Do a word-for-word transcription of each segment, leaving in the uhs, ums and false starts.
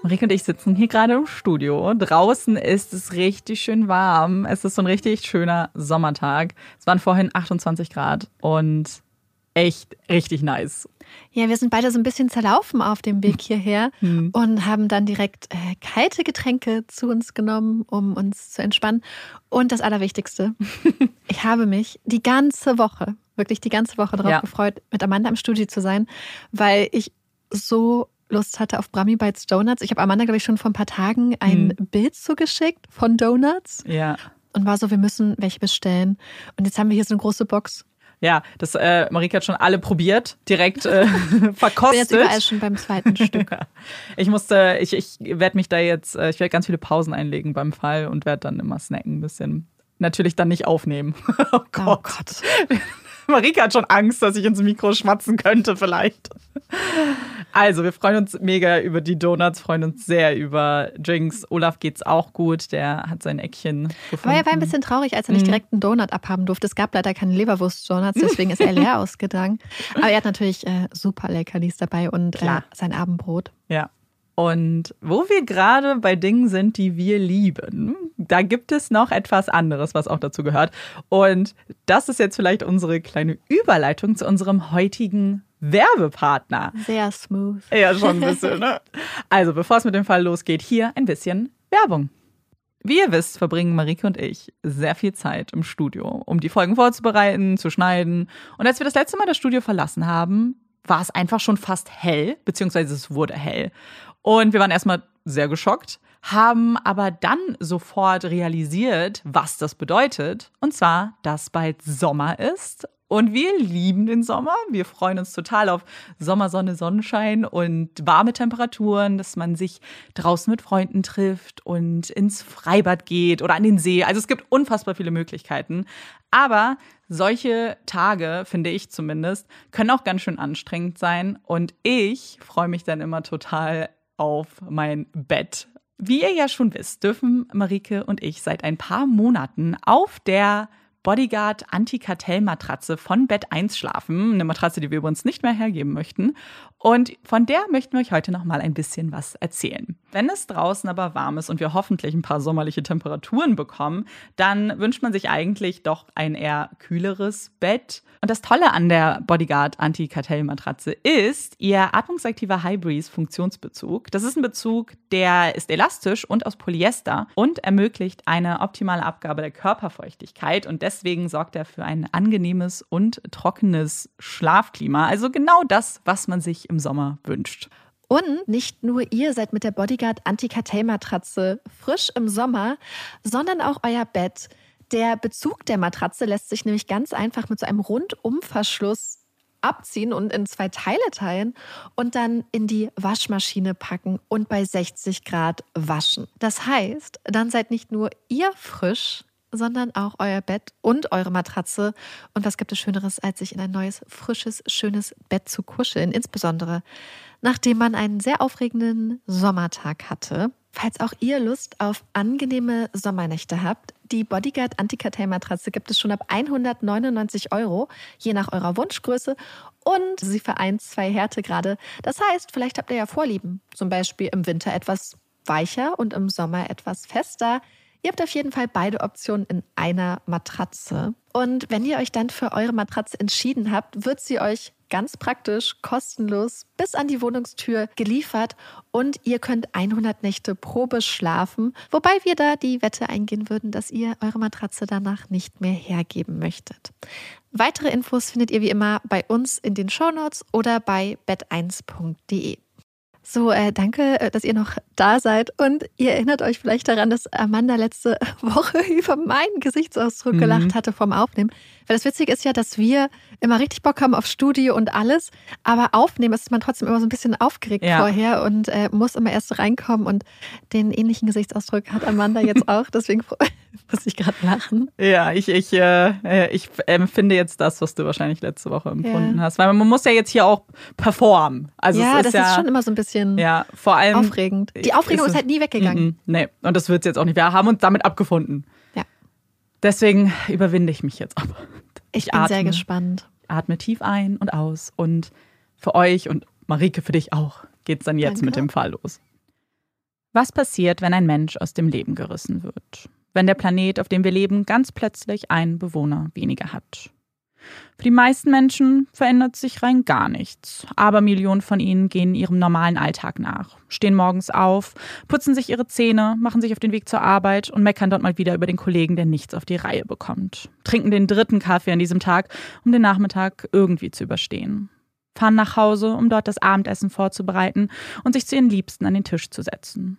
Marieke und ich sitzen hier gerade im Studio. Draußen ist es richtig schön warm. Es ist so ein richtig schöner Sommertag. Es waren vorhin achtundzwanzig Grad und echt richtig nice. Ja, wir sind beide so ein bisschen zerlaufen auf dem Weg hierher hm. und haben dann direkt äh, kalte Getränke zu uns genommen, um uns zu entspannen. Und das Allerwichtigste, ich habe mich die ganze Woche, wirklich die ganze Woche darauf ja. gefreut, mit Amanda im Studio zu sein, weil ich so Lust hatte auf Brummibites Donuts. Ich habe Amanda, glaube ich, schon vor ein paar Tagen ein hm. Bild zugeschickt von Donuts. Ja. Und war so, wir müssen welche bestellen. Und jetzt haben wir hier so eine große Box. Ja, das äh, Marieke hat schon alle probiert, direkt äh, verkostet. Ich bin jetzt überall schon beim zweiten Stück. Ich musste, ich, ich werde mich da jetzt, ich werde ganz viele Pausen einlegen beim Fall und werde dann immer snacken ein bisschen. Natürlich dann nicht aufnehmen. Oh Gott. Oh Gott. Marieke hat schon Angst, dass ich ins Mikro schmatzen könnte vielleicht. Also, wir freuen uns mega über die Donuts, freuen uns sehr über Drinks. Olaf geht's auch gut, der hat sein Eckchen gefunden. Aber er war ein bisschen traurig, als er nicht direkt einen Donut abhaben durfte. Es gab leider keine Leberwurst-Donuts, deswegen ist er leer ausgegangen. Aber er hat natürlich äh, super Leckerlis dabei und äh, sein Abendbrot. Ja. Und wo wir gerade bei Dingen sind, die wir lieben, da gibt es noch etwas anderes, was auch dazu gehört. Und das ist jetzt vielleicht unsere kleine Überleitung zu unserem heutigen Werbepartner. Sehr smooth. Ja, schon ein bisschen, ne? Also, bevor es mit dem Fall losgeht, hier ein bisschen Werbung. Wie ihr wisst, verbringen Marieke und ich sehr viel Zeit im Studio, um die Folgen vorzubereiten, zu schneiden. Und als wir das letzte Mal das Studio verlassen haben, war es einfach schon fast hell, beziehungsweise es wurde hell. Und wir waren erstmal sehr geschockt, haben aber dann sofort realisiert, was das bedeutet. Und zwar, dass bald Sommer ist. Und wir lieben den Sommer. Wir freuen uns total auf Sommersonne, Sonnenschein und warme Temperaturen, dass man sich draußen mit Freunden trifft und ins Freibad geht oder an den See. Also es gibt unfassbar viele Möglichkeiten. Aber solche Tage, finde ich zumindest, können auch ganz schön anstrengend sein. Und ich freue mich dann immer total auf mein Bett. Wie ihr ja schon wisst, dürfen Marieke und ich seit ein paar Monaten auf der Bodyguard Anti-Kartell-Matratze von Bett eins schlafen. Eine Matratze, die wir übrigens nicht mehr hergeben möchten. Und von der möchten wir euch heute noch mal ein bisschen was erzählen. Wenn es draußen aber warm ist und wir hoffentlich ein paar sommerliche Temperaturen bekommen, dann wünscht man sich eigentlich doch ein eher kühleres Bett. Und das Tolle an der Bodyguard Anti-Kartell-Matratze ist ihr atmungsaktiver High-Breeze-Funktionsbezug. Das ist ein Bezug, der ist elastisch und aus Polyester und ermöglicht eine optimale Abgabe der Körperfeuchtigkeit und deswegen sorgt er für ein angenehmes und trockenes Schlafklima. Also genau das, was man sich im Sommer wünscht. Und nicht nur ihr seid mit der Bodyguard Anti-Kartell-Matratze frisch im Sommer, sondern auch euer Bett. Der Bezug der Matratze lässt sich nämlich ganz einfach mit so einem Rundumverschluss abziehen und in zwei Teile teilen und dann in die Waschmaschine packen und bei sechzig Grad waschen. Das heißt, dann seid nicht nur ihr frisch, sondern auch euer Bett und eure Matratze. Und was gibt es Schöneres, als sich in ein neues, frisches, schönes Bett zu kuscheln? Insbesondere, nachdem man einen sehr aufregenden Sommertag hatte. Falls auch ihr Lust auf angenehme Sommernächte habt, die Bodyguard Antikartell-Matratze gibt es schon ab hundertneunundneunzig Euro, je nach eurer Wunschgröße. Und sie vereint zwei Härtegrade. Das heißt, vielleicht habt ihr ja Vorlieben. Zum Beispiel im Winter etwas weicher und im Sommer etwas fester. Ihr habt auf jeden Fall beide Optionen in einer Matratze. Und wenn ihr euch dann für eure Matratze entschieden habt, wird sie euch ganz praktisch, kostenlos bis an die Wohnungstür geliefert und ihr könnt hundert Nächte Probe schlafen, wobei wir da die Wette eingehen würden, dass ihr eure Matratze danach nicht mehr hergeben möchtet. Weitere Infos findet ihr wie immer bei uns in den Shownotes oder bei bett eins punkt de. So, äh, danke, dass ihr noch da seid. Und ihr erinnert euch vielleicht daran, dass Amanda letzte Woche über meinen Gesichtsausdruck mhm. gelacht hatte vorm Aufnehmen. Weil das Witzige ist ja, dass wir immer richtig Bock haben auf Studio und alles. Aber aufnehmen ist man trotzdem immer so ein bisschen aufgeregt ja. vorher und äh, muss immer erst reinkommen. Und den ähnlichen Gesichtsausdruck hat Amanda jetzt auch. Deswegen muss ich gerade lachen. Ja, ich, ich, äh, ich empfinde jetzt das, was du wahrscheinlich letzte Woche empfunden ja. hast. Weil man muss ja jetzt hier auch performen. Also ja, es ist das ja ist schon immer so ein bisschen ja, vor allem aufregend. Die Aufregung ist, ist halt nie weggegangen. Nee, und das wird es jetzt auch nicht. Wir haben uns damit abgefunden. Ja. Deswegen überwinde ich mich jetzt aber. Ich, ich bin atme, sehr gespannt. Atme tief ein und aus. Und für euch und Marieke, für dich auch, geht's dann jetzt Danke. mit dem Fall los. Was passiert, wenn ein Mensch aus dem Leben gerissen wird? Wenn der Planet, auf dem wir leben, ganz plötzlich einen Bewohner weniger hat? Für die meisten Menschen verändert sich rein gar nichts. Aber Millionen von ihnen gehen ihrem normalen Alltag nach, stehen morgens auf, putzen sich ihre Zähne, machen sich auf den Weg zur Arbeit und meckern dort mal wieder über den Kollegen, der nichts auf die Reihe bekommt. Trinken den dritten Kaffee an diesem Tag, um den Nachmittag irgendwie zu überstehen. Fahren nach Hause, um dort das Abendessen vorzubereiten und sich zu ihren Liebsten an den Tisch zu setzen.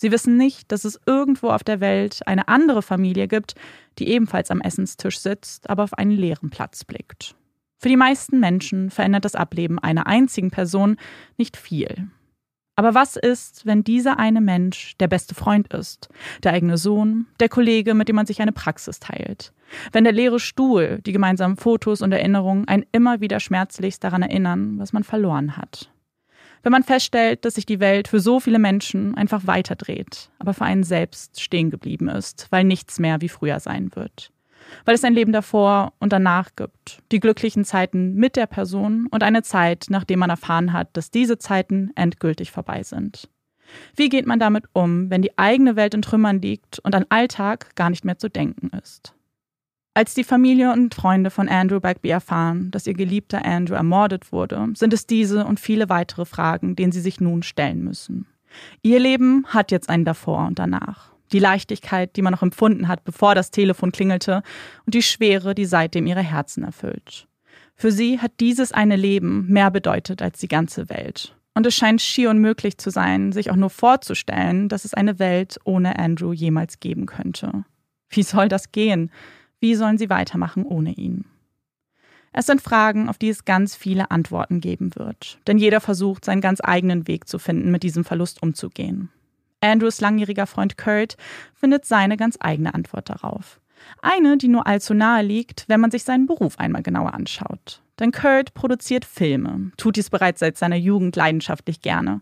Sie wissen nicht, dass es irgendwo auf der Welt eine andere Familie gibt, die ebenfalls am Essenstisch sitzt, aber auf einen leeren Platz blickt. Für die meisten Menschen verändert das Ableben einer einzigen Person nicht viel. Aber was ist, wenn dieser eine Mensch der beste Freund ist, der eigene Sohn, der Kollege, mit dem man sich eine Praxis teilt? Wenn der leere Stuhl, die gemeinsamen Fotos und Erinnerungen einen immer wieder schmerzlichst daran erinnern, was man verloren hat? Wenn man feststellt, dass sich die Welt für so viele Menschen einfach weiterdreht, aber für einen selbst stehen geblieben ist, weil nichts mehr wie früher sein wird. Weil es ein Leben davor und danach gibt, die glücklichen Zeiten mit der Person und eine Zeit, nachdem man erfahren hat, dass diese Zeiten endgültig vorbei sind. Wie geht man damit um, wenn die eigene Welt in Trümmern liegt und an Alltag gar nicht mehr zu denken ist? Als die Familie und Freunde von Andrew Bagby erfahren, dass ihr geliebter Andrew ermordet wurde, sind es diese und viele weitere Fragen, denen sie sich nun stellen müssen. Ihr Leben hat jetzt einen davor und danach. Die Leichtigkeit, die man noch empfunden hat, bevor das Telefon klingelte, und die Schwere, die seitdem ihre Herzen erfüllt. Für sie hat dieses eine Leben mehr bedeutet als die ganze Welt. Und es scheint schier unmöglich zu sein, sich auch nur vorzustellen, dass es eine Welt ohne Andrew jemals geben könnte. Wie soll das gehen? Wie sollen sie weitermachen ohne ihn? Es sind Fragen, auf die es ganz viele Antworten geben wird. Denn jeder versucht, seinen ganz eigenen Weg zu finden, mit diesem Verlust umzugehen. Andrews langjähriger Freund Kurt findet seine ganz eigene Antwort darauf. Eine, die nur allzu nahe liegt, wenn man sich seinen Beruf einmal genauer anschaut. Denn Kurt produziert Filme, tut dies bereits seit seiner Jugend leidenschaftlich gerne.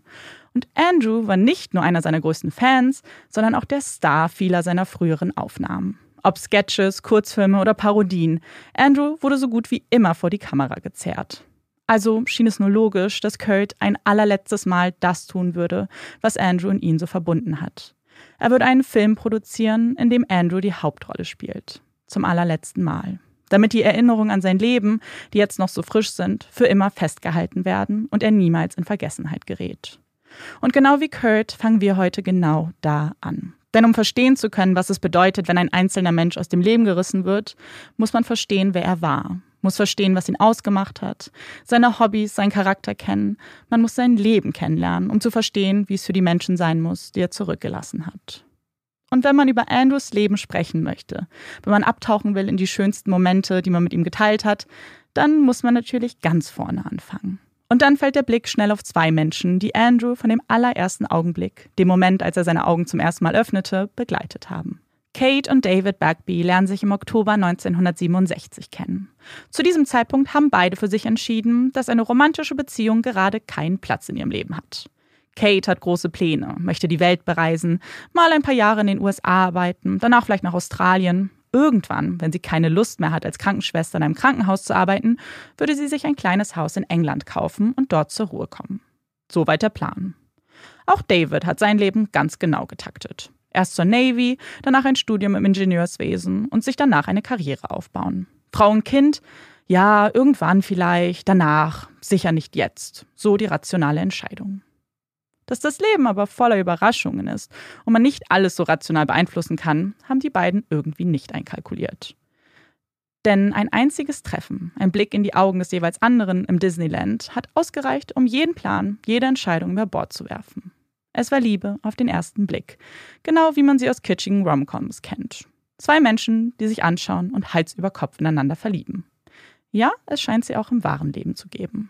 Und Andrew war nicht nur einer seiner größten Fans, sondern auch der Star vieler seiner früheren Aufnahmen. Ob Sketches, Kurzfilme oder Parodien, Andrew wurde so gut wie immer vor die Kamera gezerrt. Also schien es nur logisch, dass Kurt ein allerletztes Mal das tun würde, was Andrew und ihn so verbunden hat. Er wird einen Film produzieren, in dem Andrew die Hauptrolle spielt. Zum allerletzten Mal. Damit die Erinnerungen an sein Leben, die jetzt noch so frisch sind, für immer festgehalten werden und er niemals in Vergessenheit gerät. Und genau wie Kurt fangen wir heute genau da an. Denn um verstehen zu können, was es bedeutet, wenn ein einzelner Mensch aus dem Leben gerissen wird, muss man verstehen, wer er war. Muss verstehen, was ihn ausgemacht hat, seine Hobbys, seinen Charakter kennen. Man muss sein Leben kennenlernen, um zu verstehen, wie es für die Menschen sein muss, die er zurückgelassen hat. Und wenn man über Andrews Leben sprechen möchte, wenn man abtauchen will in die schönsten Momente, die man mit ihm geteilt hat, dann muss man natürlich ganz vorne anfangen. Und dann fällt der Blick schnell auf zwei Menschen, die Andrew von dem allerersten Augenblick, dem Moment, als er seine Augen zum ersten Mal öffnete, begleitet haben. Kate und David Bagby lernen sich im Oktober neunzehnhundertsiebenundsechzig kennen. Zu diesem Zeitpunkt haben beide für sich entschieden, dass eine romantische Beziehung gerade keinen Platz in ihrem Leben hat. Kate hat große Pläne, möchte die Welt bereisen, mal ein paar Jahre in den U S A arbeiten, danach vielleicht nach Australien. Irgendwann, wenn sie keine Lust mehr hat, als Krankenschwester in einem Krankenhaus zu arbeiten, würde sie sich ein kleines Haus in England kaufen und dort zur Ruhe kommen. Soweit der Plan. Auch David hat sein Leben ganz genau getaktet. Erst zur Navy, danach ein Studium im Ingenieurswesen und sich danach eine Karriere aufbauen. Frau und Kind? Ja, irgendwann vielleicht, danach, sicher nicht jetzt. So die rationale Entscheidung. Dass das Leben aber voller Überraschungen ist und man nicht alles so rational beeinflussen kann, haben die beiden irgendwie nicht einkalkuliert. Denn ein einziges Treffen, ein Blick in die Augen des jeweils anderen im Disneyland, hat ausgereicht, um jeden Plan, jede Entscheidung über Bord zu werfen. Es war Liebe auf den ersten Blick, genau wie man sie aus kitschigen Romcoms kennt. Zwei Menschen, die sich anschauen und Hals über Kopf ineinander verlieben. Ja, es scheint sie auch im wahren Leben zu geben.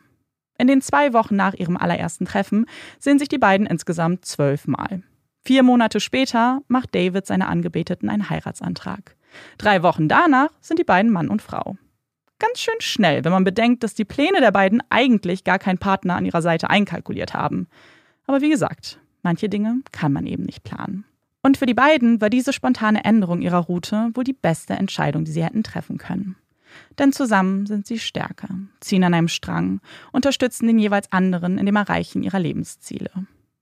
In den zwei Wochen nach ihrem allerersten Treffen sehen sich die beiden insgesamt zwölfmal. Vier Monate später macht David seiner Angebeteten einen Heiratsantrag. Drei Wochen danach sind die beiden Mann und Frau. Ganz schön schnell, wenn man bedenkt, dass die Pläne der beiden eigentlich gar keinen Partner an ihrer Seite einkalkuliert haben. Aber wie gesagt, manche Dinge kann man eben nicht planen. Und für die beiden war diese spontane Änderung ihrer Route wohl die beste Entscheidung, die sie hätten treffen können. Denn zusammen sind sie stärker, ziehen an einem Strang, unterstützen den jeweils anderen in dem Erreichen ihrer Lebensziele.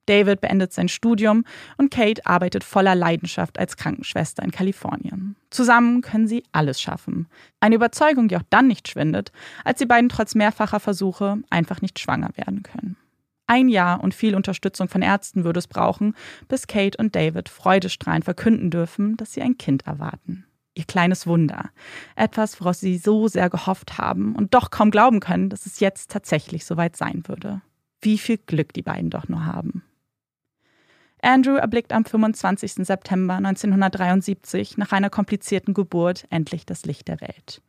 David beendet sein Studium und Kate arbeitet voller Leidenschaft als Krankenschwester in Kalifornien. Zusammen können sie alles schaffen. Eine Überzeugung, die auch dann nicht schwindet, als die beiden trotz mehrfacher Versuche einfach nicht schwanger werden können. Ein Jahr und viel Unterstützung von Ärzten würde es brauchen, bis Kate und David freudestrahlend verkünden dürfen, dass sie ein Kind erwarten. Ihr kleines Wunder. Etwas, woraus sie so sehr gehofft haben und doch kaum glauben können, dass es jetzt tatsächlich soweit sein würde. Wie viel Glück die beiden doch nur haben. Andrew erblickt am fünfundzwanzigsten September neunzehnhundertdreiundsiebzig nach einer komplizierten Geburt endlich das Licht der Welt.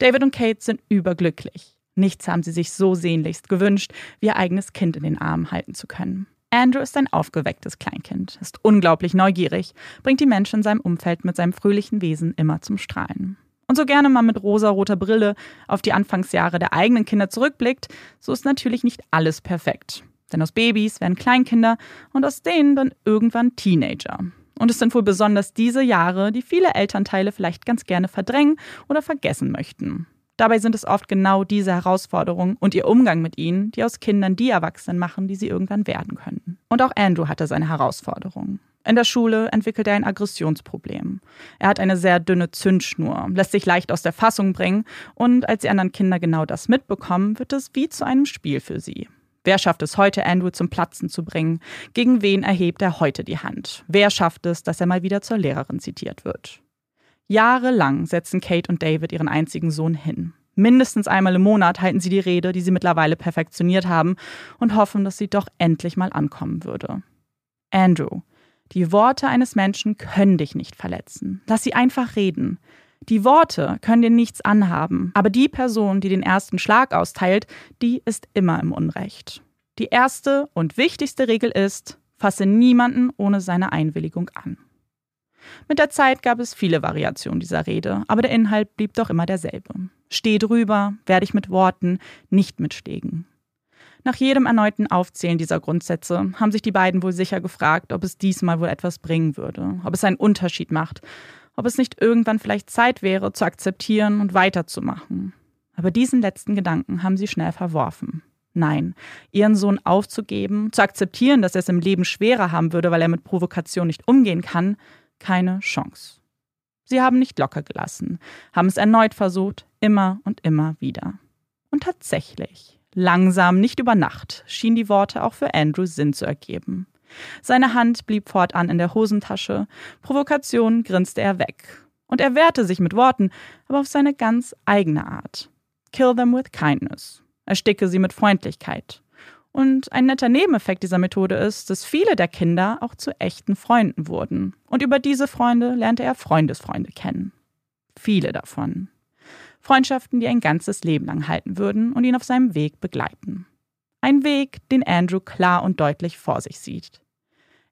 David und Kate sind überglücklich. Nichts haben sie sich so sehnlichst gewünscht, wie ihr eigenes Kind in den Armen halten zu können. Andrew ist ein aufgewecktes Kleinkind, ist unglaublich neugierig, bringt die Menschen in seinem Umfeld mit seinem fröhlichen Wesen immer zum Strahlen. Und so gerne man mit rosaroter Brille auf die Anfangsjahre der eigenen Kinder zurückblickt, so ist natürlich nicht alles perfekt. Denn aus Babys werden Kleinkinder und aus denen dann irgendwann Teenager. Und es sind wohl besonders diese Jahre, die viele Elternteile vielleicht ganz gerne verdrängen oder vergessen möchten. Dabei sind es oft genau diese Herausforderungen und ihr Umgang mit ihnen, die aus Kindern die Erwachsenen machen, die sie irgendwann werden könnten. Und auch Andrew hatte seine Herausforderungen. In der Schule entwickelt er ein Aggressionsproblem. Er hat eine sehr dünne Zündschnur, lässt sich leicht aus der Fassung bringen und als die anderen Kinder genau das mitbekommen, wird es wie zu einem Spiel für sie. Wer schafft es heute, Andrew zum Platzen zu bringen? Gegen wen erhebt er heute die Hand? Wer schafft es, dass er mal wieder zur Lehrerin zitiert wird? Jahrelang setzen Kate und David ihren einzigen Sohn hin. Mindestens einmal im Monat halten sie die Rede, die sie mittlerweile perfektioniert haben, und hoffen, dass sie doch endlich mal ankommen würde. Andrew, die Worte eines Menschen können dich nicht verletzen. Lass sie einfach reden. Die Worte können dir nichts anhaben, aber die Person, die den ersten Schlag austeilt, die ist immer im Unrecht. Die erste und wichtigste Regel ist, fasse niemanden ohne seine Einwilligung an. Mit der Zeit gab es viele Variationen dieser Rede, aber der Inhalt blieb doch immer derselbe. Steh drüber, wehr dich mit Worten, nicht mit Schlägen. Nach jedem erneuten Aufzählen dieser Grundsätze haben sich die beiden wohl sicher gefragt, ob es diesmal wohl etwas bringen würde, ob es einen Unterschied macht, ob es nicht irgendwann vielleicht Zeit wäre, zu akzeptieren und weiterzumachen. Aber diesen letzten Gedanken haben sie schnell verworfen. Nein, ihren Sohn aufzugeben, zu akzeptieren, dass er es im Leben schwerer haben würde, weil er mit Provokation nicht umgehen kann, keine Chance. Sie haben nicht locker gelassen, haben es erneut versucht, immer und immer wieder. Und tatsächlich, langsam, nicht über Nacht, schienen die Worte auch für Andrew Sinn zu ergeben. Seine Hand blieb fortan in der Hosentasche, Provokation grinste er weg. Und er wehrte sich mit Worten, aber auf seine ganz eigene Art. Kill them with kindness. Ersticke sie mit Freundlichkeit. Und ein netter Nebeneffekt dieser Methode ist, dass viele der Kinder auch zu echten Freunden wurden. Und über diese Freunde lernte er Freundesfreunde kennen. Viele davon. Freundschaften, die ein ganzes Leben lang halten würden und ihn auf seinem Weg begleiten. Ein Weg, den Andrew klar und deutlich vor sich sieht.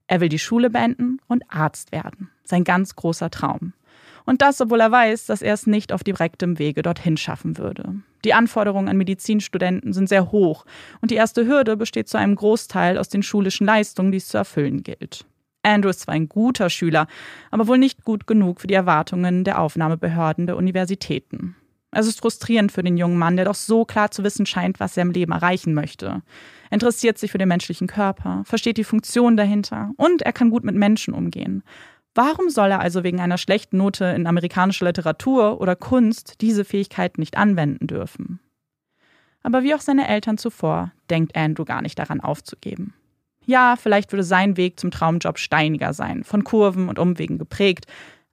Er will die Schule beenden und Arzt werden. Sein ganz großer Traum. Und das, obwohl er weiß, dass er es nicht auf direktem Wege dorthin schaffen würde. Die Anforderungen an Medizinstudenten sind sehr hoch und die erste Hürde besteht zu einem Großteil aus den schulischen Leistungen, die es zu erfüllen gilt. Andrew ist zwar ein guter Schüler, aber wohl nicht gut genug für die Erwartungen der Aufnahmebehörden der Universitäten. Es ist frustrierend für den jungen Mann, der doch so klar zu wissen scheint, was er im Leben erreichen möchte. Er interessiert sich für den menschlichen Körper, versteht die Funktion dahinter und er kann gut mit Menschen umgehen. Warum soll er also wegen einer schlechten Note in amerikanischer Literatur oder Kunst diese Fähigkeiten nicht anwenden dürfen? Aber wie auch seine Eltern zuvor, denkt Andrew gar nicht daran aufzugeben. Ja, vielleicht würde sein Weg zum Traumjob steiniger sein, von Kurven und Umwegen geprägt,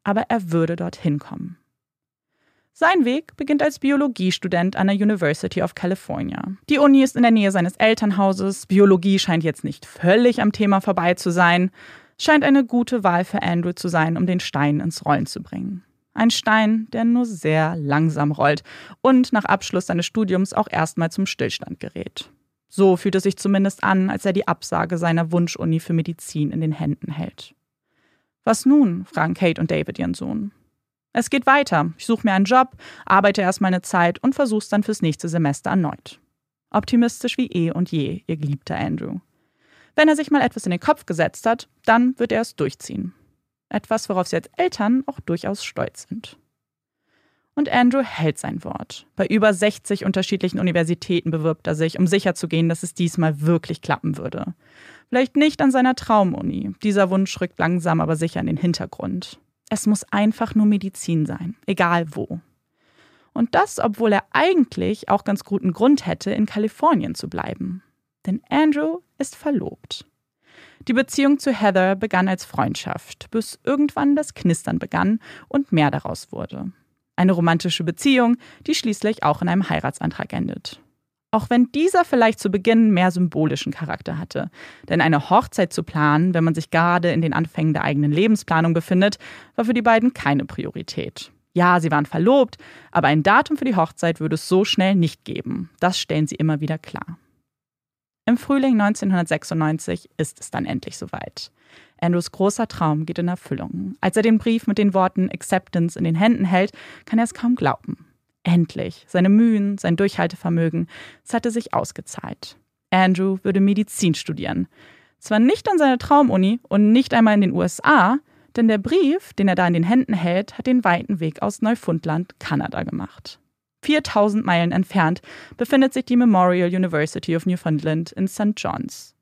aber er würde dorthin kommen. Sein Weg beginnt als Biologiestudent an der University of California. Die Uni ist in der Nähe seines Elternhauses. Biologie scheint jetzt nicht völlig am Thema vorbei zu sein. Scheint eine gute Wahl für Andrew zu sein, um den Stein ins Rollen zu bringen. Ein Stein, der nur sehr langsam rollt und nach Abschluss seines Studiums auch erstmal zum Stillstand gerät. So fühlt es sich zumindest an, als er die Absage seiner Wunschuni für Medizin in den Händen hält. Was nun? Fragen Kate und David ihren Sohn. Es geht weiter. Ich suche mir einen Job, arbeite erst mal eine Zeit und versuch's dann fürs nächste Semester erneut. Optimistisch wie eh und je, ihr geliebter Andrew. Wenn er sich mal etwas in den Kopf gesetzt hat, dann wird er es durchziehen. Etwas, worauf sie als Eltern auch durchaus stolz sind. Und Andrew hält sein Wort. Bei über sechzig unterschiedlichen Universitäten bewirbt er sich, um sicherzugehen, dass es diesmal wirklich klappen würde. Vielleicht nicht an seiner Traumuni. Dieser Wunsch rückt langsam aber sicher in den Hintergrund. Es muss einfach nur Medizin sein, egal wo. Und das, obwohl er eigentlich auch ganz guten Grund hätte, in Kalifornien zu bleiben. Denn Andrew ist verlobt. Die Beziehung zu Heather begann als Freundschaft, bis irgendwann das Knistern begann und mehr daraus wurde. Eine romantische Beziehung, die schließlich auch in einem Heiratsantrag endet. Auch wenn dieser vielleicht zu Beginn mehr symbolischen Charakter hatte. Denn eine Hochzeit zu planen, wenn man sich gerade in den Anfängen der eigenen Lebensplanung befindet, war für die beiden keine Priorität. Ja, sie waren verlobt, aber ein Datum für die Hochzeit würde es so schnell nicht geben. Das stellen sie immer wieder klar. Im Frühling neunzehnhundertsechsundneunzig ist es dann endlich soweit. Andrews großer Traum geht in Erfüllung. Als er den Brief mit den Worten Acceptance in den Händen hält, kann er es kaum glauben. Endlich. Seine Mühen, sein Durchhaltevermögen, es hatte sich ausgezahlt. Andrew würde Medizin studieren. Zwar nicht an seiner Traumuni und nicht einmal in den U S A, denn der Brief, den er da in den Händen hält, hat den weiten Weg aus Neufundland, Kanada gemacht. viertausend Meilen entfernt befindet sich die Memorial University of Newfoundland in Saint John's.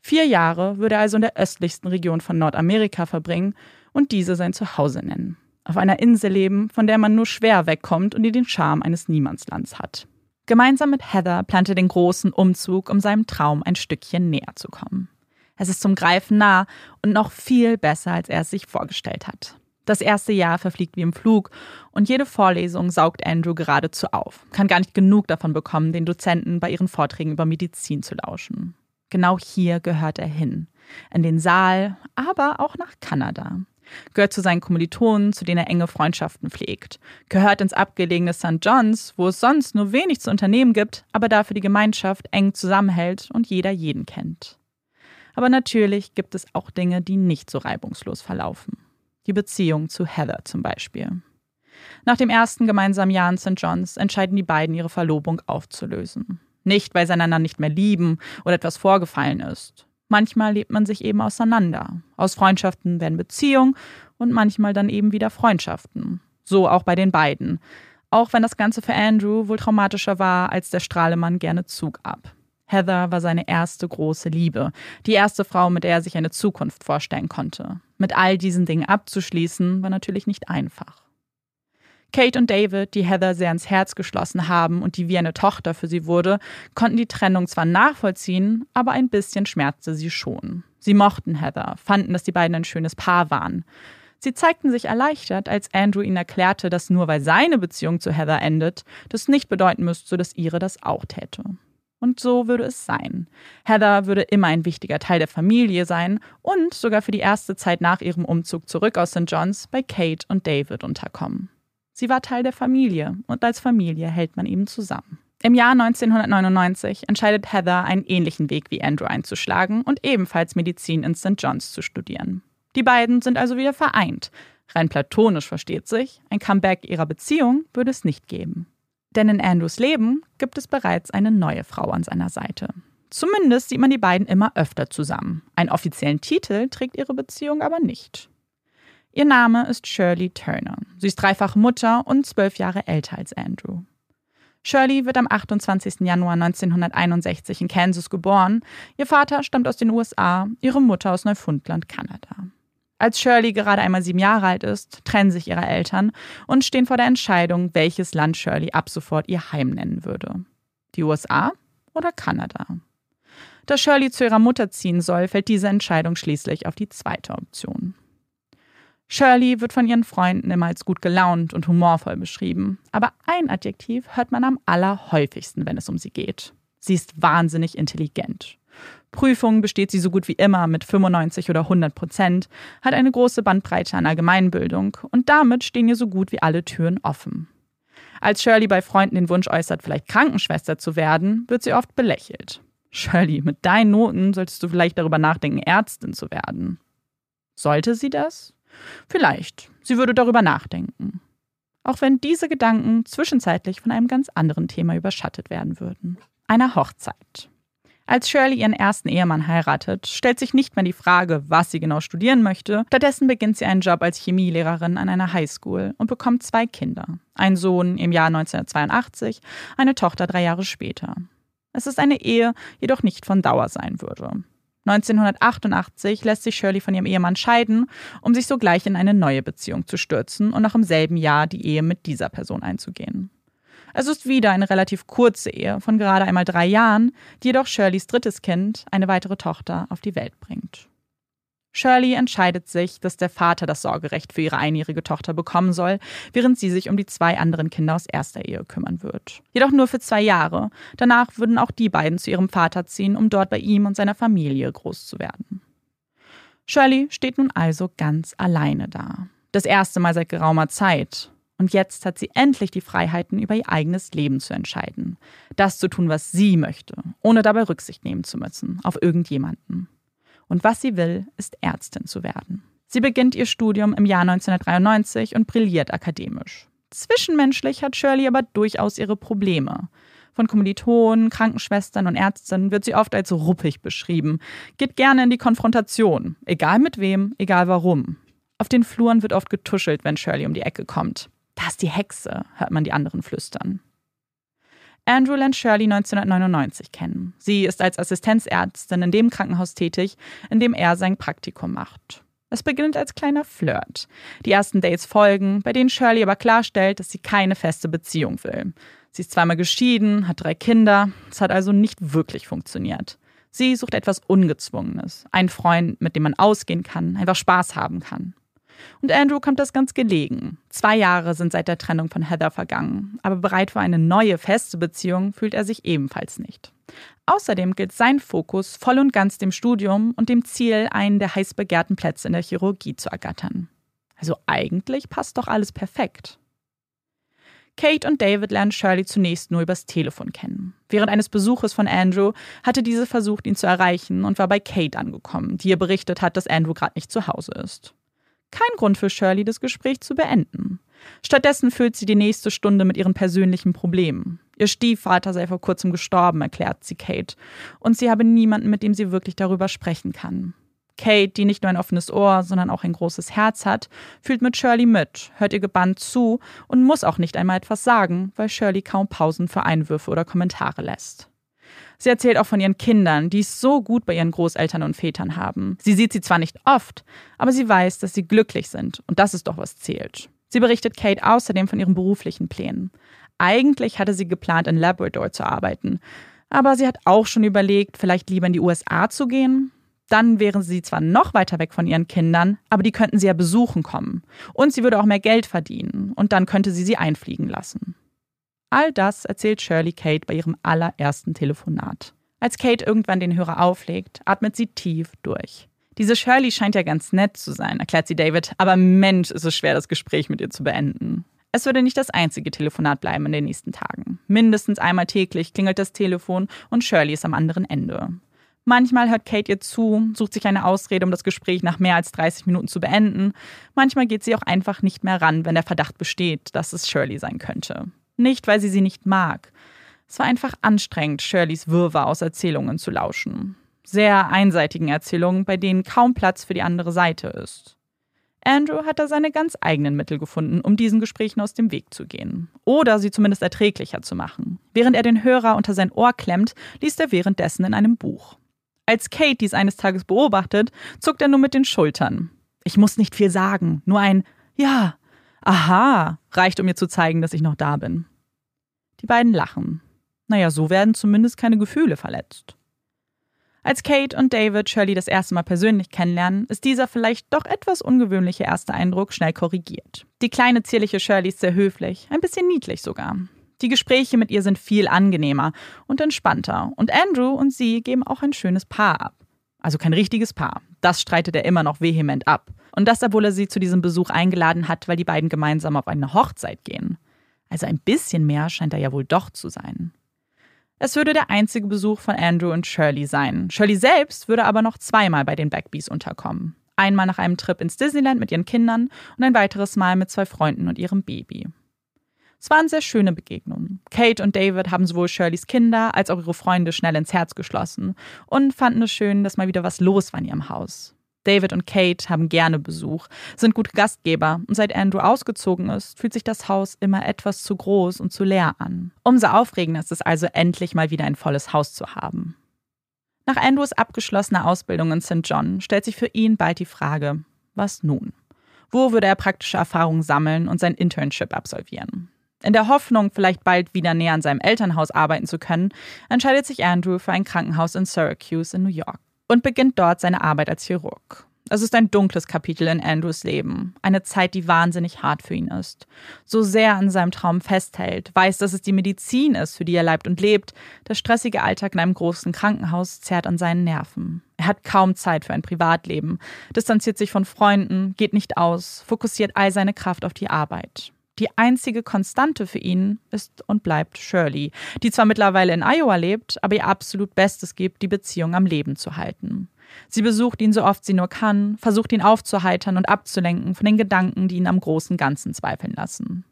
Vier Jahre würde er also in der östlichsten Region von Nordamerika verbringen und diese sein Zuhause nennen. Auf einer Insel leben, von der man nur schwer wegkommt und die den Charme eines Niemandslands hat. Gemeinsam mit Heather plant er den großen Umzug, um seinem Traum ein Stückchen näher zu kommen. Es ist zum Greifen nah und noch viel besser, als er es sich vorgestellt hat. Das erste Jahr verfliegt wie im Flug und jede Vorlesung saugt Andrew geradezu auf, kann gar nicht genug davon bekommen, den Dozenten bei ihren Vorträgen über Medizin zu lauschen. Genau hier gehört er hin, in den Saal, aber auch nach Kanada. Gehört zu seinen Kommilitonen, zu denen er enge Freundschaften pflegt. Gehört ins abgelegene Saint John's, wo es sonst nur wenig zu unternehmen gibt, aber dafür die Gemeinschaft eng zusammenhält und jeder jeden kennt. Aber natürlich gibt es auch Dinge, die nicht so reibungslos verlaufen. Die Beziehung zu Heather zum Beispiel. Nach dem ersten gemeinsamen Jahr in Saint John's entscheiden die beiden, ihre Verlobung aufzulösen. Nicht, weil sie einander nicht mehr lieben oder etwas vorgefallen ist. Manchmal lebt man sich eben auseinander. Aus Freundschaften werden Beziehungen und manchmal dann eben wieder Freundschaften. So auch bei den beiden. Auch wenn das Ganze für Andrew wohl traumatischer war, als der Strahlemann gerne zugab. Heather war seine erste große Liebe. Die erste Frau, mit der er sich eine Zukunft vorstellen konnte. Mit all diesen Dingen abzuschließen, war natürlich nicht einfach. Kate und David, die Heather sehr ins Herz geschlossen haben und die wie eine Tochter für sie wurde, konnten die Trennung zwar nachvollziehen, aber ein bisschen schmerzte sie schon. Sie mochten Heather, fanden, dass die beiden ein schönes Paar waren. Sie zeigten sich erleichtert, als Andrew ihnen erklärte, dass nur weil seine Beziehung zu Heather endet, das nicht bedeuten müsste, dass ihre das auch täte. Und so würde es sein. Heather würde immer ein wichtiger Teil der Familie sein und sogar für die erste Zeit nach ihrem Umzug zurück aus Saint John's bei Kate und David unterkommen. Sie war Teil der Familie und als Familie hält man eben zusammen. Im Jahr neunzehnhundertneunundneunzig entscheidet Heather, einen ähnlichen Weg wie Andrew einzuschlagen und ebenfalls Medizin in Saint John's zu studieren. Die beiden sind also wieder vereint. Rein platonisch versteht sich, ein Comeback ihrer Beziehung würde es nicht geben. Denn in Andrews Leben gibt es bereits eine neue Frau an seiner Seite. Zumindest sieht man die beiden immer öfter zusammen. Einen offiziellen Titel trägt ihre Beziehung aber nicht. Ihr Name ist Shirley Turner. Sie ist dreifach Mutter und zwölf Jahre älter als Andrew. Shirley wird am achtundzwanzigsten Januar neunzehnhunderteinundsechzig in Kansas geboren. Ihr Vater stammt aus den U S A, ihre Mutter aus Neufundland, Kanada. Als Shirley gerade einmal sieben Jahre alt ist, trennen sich ihre Eltern und stehen vor der Entscheidung, welches Land Shirley ab sofort ihr Heim nennen würde. Die U S A oder Kanada? Da Shirley zu ihrer Mutter ziehen soll, fällt diese Entscheidung schließlich auf die zweite Option. Shirley wird von ihren Freunden immer als gut gelaunt und humorvoll beschrieben. Aber ein Adjektiv hört man am allerhäufigsten, wenn es um sie geht. Sie ist wahnsinnig intelligent. Prüfungen besteht sie so gut wie immer mit fünfundneunzig oder hundert Prozent, hat eine große Bandbreite an Allgemeinbildung und damit stehen ihr so gut wie alle Türen offen. Als Shirley bei Freunden den Wunsch äußert, vielleicht Krankenschwester zu werden, wird sie oft belächelt. Shirley, mit deinen Noten solltest du vielleicht darüber nachdenken, Ärztin zu werden. Sollte sie das? Vielleicht. Sie würde darüber nachdenken. Auch wenn diese Gedanken zwischenzeitlich von einem ganz anderen Thema überschattet werden würden. Einer Hochzeit. Als Shirley ihren ersten Ehemann heiratet, stellt sich nicht mehr die Frage, was sie genau studieren möchte. Stattdessen beginnt sie einen Job als Chemielehrerin an einer Highschool und bekommt zwei Kinder. Einen Sohn im Jahr neunzehnhundertzweiundachtzig, eine Tochter drei Jahre später. Es ist eine Ehe, jedoch nicht von Dauer sein würde. neunzehnhundertachtundachtzig lässt sich Shirley von ihrem Ehemann scheiden, um sich sogleich in eine neue Beziehung zu stürzen und noch im selben Jahr die Ehe mit dieser Person einzugehen. Es ist wieder eine relativ kurze Ehe von gerade einmal drei Jahren, die jedoch Shirleys drittes Kind, eine weitere Tochter, auf die Welt bringt. Shirley entscheidet sich, dass der Vater das Sorgerecht für ihre einjährige Tochter bekommen soll, während sie sich um die zwei anderen Kinder aus erster Ehe kümmern wird. Jedoch nur für zwei Jahre. Danach würden auch die beiden zu ihrem Vater ziehen, um dort bei ihm und seiner Familie groß zu werden. Shirley steht nun also ganz alleine da. Das erste Mal seit geraumer Zeit. Und jetzt hat sie endlich die Freiheiten, über ihr eigenes Leben zu entscheiden. Das zu tun, was sie möchte, ohne dabei Rücksicht nehmen zu müssen auf irgendjemanden. Und was sie will, ist Ärztin zu werden. Sie beginnt ihr Studium im Jahr neunzehnhundertdreiundneunzig und brilliert akademisch. Zwischenmenschlich hat Shirley aber durchaus ihre Probleme. Von Kommilitonen, Krankenschwestern und Ärzten wird sie oft als ruppig beschrieben, geht gerne in die Konfrontation, egal mit wem, egal warum. Auf den Fluren wird oft getuschelt, wenn Shirley um die Ecke kommt. Da ist die Hexe, hört man die anderen flüstern. Andrew lernt Shirley neunzehnhundertneunundneunzig kennen. Sie ist als Assistenzärztin in dem Krankenhaus tätig, in dem er sein Praktikum macht. Es beginnt als kleiner Flirt. Die ersten Dates folgen, bei denen Shirley aber klarstellt, dass sie keine feste Beziehung will. Sie ist zweimal geschieden, hat drei Kinder. Es hat also nicht wirklich funktioniert. Sie sucht etwas Ungezwungenes. Einen Freund, mit dem man ausgehen kann, einfach Spaß haben kann. Und Andrew kommt das ganz gelegen. Zwei Jahre sind seit der Trennung von Heather vergangen, aber bereit für eine neue, feste Beziehung fühlt er sich ebenfalls nicht. Außerdem gilt sein Fokus voll und ganz dem Studium und dem Ziel, einen der heiß begehrten Plätze in der Chirurgie zu ergattern. Also eigentlich passt doch alles perfekt. Kate und David lernen Shirley zunächst nur übers Telefon kennen. Während eines Besuches von Andrew hatte diese versucht, ihn zu erreichen und war bei Kate angekommen, die ihr berichtet hat, dass Andrew gerade nicht zu Hause ist. Kein Grund für Shirley, das Gespräch zu beenden. Stattdessen füllt sie die nächste Stunde mit ihren persönlichen Problemen. Ihr Stiefvater sei vor kurzem gestorben, erklärt sie Kate. Und sie habe niemanden, mit dem sie wirklich darüber sprechen kann. Kate, die nicht nur ein offenes Ohr, sondern auch ein großes Herz hat, fühlt mit Shirley mit, hört ihr gebannt zu und muss auch nicht einmal etwas sagen, weil Shirley kaum Pausen für Einwürfe oder Kommentare lässt. Sie erzählt auch von ihren Kindern, die es so gut bei ihren Großeltern und Vätern haben. Sie sieht sie zwar nicht oft, aber sie weiß, dass sie glücklich sind. Und das ist doch, was zählt. Sie berichtet Kate außerdem von ihren beruflichen Plänen. Eigentlich hatte sie geplant, in Labrador zu arbeiten. Aber sie hat auch schon überlegt, vielleicht lieber in die U S A zu gehen. Dann wären sie zwar noch weiter weg von ihren Kindern, aber die könnten sie ja besuchen kommen. Und sie würde auch mehr Geld verdienen. Und dann könnte sie sie einfliegen lassen. All das erzählt Shirley Kate bei ihrem allerersten Telefonat. Als Kate irgendwann den Hörer auflegt, atmet sie tief durch. Diese Shirley scheint ja ganz nett zu sein, erklärt sie David, aber Mensch, ist es schwer, das Gespräch mit ihr zu beenden. Es würde nicht das einzige Telefonat bleiben in den nächsten Tagen. Mindestens einmal täglich klingelt das Telefon und Shirley ist am anderen Ende. Manchmal hört Kate ihr zu, sucht sich eine Ausrede, um das Gespräch nach mehr als dreißig Minuten zu beenden. Manchmal geht sie auch einfach nicht mehr ran, wenn der Verdacht besteht, dass es Shirley sein könnte. Nicht, weil sie sie nicht mag. Es war einfach anstrengend, Shirleys Wirrwarr aus Erzählungen zu lauschen. Sehr einseitigen Erzählungen, bei denen kaum Platz für die andere Seite ist. Andrew hat da seine ganz eigenen Mittel gefunden, um diesen Gesprächen aus dem Weg zu gehen. Oder sie zumindest erträglicher zu machen. Während er den Hörer unter sein Ohr klemmt, liest er währenddessen in einem Buch. Als Kate dies eines Tages beobachtet, zuckt er nur mit den Schultern. Ich muss nicht viel sagen, nur ein Ja. Aha, reicht, um ihr zu zeigen, dass ich noch da bin. Die beiden lachen. Naja, so werden zumindest keine Gefühle verletzt. Als Kate und David Shirley das erste Mal persönlich kennenlernen, ist dieser vielleicht doch etwas ungewöhnliche erste Eindruck schnell korrigiert. Die kleine, zierliche Shirley ist sehr höflich, ein bisschen niedlich sogar. Die Gespräche mit ihr sind viel angenehmer und entspannter. Und Andrew und sie geben auch ein schönes Paar ab. Also kein richtiges Paar. Das streitet er immer noch vehement ab. Und das, obwohl er sie zu diesem Besuch eingeladen hat, weil die beiden gemeinsam auf eine Hochzeit gehen. Also ein bisschen mehr scheint er ja wohl doch zu sein. Es würde der einzige Besuch von Andrew und Shirley sein. Shirley selbst würde aber noch zweimal bei den Bagbys unterkommen. Einmal nach einem Trip ins Disneyland mit ihren Kindern und ein weiteres Mal mit zwei Freunden und ihrem Baby. Es waren sehr schöne Begegnungen. Kate und David haben sowohl Shirleys Kinder als auch ihre Freunde schnell ins Herz geschlossen und fanden es schön, dass mal wieder was los war in ihrem Haus. David und Kate haben gerne Besuch, sind gute Gastgeber und seit Andrew ausgezogen ist, fühlt sich das Haus immer etwas zu groß und zu leer an. Umso aufregender ist es also, endlich mal wieder ein volles Haus zu haben. Nach Andrews abgeschlossener Ausbildung in Saint John stellt sich für ihn bald die Frage, was nun? Wo würde er praktische Erfahrungen sammeln und sein Internship absolvieren? In der Hoffnung, vielleicht bald wieder näher an seinem Elternhaus arbeiten zu können, entscheidet sich Andrew für ein Krankenhaus in Syracuse in New York und beginnt dort seine Arbeit als Chirurg. Es ist ein dunkles Kapitel in Andrews Leben, eine Zeit, die wahnsinnig hart für ihn ist. So sehr an seinem Traum festhält, weiß, dass es die Medizin ist, für die er leibt und lebt, der stressige Alltag in einem großen Krankenhaus zerrt an seinen Nerven. Er hat kaum Zeit für ein Privatleben, distanziert sich von Freunden, geht nicht aus, fokussiert all seine Kraft auf die Arbeit. Die einzige Konstante für ihn ist und bleibt Shirley, die zwar mittlerweile in Iowa lebt, aber ihr absolut Bestes gibt, die Beziehung am Leben zu halten. Sie besucht ihn so oft sie nur kann, versucht ihn aufzuheitern und abzulenken von den Gedanken, die ihn am großen Ganzen zweifeln lassen.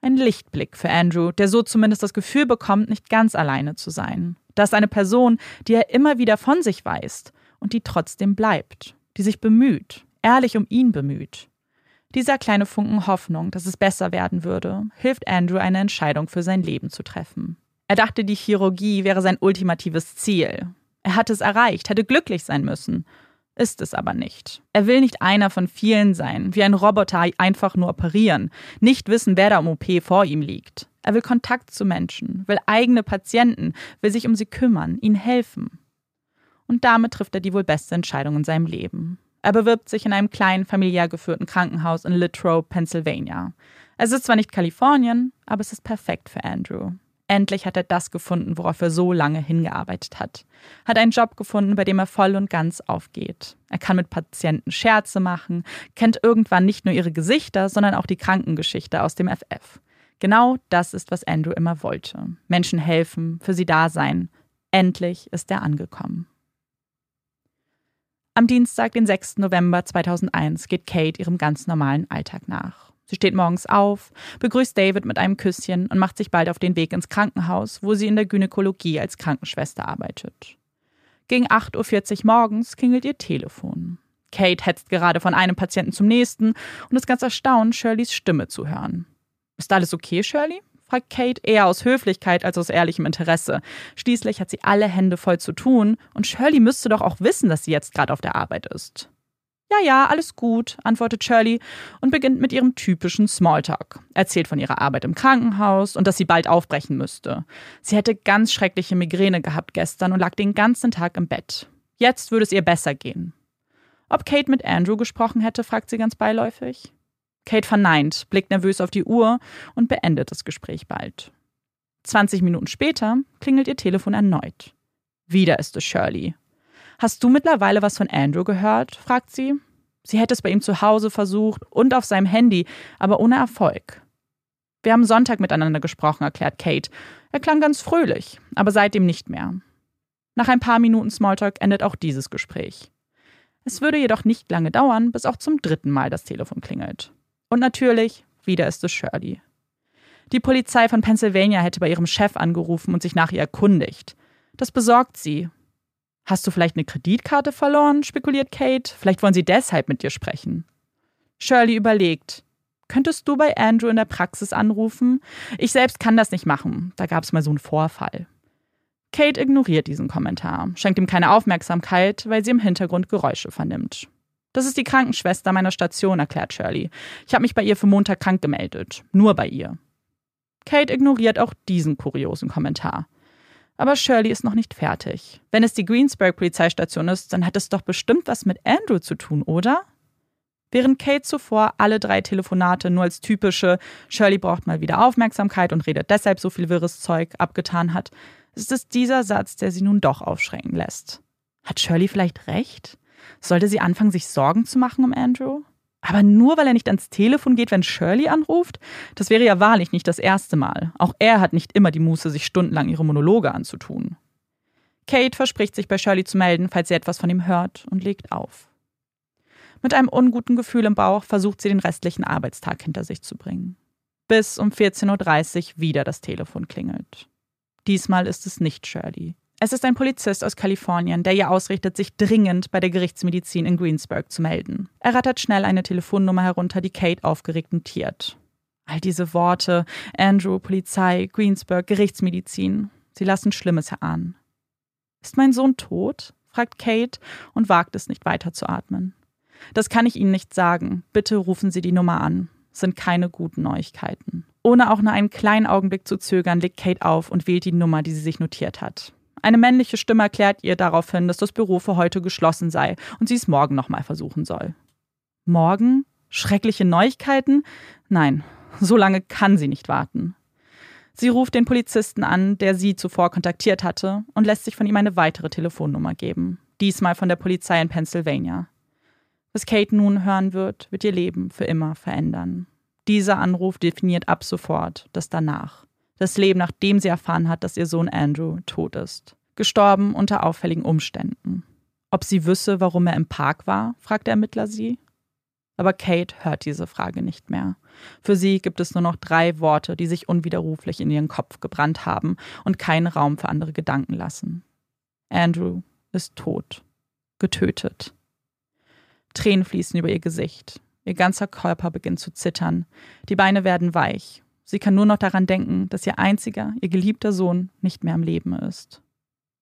Ein Lichtblick für Andrew, der so zumindest das Gefühl bekommt, nicht ganz alleine zu sein. Da ist eine Person, die er immer wieder von sich weist und die trotzdem bleibt, die sich bemüht, ehrlich um ihn bemüht. Dieser kleine Funken Hoffnung, dass es besser werden würde, hilft Andrew, eine Entscheidung für sein Leben zu treffen. Er dachte, die Chirurgie wäre sein ultimatives Ziel. Er hatte es erreicht, hätte glücklich sein müssen. Ist es aber nicht. Er will nicht einer von vielen sein, wie ein Roboter einfach nur operieren, nicht wissen, wer da im O P vor ihm liegt. Er will Kontakt zu Menschen, will eigene Patienten, will sich um sie kümmern, ihnen helfen. Und damit trifft er die wohl beste Entscheidung in seinem Leben. Er bewirbt sich in einem kleinen, familiär geführten Krankenhaus in Latrobe, Pennsylvania. Es ist zwar nicht Kalifornien, aber es ist perfekt für Andrew. Endlich hat er das gefunden, worauf er so lange hingearbeitet hat. Hat einen Job gefunden, bei dem er voll und ganz aufgeht. Er kann mit Patienten Scherze machen, kennt irgendwann nicht nur ihre Gesichter, sondern auch die Krankengeschichte aus dem F F. Genau das ist, was Andrew immer wollte. Menschen helfen, für sie da sein. Endlich ist er angekommen. Am Dienstag, den sechsten November zweitausendeins, geht Kate ihrem ganz normalen Alltag nach. Sie steht morgens auf, begrüßt David mit einem Küsschen und macht sich bald auf den Weg ins Krankenhaus, wo sie in der Gynäkologie als Krankenschwester arbeitet. Gegen acht Uhr vierzig morgens klingelt ihr Telefon. Kate hetzt gerade von einem Patienten zum nächsten und ist ganz erstaunt, Shirleys Stimme zu hören. »Ist alles okay, Shirley?« fragt Kate eher aus Höflichkeit als aus ehrlichem Interesse. Schließlich hat sie alle Hände voll zu tun und Shirley müsste doch auch wissen, dass sie jetzt gerade auf der Arbeit ist. »Ja, ja, alles gut«, antwortet Shirley und beginnt mit ihrem typischen Smalltalk. Erzählt von ihrer Arbeit im Krankenhaus und dass sie bald aufbrechen müsste. Sie hätte ganz schreckliche Migräne gehabt gestern und lag den ganzen Tag im Bett. Jetzt würde es ihr besser gehen. Ob Kate mit Andrew gesprochen hätte, fragt sie ganz beiläufig. Kate verneint, blickt nervös auf die Uhr und beendet das Gespräch bald. zwanzig Minuten später klingelt ihr Telefon erneut. Wieder ist es Shirley. »Hast du mittlerweile was von Andrew gehört?« fragt sie. Sie hätte es bei ihm zu Hause versucht und auf seinem Handy, aber ohne Erfolg. »Wir haben Sonntag miteinander gesprochen«, erklärt Kate. Er klang ganz fröhlich, aber seitdem nicht mehr. Nach ein paar Minuten Smalltalk endet auch dieses Gespräch. Es würde jedoch nicht lange dauern, bis auch zum dritten Mal das Telefon klingelt. Und natürlich, wieder ist es Shirley. Die Polizei von Pennsylvania hätte bei ihrem Chef angerufen und sich nach ihr erkundigt. Das besorgt sie. »Hast du vielleicht eine Kreditkarte verloren?« spekuliert Kate. »Vielleicht wollen sie deshalb mit dir sprechen.« Shirley überlegt. »Könntest du bei Andrew in der Praxis anrufen? Ich selbst kann das nicht machen. Da gab es mal so einen Vorfall.« Kate ignoriert diesen Kommentar, schenkt ihm keine Aufmerksamkeit, weil sie im Hintergrund Geräusche vernimmt. »Das ist die Krankenschwester meiner Station«, erklärt Shirley. »Ich habe mich bei ihr für Montag krank gemeldet. Nur bei ihr.« Kate ignoriert auch diesen kuriosen Kommentar. Aber Shirley ist noch nicht fertig. Wenn es die Greensburg-Polizeistation ist, dann hat es doch bestimmt was mit Andrew zu tun, oder? Während Kate zuvor alle drei Telefonate nur als typische „Shirley braucht mal wieder Aufmerksamkeit und redet deshalb so viel wirres Zeug" abgetan hat, ist es dieser Satz, der sie nun doch aufschrecken lässt. Hat Shirley vielleicht recht? Sollte sie anfangen, sich Sorgen zu machen um Andrew? Aber nur, weil er nicht ans Telefon geht, wenn Shirley anruft? Das wäre ja wahrlich nicht das erste Mal. Auch er hat nicht immer die Muße, sich stundenlang ihre Monologe anzutun. Kate verspricht, sich bei Shirley zu melden, falls sie etwas von ihm hört, und legt auf. Mit einem unguten Gefühl im Bauch versucht sie, den restlichen Arbeitstag hinter sich zu bringen. Bis um vierzehn Uhr dreißig wieder das Telefon klingelt. Diesmal ist es nicht Shirley. Es ist ein Polizist aus Kalifornien, der ihr ausrichtet, sich dringend bei der Gerichtsmedizin in Greensburg zu melden. Er rattert schnell eine Telefonnummer herunter, die Kate aufgeregt notiert. All diese Worte, Andrew, Polizei, Greensburg, Gerichtsmedizin, sie lassen Schlimmes erahnen. »Ist mein Sohn tot?« fragt Kate und wagt es nicht weiter zu atmen. »Das kann ich Ihnen nicht sagen. Bitte rufen Sie die Nummer an. Es sind keine guten Neuigkeiten.« Ohne auch nur einen kleinen Augenblick zu zögern, legt Kate auf und wählt die Nummer, die sie sich notiert hat. Eine männliche Stimme erklärt ihr daraufhin, dass das Büro für heute geschlossen sei und sie es morgen nochmal versuchen soll. Morgen? Schreckliche Neuigkeiten? Nein, so lange kann sie nicht warten. Sie ruft den Polizisten an, der sie zuvor kontaktiert hatte, und lässt sich von ihm eine weitere Telefonnummer geben. Diesmal von der Polizei in Pennsylvania. Was Kate nun hören wird, wird ihr Leben für immer verändern. Dieser Anruf definiert ab sofort das Danach. Das Leben, nachdem sie erfahren hat, dass ihr Sohn Andrew tot ist. Gestorben unter auffälligen Umständen. Ob sie wisse, warum er im Park war, fragt der Ermittler sie. Aber Kate hört diese Frage nicht mehr. Für sie gibt es nur noch drei Worte, die sich unwiderruflich in ihren Kopf gebrannt haben und keinen Raum für andere Gedanken lassen. Andrew ist tot. Getötet. Tränen fließen über ihr Gesicht. Ihr ganzer Körper beginnt zu zittern. Die Beine werden weich. Sie kann nur noch daran denken, dass ihr einziger, ihr geliebter Sohn nicht mehr am Leben ist.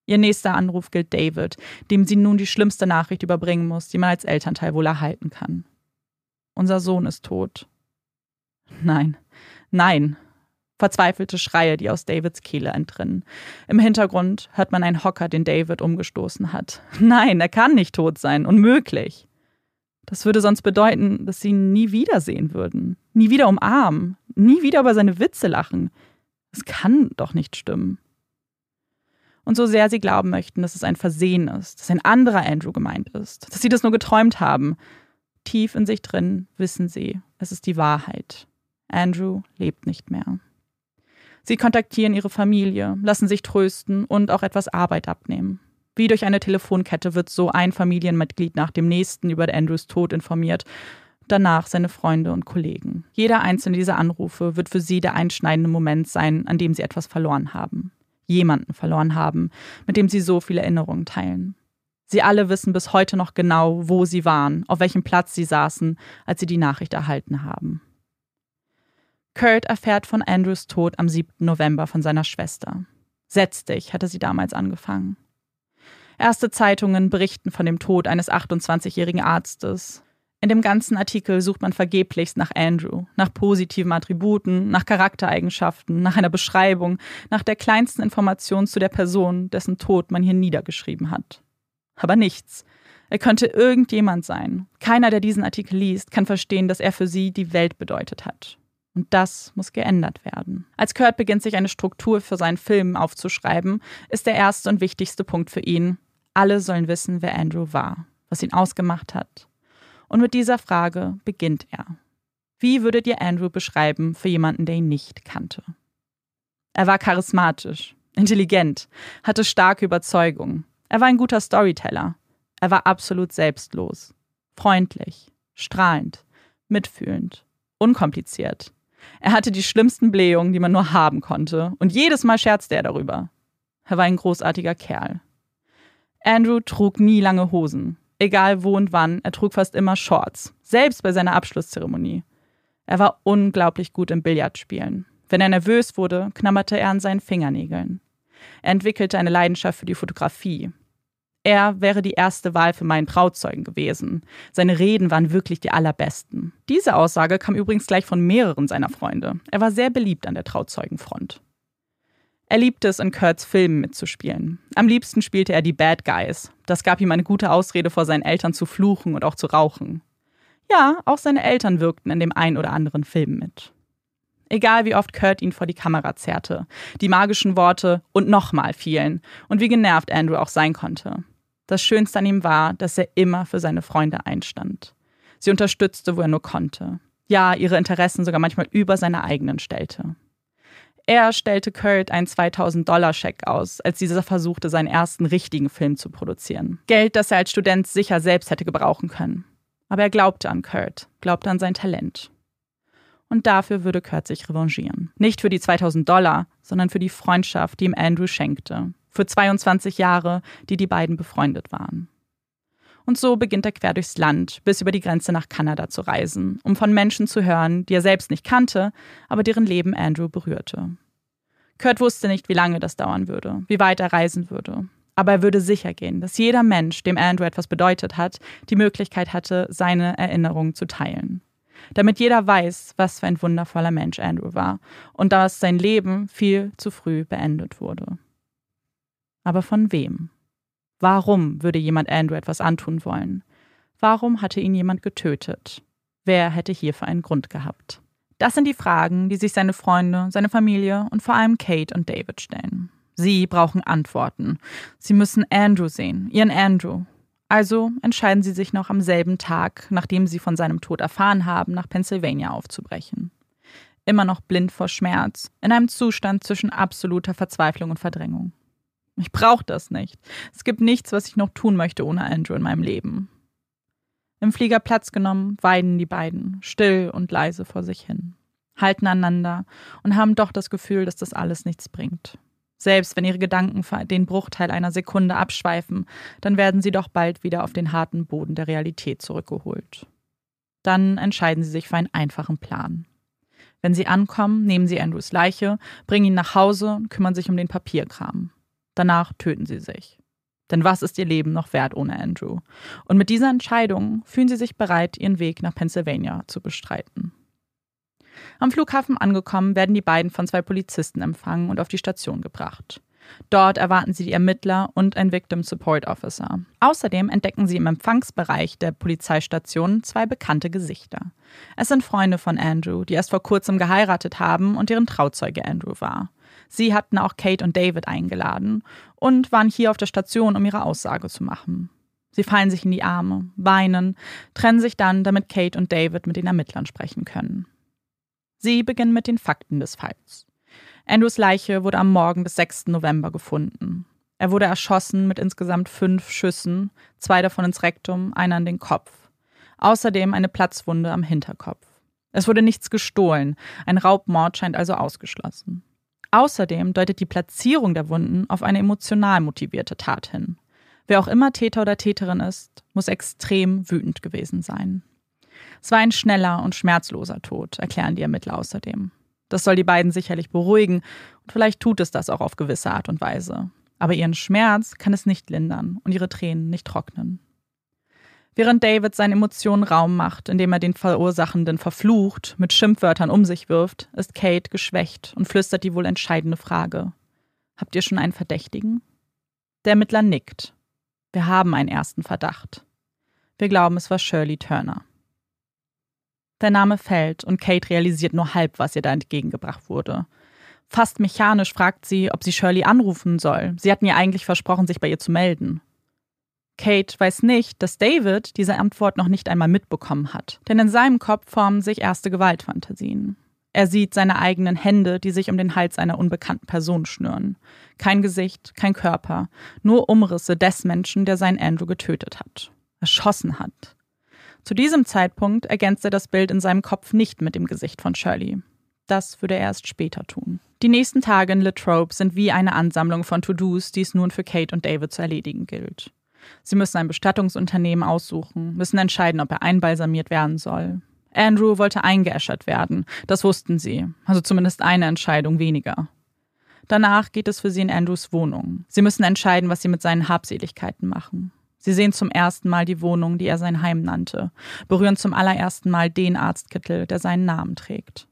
Ihr nächster Anruf gilt David, dem sie nun die schlimmste Nachricht überbringen muss, die man als Elternteil wohl erhalten kann. Unser Sohn ist tot. Nein, nein. Verzweifelte Schreie, die aus Davids Kehle entrinnen. Im Hintergrund hört man einen Hocker, den David umgestoßen hat. Nein, er kann nicht tot sein. Unmöglich. Das würde sonst bedeuten, dass sie ihn nie wiedersehen würden. Nie wieder umarmen. Nie wieder über seine Witze lachen. Das kann doch nicht stimmen. Und so sehr sie glauben möchten, dass es ein Versehen ist, dass ein anderer Andrew gemeint ist, dass sie das nur geträumt haben, tief in sich drin wissen sie, es ist die Wahrheit. Andrew lebt nicht mehr. Sie kontaktieren ihre Familie, lassen sich trösten und auch etwas Arbeit abnehmen. Wie durch eine Telefonkette wird so ein Familienmitglied nach dem nächsten über Andrews Tod informiert, danach seine Freunde und Kollegen. Jeder einzelne dieser Anrufe wird für sie der einschneidende Moment sein, an dem sie etwas verloren haben. Jemanden verloren haben, mit dem sie so viele Erinnerungen teilen. Sie alle wissen bis heute noch genau, wo sie waren, auf welchem Platz sie saßen, als sie die Nachricht erhalten haben. Kurt erfährt von Andrews Tod am siebten November von seiner Schwester. Setz dich, hatte sie damals angefangen. Erste Zeitungen berichten von dem Tod eines achtundzwanzigjährigen Arztes. In dem ganzen Artikel sucht man vergeblichst nach Andrew, nach positiven Attributen, nach Charaktereigenschaften, nach einer Beschreibung, nach der kleinsten Information zu der Person, dessen Tod man hier niedergeschrieben hat. Aber nichts. Er könnte irgendjemand sein. Keiner, der diesen Artikel liest, kann verstehen, dass er für sie die Welt bedeutet hat. Und das muss geändert werden. Als Kurt beginnt, sich eine Struktur für seinen Film aufzuschreiben, ist der erste und wichtigste Punkt für ihn: Alle sollen wissen, wer Andrew war, was ihn ausgemacht hat. Und mit dieser Frage beginnt er. Wie würdet ihr Andrew beschreiben für jemanden, der ihn nicht kannte? Er war charismatisch, intelligent, hatte starke Überzeugung. Er war ein guter Storyteller. Er war absolut selbstlos, freundlich, strahlend, mitfühlend, unkompliziert. Er hatte die schlimmsten Blähungen, die man nur haben konnte, und jedes Mal scherzte er darüber. Er war ein großartiger Kerl. Andrew trug nie lange Hosen. Egal wo und wann, er trug fast immer Shorts, selbst bei seiner Abschlusszeremonie. Er war unglaublich gut im Billardspielen. Wenn er nervös wurde, knabberte er an seinen Fingernägeln. Er entwickelte eine Leidenschaft für die Fotografie. Er wäre die erste Wahl für meinen Trauzeugen gewesen. Seine Reden waren wirklich die allerbesten. Diese Aussage kam übrigens gleich von mehreren seiner Freunde. Er war sehr beliebt an der Trauzeugenfront. Er liebte es, in Kurt's Filmen mitzuspielen. Am liebsten spielte er die Bad Guys. Das gab ihm eine gute Ausrede, vor seinen Eltern zu fluchen und auch zu rauchen. Ja, auch seine Eltern wirkten in dem einen oder anderen Film mit. Egal wie oft Kurt ihn vor die Kamera zerrte, die magischen Worte und nochmal fielen und wie genervt Andrew auch sein konnte. Das Schönste an ihm war, dass er immer für seine Freunde einstand. Sie unterstützte, wo er nur konnte. Ja, ihre Interessen sogar manchmal über seine eigenen stellte. Er stellte Kurt einen zweitausend Dollar Scheck aus, als dieser versuchte, seinen ersten richtigen Film zu produzieren. Geld, das er als Student sicher selbst hätte gebrauchen können. Aber er glaubte an Kurt, glaubte an sein Talent. Und dafür würde Kurt sich revanchieren. Nicht für die zweitausend Dollar, sondern für die Freundschaft, die ihm Andrew schenkte. Für zweiundzwanzig Jahre, die die beiden befreundet waren. Und so beginnt er quer durchs Land, bis über die Grenze nach Kanada zu reisen, um von Menschen zu hören, die er selbst nicht kannte, aber deren Leben Andrew berührte. Kurt wusste nicht, wie lange das dauern würde, wie weit er reisen würde. Aber er würde sicher gehen, dass jeder Mensch, dem Andrew etwas bedeutet hat, die Möglichkeit hatte, seine Erinnerungen zu teilen. Damit jeder weiß, was für ein wundervoller Mensch Andrew war und dass sein Leben viel zu früh beendet wurde. Aber von wem? Warum würde jemand Andrew etwas antun wollen? Warum hatte ihn jemand getötet? Wer hätte hierfür einen Grund gehabt? Das sind die Fragen, die sich seine Freunde, seine Familie und vor allem Kate und David stellen. Sie brauchen Antworten. Sie müssen Andrew sehen, ihren Andrew. Also entscheiden sie sich noch am selben Tag, nachdem sie von seinem Tod erfahren haben, nach Pennsylvania aufzubrechen. Immer noch blind vor Schmerz, in einem Zustand zwischen absoluter Verzweiflung und Verdrängung. Ich brauche das nicht. Es gibt nichts, was ich noch tun möchte ohne Andrew in meinem Leben. Im Flieger Platz genommen, weinen die beiden, still und leise vor sich hin, halten aneinander und haben doch das Gefühl, dass das alles nichts bringt. Selbst wenn ihre Gedanken den Bruchteil einer Sekunde abschweifen, dann werden sie doch bald wieder auf den harten Boden der Realität zurückgeholt. Dann entscheiden sie sich für einen einfachen Plan. Wenn sie ankommen, nehmen sie Andrews Leiche, bringen ihn nach Hause und kümmern sich um den Papierkram. Danach töten sie sich. Denn was ist ihr Leben noch wert ohne Andrew? Und mit dieser Entscheidung fühlen sie sich bereit, ihren Weg nach Pennsylvania zu bestreiten. Am Flughafen angekommen, werden die beiden von zwei Polizisten empfangen und auf die Station gebracht. Dort erwarten sie die Ermittler und ein Victim Support Officer. Außerdem entdecken sie im Empfangsbereich der Polizeistation zwei bekannte Gesichter. Es sind Freunde von Andrew, die erst vor kurzem geheiratet haben und deren Trauzeuge Andrew war. Sie hatten auch Kate und David eingeladen und waren hier auf der Station, um ihre Aussage zu machen. Sie fallen sich in die Arme, weinen, trennen sich dann, damit Kate und David mit den Ermittlern sprechen können. Sie beginnen mit den Fakten des Falls. Andrews Leiche wurde am Morgen des sechsten November gefunden. Er wurde erschossen mit insgesamt fünf Schüssen, zwei davon ins Rektum, einer in den Kopf. Außerdem eine Platzwunde am Hinterkopf. Es wurde nichts gestohlen, ein Raubmord scheint also ausgeschlossen. Außerdem deutet die Platzierung der Wunden auf eine emotional motivierte Tat hin. Wer auch immer Täter oder Täterin ist, muss extrem wütend gewesen sein. Es war ein schneller und schmerzloser Tod, erklären die Ermittler außerdem. Das soll die beiden sicherlich beruhigen und vielleicht tut es das auch auf gewisse Art und Weise. Aber ihren Schmerz kann es nicht lindern und ihre Tränen nicht trocknen. Während David seinen Emotionen Raum macht, indem er den Verursachenden verflucht, mit Schimpfwörtern um sich wirft, ist Kate geschwächt und flüstert die wohl entscheidende Frage. Habt ihr schon einen Verdächtigen? Der Ermittler nickt. Wir haben einen ersten Verdacht. Wir glauben, es war Shirley Turner. Der Name fällt und Kate realisiert nur halb, was ihr da entgegengebracht wurde. Fast mechanisch fragt sie, ob sie Shirley anrufen soll. Sie hatten ihr eigentlich versprochen, sich bei ihr zu melden. Kate weiß nicht, dass David diese Antwort noch nicht einmal mitbekommen hat. Denn in seinem Kopf formen sich erste Gewaltfantasien. Er sieht seine eigenen Hände, die sich um den Hals einer unbekannten Person schnüren. Kein Gesicht, kein Körper, nur Umrisse des Menschen, der seinen Andrew getötet hat, erschossen hat. Zu diesem Zeitpunkt ergänzt er das Bild in seinem Kopf nicht mit dem Gesicht von Shirley. Das würde er erst später tun. Die nächsten Tage in Latrobe sind wie eine Ansammlung von To-Dos, die es nun für Kate und David zu erledigen gilt. Sie müssen ein Bestattungsunternehmen aussuchen, müssen entscheiden, ob er einbalsamiert werden soll. Andrew wollte eingeäschert werden, das wussten sie, also zumindest eine Entscheidung weniger. Danach geht es für sie in Andrews Wohnung. Sie müssen entscheiden, was sie mit seinen Habseligkeiten machen. Sie sehen zum ersten Mal die Wohnung, die er sein Heim nannte, berühren zum allerersten Mal den Arztkittel, der seinen Namen trägt.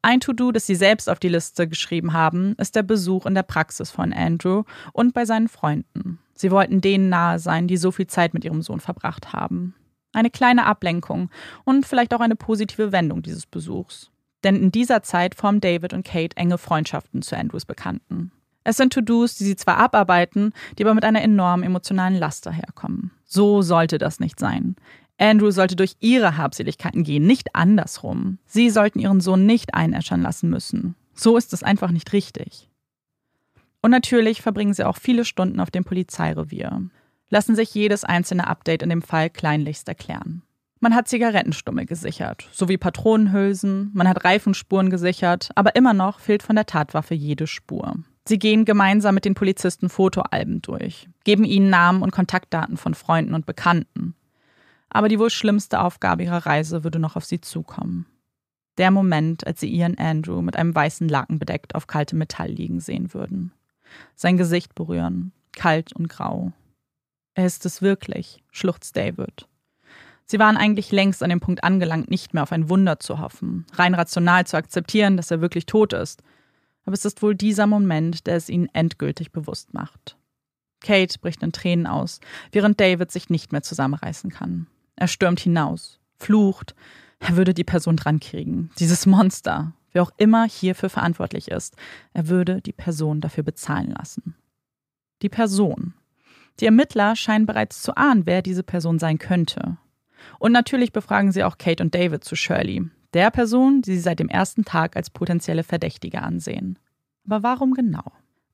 Ein To-Do, das sie selbst auf die Liste geschrieben haben, ist der Besuch in der Praxis von Andrew und bei seinen Freunden. Sie wollten denen nahe sein, die so viel Zeit mit ihrem Sohn verbracht haben. Eine kleine Ablenkung und vielleicht auch eine positive Wendung dieses Besuchs. Denn in dieser Zeit formen David und Kate enge Freundschaften zu Andrews Bekannten. Es sind To-Dos, die sie zwar abarbeiten, die aber mit einer enormen emotionalen Last daherkommen. So sollte das nicht sein. Andrew sollte durch ihre Habseligkeiten gehen, nicht andersrum. Sie sollten ihren Sohn nicht einäschern lassen müssen. So ist es einfach nicht richtig. Und natürlich verbringen sie auch viele Stunden auf dem Polizeirevier, lassen sich jedes einzelne Update in dem Fall kleinlichst erklären. Man hat Zigarettenstummel gesichert, sowie Patronenhülsen, man hat Reifenspuren gesichert, aber immer noch fehlt von der Tatwaffe jede Spur. Sie gehen gemeinsam mit den Polizisten Fotoalben durch, geben ihnen Namen und Kontaktdaten von Freunden und Bekannten. Aber die wohl schlimmste Aufgabe ihrer Reise würde noch auf sie zukommen. Der Moment, als sie ihren Andrew mit einem weißen Laken bedeckt auf kaltem Metall liegen sehen würden. Sein Gesicht berühren, kalt und grau. Er ist es wirklich, schluchzt David. Sie waren eigentlich längst an dem Punkt angelangt, nicht mehr auf ein Wunder zu hoffen, rein rational zu akzeptieren, dass er wirklich tot ist. Aber es ist wohl dieser Moment, der es ihnen endgültig bewusst macht. Kate bricht in Tränen aus, während David sich nicht mehr zusammenreißen kann. Er stürmt hinaus, flucht, er würde die Person drankriegen. Dieses Monster, wer auch immer hierfür verantwortlich ist, er würde die Person dafür bezahlen lassen. Die Person. Die Ermittler scheinen bereits zu ahnen, wer diese Person sein könnte. Und natürlich befragen sie auch Kate und David zu Shirley, der Person, die sie seit dem ersten Tag als potenzielle Verdächtige ansehen. Aber warum genau?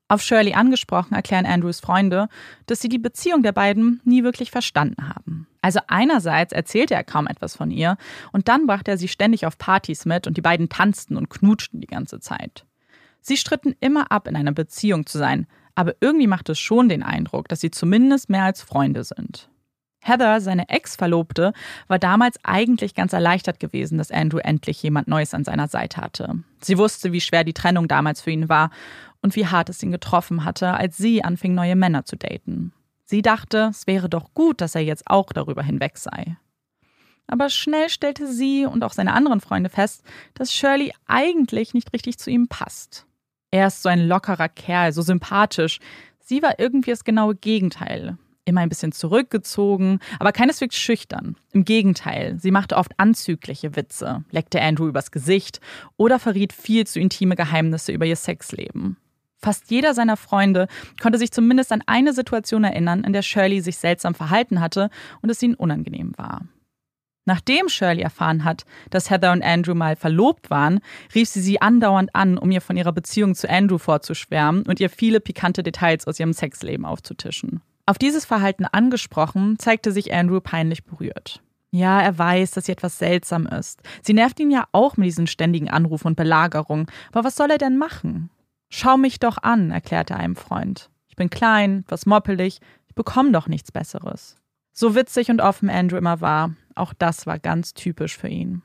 Auf Shirley angesprochen erklären Andrews Freunde, dass sie die Beziehung der beiden nie wirklich verstanden haben. Also einerseits erzählte er kaum etwas von ihr und dann brachte er sie ständig auf Partys mit und die beiden tanzten und knutschten die ganze Zeit. Sie stritten immer ab, in einer Beziehung zu sein, aber irgendwie macht es schon den Eindruck, dass sie zumindest mehr als Freunde sind. Heather, seine Ex-Verlobte, war damals eigentlich ganz erleichtert gewesen, dass Andrew endlich jemand Neues an seiner Seite hatte. Sie wusste, wie schwer die Trennung damals für ihn war und wie hart es ihn getroffen hatte, als sie anfing, neue Männer zu daten. Sie dachte, es wäre doch gut, dass er jetzt auch darüber hinweg sei. Aber schnell stellte sie und auch seine anderen Freunde fest, dass Shirley eigentlich nicht richtig zu ihm passt. Er ist so ein lockerer Kerl, so sympathisch. Sie war irgendwie das genaue Gegenteil. Immer ein bisschen zurückgezogen, aber keineswegs schüchtern. Im Gegenteil, sie machte oft anzügliche Witze, leckte Andrew übers Gesicht oder verriet viel zu intime Geheimnisse über ihr Sexleben. Fast jeder seiner Freunde konnte sich zumindest an eine Situation erinnern, in der Shirley sich seltsam verhalten hatte und es ihnen unangenehm war. Nachdem Shirley erfahren hat, dass Heather und Andrew mal verlobt waren, rief sie sie andauernd an, um ihr von ihrer Beziehung zu Andrew vorzuschwärmen und ihr viele pikante Details aus ihrem Sexleben aufzutischen. Auf dieses Verhalten angesprochen, zeigte sich Andrew peinlich berührt. Ja, er weiß, dass sie etwas seltsam ist. Sie nervt ihn ja auch mit diesen ständigen Anrufen und Belagerungen. Aber was soll er denn machen? Schau mich doch an, erklärte er einem Freund. Ich bin klein, etwas moppelig, ich bekomme doch nichts Besseres. So witzig und offen Andrew immer war, auch das war ganz typisch für ihn.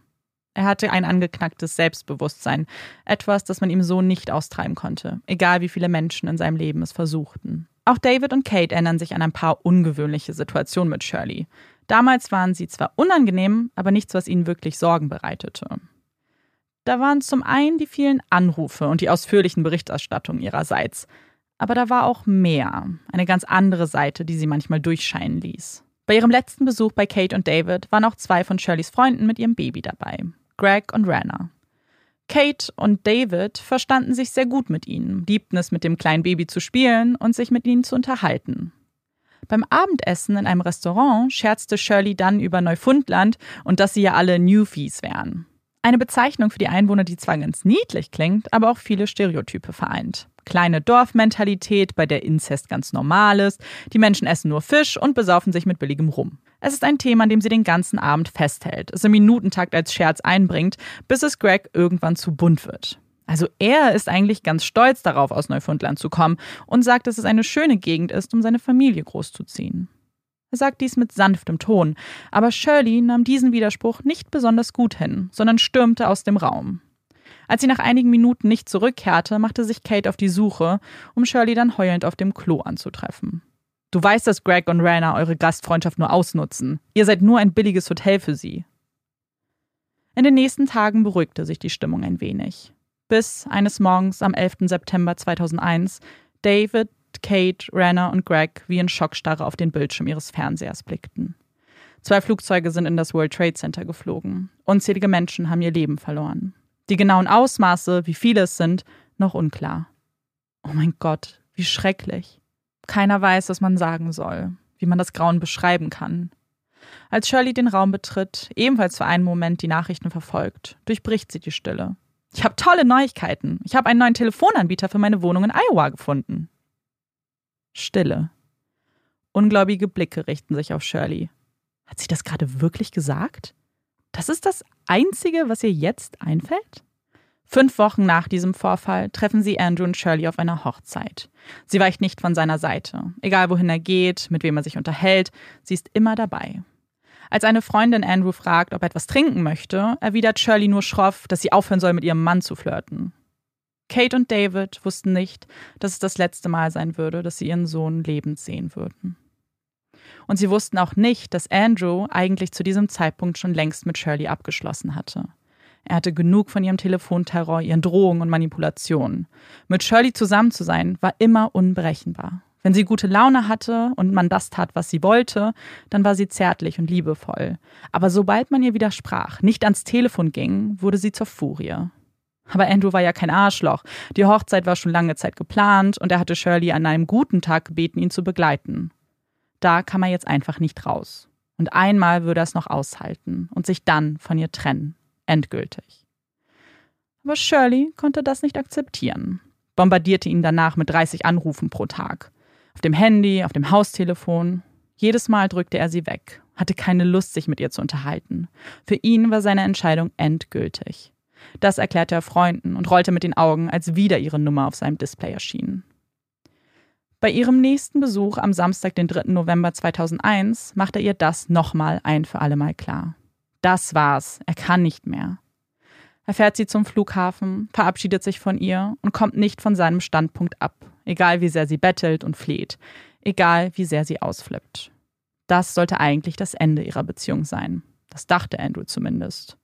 Er hatte ein angeknacktes Selbstbewusstsein, etwas, das man ihm so nicht austreiben konnte, egal wie viele Menschen in seinem Leben es versuchten. Auch David und Kate erinnern sich an ein paar ungewöhnliche Situationen mit Shirley. Damals waren sie zwar unangenehm, aber nichts, was ihnen wirklich Sorgen bereitete. Da waren zum einen die vielen Anrufe und die ausführlichen Berichterstattungen ihrerseits. Aber da war auch mehr, eine ganz andere Seite, die sie manchmal durchscheinen ließ. Bei ihrem letzten Besuch bei Kate und David waren auch zwei von Shirleys Freunden mit ihrem Baby dabei, Greg und Rana. Kate und David verstanden sich sehr gut mit ihnen, liebten es, mit dem kleinen Baby zu spielen und sich mit ihnen zu unterhalten. Beim Abendessen in einem Restaurant scherzte Shirley dann über Neufundland und dass sie ja alle Newfies wären. Eine Bezeichnung für die Einwohner, die zwar ganz niedlich klingt, aber auch viele Stereotype vereint. Kleine Dorfmentalität, bei der Inzest ganz normal ist, die Menschen essen nur Fisch und besaufen sich mit billigem Rum. Es ist ein Thema, an dem sie den ganzen Abend festhält, es im Minutentakt als Scherz einbringt, bis es Greg irgendwann zu bunt wird. Also er ist eigentlich ganz stolz darauf, aus Neufundland zu kommen und sagt, dass es eine schöne Gegend ist, um seine Familie großzuziehen. Er sagt dies mit sanftem Ton, aber Shirley nahm diesen Widerspruch nicht besonders gut hin, sondern stürmte aus dem Raum. Als sie nach einigen Minuten nicht zurückkehrte, machte sich Kate auf die Suche, um Shirley dann heulend auf dem Klo anzutreffen. Du weißt, dass Greg und Rana eure Gastfreundschaft nur ausnutzen. Ihr seid nur ein billiges Hotel für sie. In den nächsten Tagen beruhigte sich die Stimmung ein wenig. Bis eines Morgens am elften September zweitausendeins David, Kate, Rana und Greg wie in Schockstarre auf den Bildschirm ihres Fernsehers blickten. Zwei Flugzeuge sind in das World Trade Center geflogen. Unzählige Menschen haben ihr Leben verloren. Die genauen Ausmaße, wie viele es sind, noch unklar. Oh mein Gott, wie schrecklich. Keiner weiß, was man sagen soll, wie man das Grauen beschreiben kann. Als Shirley den Raum betritt, ebenfalls für einen Moment die Nachrichten verfolgt, durchbricht sie die Stille. Ich habe tolle Neuigkeiten. Ich habe einen neuen Telefonanbieter für meine Wohnung in Iowa gefunden. Stille. Ungläubige Blicke richten sich auf Shirley. Hat sie das gerade wirklich gesagt? Das ist das Einzige, was ihr jetzt einfällt? Fünf Wochen nach diesem Vorfall treffen sie Andrew und Shirley auf einer Hochzeit. Sie weicht nicht von seiner Seite. Egal wohin er geht, mit wem er sich unterhält, sie ist immer dabei. Als eine Freundin Andrew fragt, ob er etwas trinken möchte, erwidert Shirley nur schroff, dass sie aufhören soll, mit ihrem Mann zu flirten. Kate und David wussten nicht, dass es das letzte Mal sein würde, dass sie ihren Sohn lebend sehen würden. Und sie wussten auch nicht, dass Andrew eigentlich zu diesem Zeitpunkt schon längst mit Shirley abgeschlossen hatte. Er hatte genug von ihrem Telefonterror, ihren Drohungen und Manipulationen. Mit Shirley zusammen zu sein, war immer unberechenbar. Wenn sie gute Laune hatte und man das tat, was sie wollte, dann war sie zärtlich und liebevoll. Aber sobald man ihr widersprach, nicht ans Telefon ging, wurde sie zur Furie. Aber Andrew war ja kein Arschloch. Die Hochzeit war schon lange Zeit geplant und er hatte Shirley an einem guten Tag gebeten, ihn zu begleiten. Da kam er jetzt einfach nicht raus. Und einmal würde er es noch aushalten und sich dann von ihr trennen. Endgültig. Aber Shirley konnte das nicht akzeptieren. Bombardierte ihn danach mit dreißig Anrufen pro Tag. Auf dem Handy, auf dem Haustelefon. Jedes Mal drückte er sie weg. Hatte keine Lust, sich mit ihr zu unterhalten. Für ihn war seine Entscheidung endgültig. Das erklärte er Freunden und rollte mit den Augen, als wieder ihre Nummer auf seinem Display erschien. Bei ihrem nächsten Besuch am Samstag, den dritten November zweitausendeins, macht er ihr das nochmal ein für allemal klar. Das war's, er kann nicht mehr. Er fährt sie zum Flughafen, verabschiedet sich von ihr und kommt nicht von seinem Standpunkt ab, egal wie sehr sie bettelt und fleht, egal wie sehr sie ausflippt. Das sollte eigentlich das Ende ihrer Beziehung sein. Das dachte Andrew zumindest.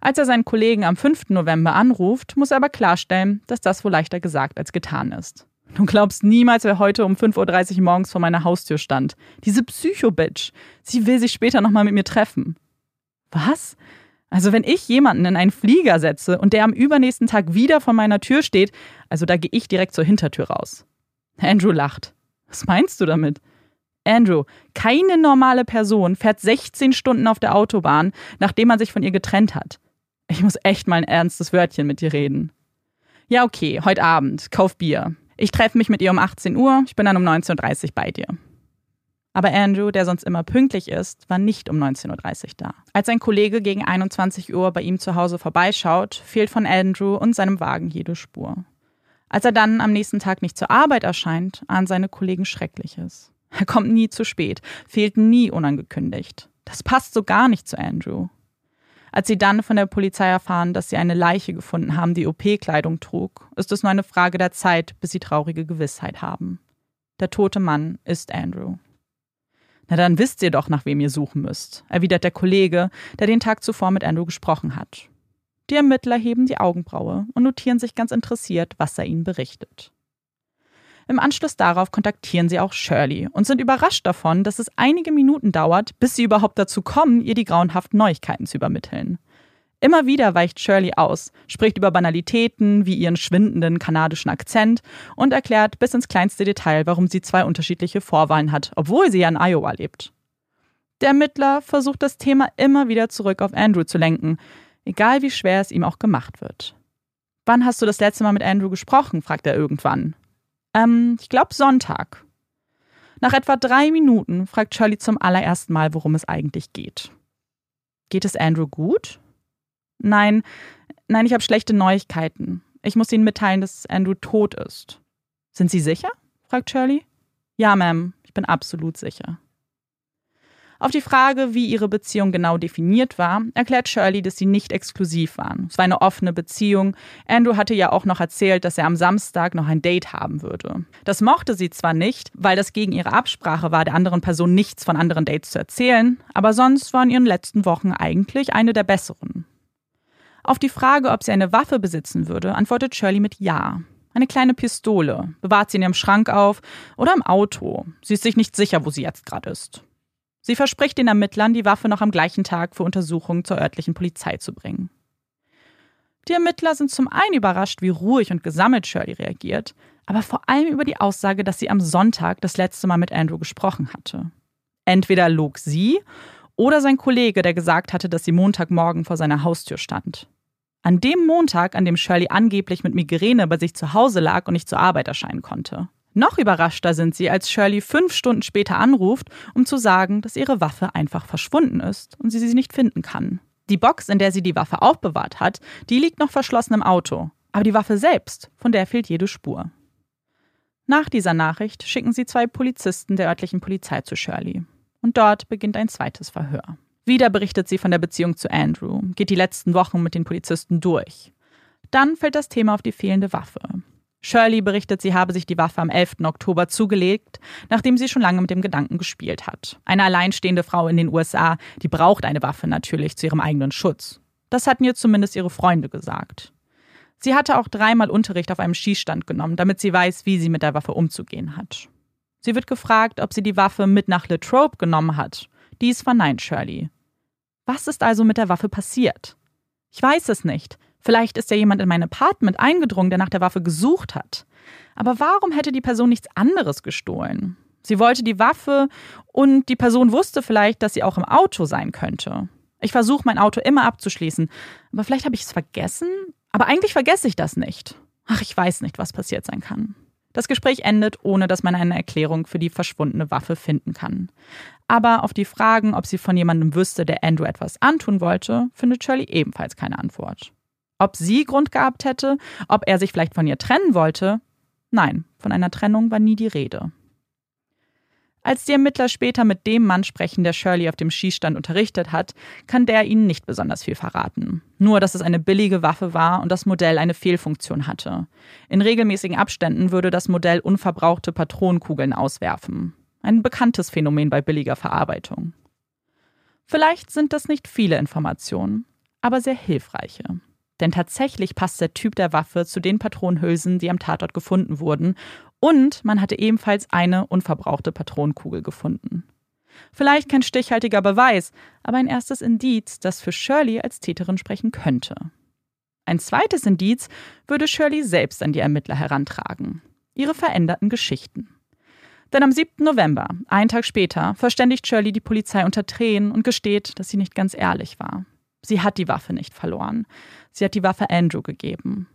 Als er seinen Kollegen am fünften November anruft, muss er aber klarstellen, dass das wohl leichter gesagt als getan ist. Du glaubst niemals, wer heute um fünf Uhr dreißig morgens vor meiner Haustür stand. Diese Psycho-Bitch. Sie will sich später nochmal mit mir treffen. Was? Also wenn ich jemanden in einen Flieger setze und der am übernächsten Tag wieder vor meiner Tür steht, also da gehe ich direkt zur Hintertür raus. Andrew lacht. Was meinst du damit? Andrew, keine normale Person fährt sechzehn Stunden auf der Autobahn, nachdem man sich von ihr getrennt hat. Ich muss echt mal ein ernstes Wörtchen mit dir reden. Ja, okay, heute Abend, kauf Bier. Ich treffe mich mit ihr um achtzehn Uhr, ich bin dann um neunzehn Uhr dreißig bei dir. Aber Andrew, der sonst immer pünktlich ist, war nicht um neunzehn Uhr dreißig da. Als ein Kollege gegen einundzwanzig Uhr bei ihm zu Hause vorbeischaut, fehlt von Andrew und seinem Wagen jede Spur. Als er dann am nächsten Tag nicht zur Arbeit erscheint, ahnen seine Kollegen Schreckliches. Er kommt nie zu spät, fehlt nie unangekündigt. Das passt so gar nicht zu Andrew. Als sie dann von der Polizei erfahren, dass sie eine Leiche gefunden haben, die O P-Kleidung trug, ist es nur eine Frage der Zeit, bis sie traurige Gewissheit haben. Der tote Mann ist Andrew. Na dann wisst ihr doch, nach wem ihr suchen müsst, erwidert der Kollege, der den Tag zuvor mit Andrew gesprochen hat. Die Ermittler heben die Augenbraue und notieren sich ganz interessiert, was er ihnen berichtet. Im Anschluss darauf kontaktieren sie auch Shirley und sind überrascht davon, dass es einige Minuten dauert, bis sie überhaupt dazu kommen, ihr die grauenhaften Neuigkeiten zu übermitteln. Immer wieder weicht Shirley aus, spricht über Banalitäten wie ihren schwindenden kanadischen Akzent und erklärt bis ins kleinste Detail, warum sie zwei unterschiedliche Vorwahlen hat, obwohl sie ja in Iowa lebt. Der Ermittler versucht, das Thema immer wieder zurück auf Andrew zu lenken, egal wie schwer es ihm auch gemacht wird. »Wann hast du das letzte Mal mit Andrew gesprochen?« fragt er irgendwann. Ähm, ich glaube Sonntag. Nach etwa drei Minuten fragt Shirley zum allerersten Mal, worum es eigentlich geht. Geht es Andrew gut? Nein, nein, ich habe schlechte Neuigkeiten. Ich muss Ihnen mitteilen, dass Andrew tot ist. Sind Sie sicher? Fragt Shirley. Ja, Ma'am, ich bin absolut sicher. Auf die Frage, wie ihre Beziehung genau definiert war, erklärt Shirley, dass sie nicht exklusiv waren. Es war eine offene Beziehung. Andrew hatte ja auch noch erzählt, dass er am Samstag noch ein Date haben würde. Das mochte sie zwar nicht, weil das gegen ihre Absprache war, der anderen Person nichts von anderen Dates zu erzählen, aber sonst waren ihre letzten Wochen eigentlich eine der besseren. Auf die Frage, ob sie eine Waffe besitzen würde, antwortet Shirley mit Ja. Eine kleine Pistole, bewahrt sie in ihrem Schrank auf oder im Auto. Sie ist sich nicht sicher, wo sie jetzt gerade ist. Sie verspricht den Ermittlern, die Waffe noch am gleichen Tag für Untersuchungen zur örtlichen Polizei zu bringen. Die Ermittler sind zum einen überrascht, wie ruhig und gesammelt Shirley reagiert, aber vor allem über die Aussage, dass sie am Sonntag das letzte Mal mit Andrew gesprochen hatte. Entweder log sie oder sein Kollege, der gesagt hatte, dass sie Montagmorgen vor seiner Haustür stand. An dem Montag, an dem Shirley angeblich mit Migräne bei sich zu Hause lag und nicht zur Arbeit erscheinen konnte. Noch überraschter sind sie, als Shirley fünf Stunden später anruft, um zu sagen, dass ihre Waffe einfach verschwunden ist und sie sie nicht finden kann. Die Box, in der sie die Waffe aufbewahrt hat, die liegt noch verschlossen im Auto. Aber die Waffe selbst, von der fehlt jede Spur. Nach dieser Nachricht schicken sie zwei Polizisten der örtlichen Polizei zu Shirley. Und dort beginnt ein zweites Verhör. Wieder berichtet sie von der Beziehung zu Andrew, geht die letzten Wochen mit den Polizisten durch. Dann fällt das Thema auf die fehlende Waffe. Shirley berichtet, sie habe sich die Waffe am elften Oktober zugelegt, nachdem sie schon lange mit dem Gedanken gespielt hat. Eine alleinstehende Frau in den U S A, die braucht eine Waffe natürlich zu ihrem eigenen Schutz. Das hatten ihr zumindest ihre Freunde gesagt. Sie hatte auch dreimal Unterricht auf einem Schießstand genommen, damit sie weiß, wie sie mit der Waffe umzugehen hat. Sie wird gefragt, ob sie die Waffe mit nach Latrobe genommen hat. Dies verneint Shirley. Was ist also mit der Waffe passiert? Ich weiß es nicht. Vielleicht ist ja jemand in mein Apartment eingedrungen, der nach der Waffe gesucht hat. Aber warum hätte die Person nichts anderes gestohlen? Sie wollte die Waffe und die Person wusste vielleicht, dass sie auch im Auto sein könnte. Ich versuche, mein Auto immer abzuschließen, aber vielleicht habe ich es vergessen? Aber eigentlich vergesse ich das nicht. Ach, ich weiß nicht, was passiert sein kann. Das Gespräch endet, ohne dass man eine Erklärung für die verschwundene Waffe finden kann. Aber auf die Fragen, ob sie von jemandem wüsste, der Andrew etwas antun wollte, findet Shirley ebenfalls keine Antwort. Ob sie Grund gehabt hätte, ob er sich vielleicht von ihr trennen wollte, Nein, von einer Trennung war nie die Rede. Als die Ermittler später mit dem Mann sprechen, der Shirley auf dem Schießstand unterrichtet hat, kann der ihnen nicht besonders viel verraten. Nur, dass es eine billige Waffe war und das Modell eine Fehlfunktion hatte. In regelmäßigen Abständen würde das Modell unverbrauchte Patronenkugeln auswerfen. Ein bekanntes Phänomen bei billiger Verarbeitung. Vielleicht sind das nicht viele Informationen, aber sehr hilfreiche. Denn tatsächlich passt der Typ der Waffe zu den Patronenhülsen, die am Tatort gefunden wurden. Und man hatte ebenfalls eine unverbrauchte Patronenkugel gefunden. Vielleicht kein stichhaltiger Beweis, aber ein erstes Indiz, das für Shirley als Täterin sprechen könnte. Ein zweites Indiz würde Shirley selbst an die Ermittler herantragen. Ihre veränderten Geschichten. Denn am siebten November, einen Tag später, verständigt Shirley die Polizei unter Tränen und gesteht, dass sie nicht ganz ehrlich war. Sie hat die Waffe nicht verloren. Sie hat die Waffe Andrew gegeben.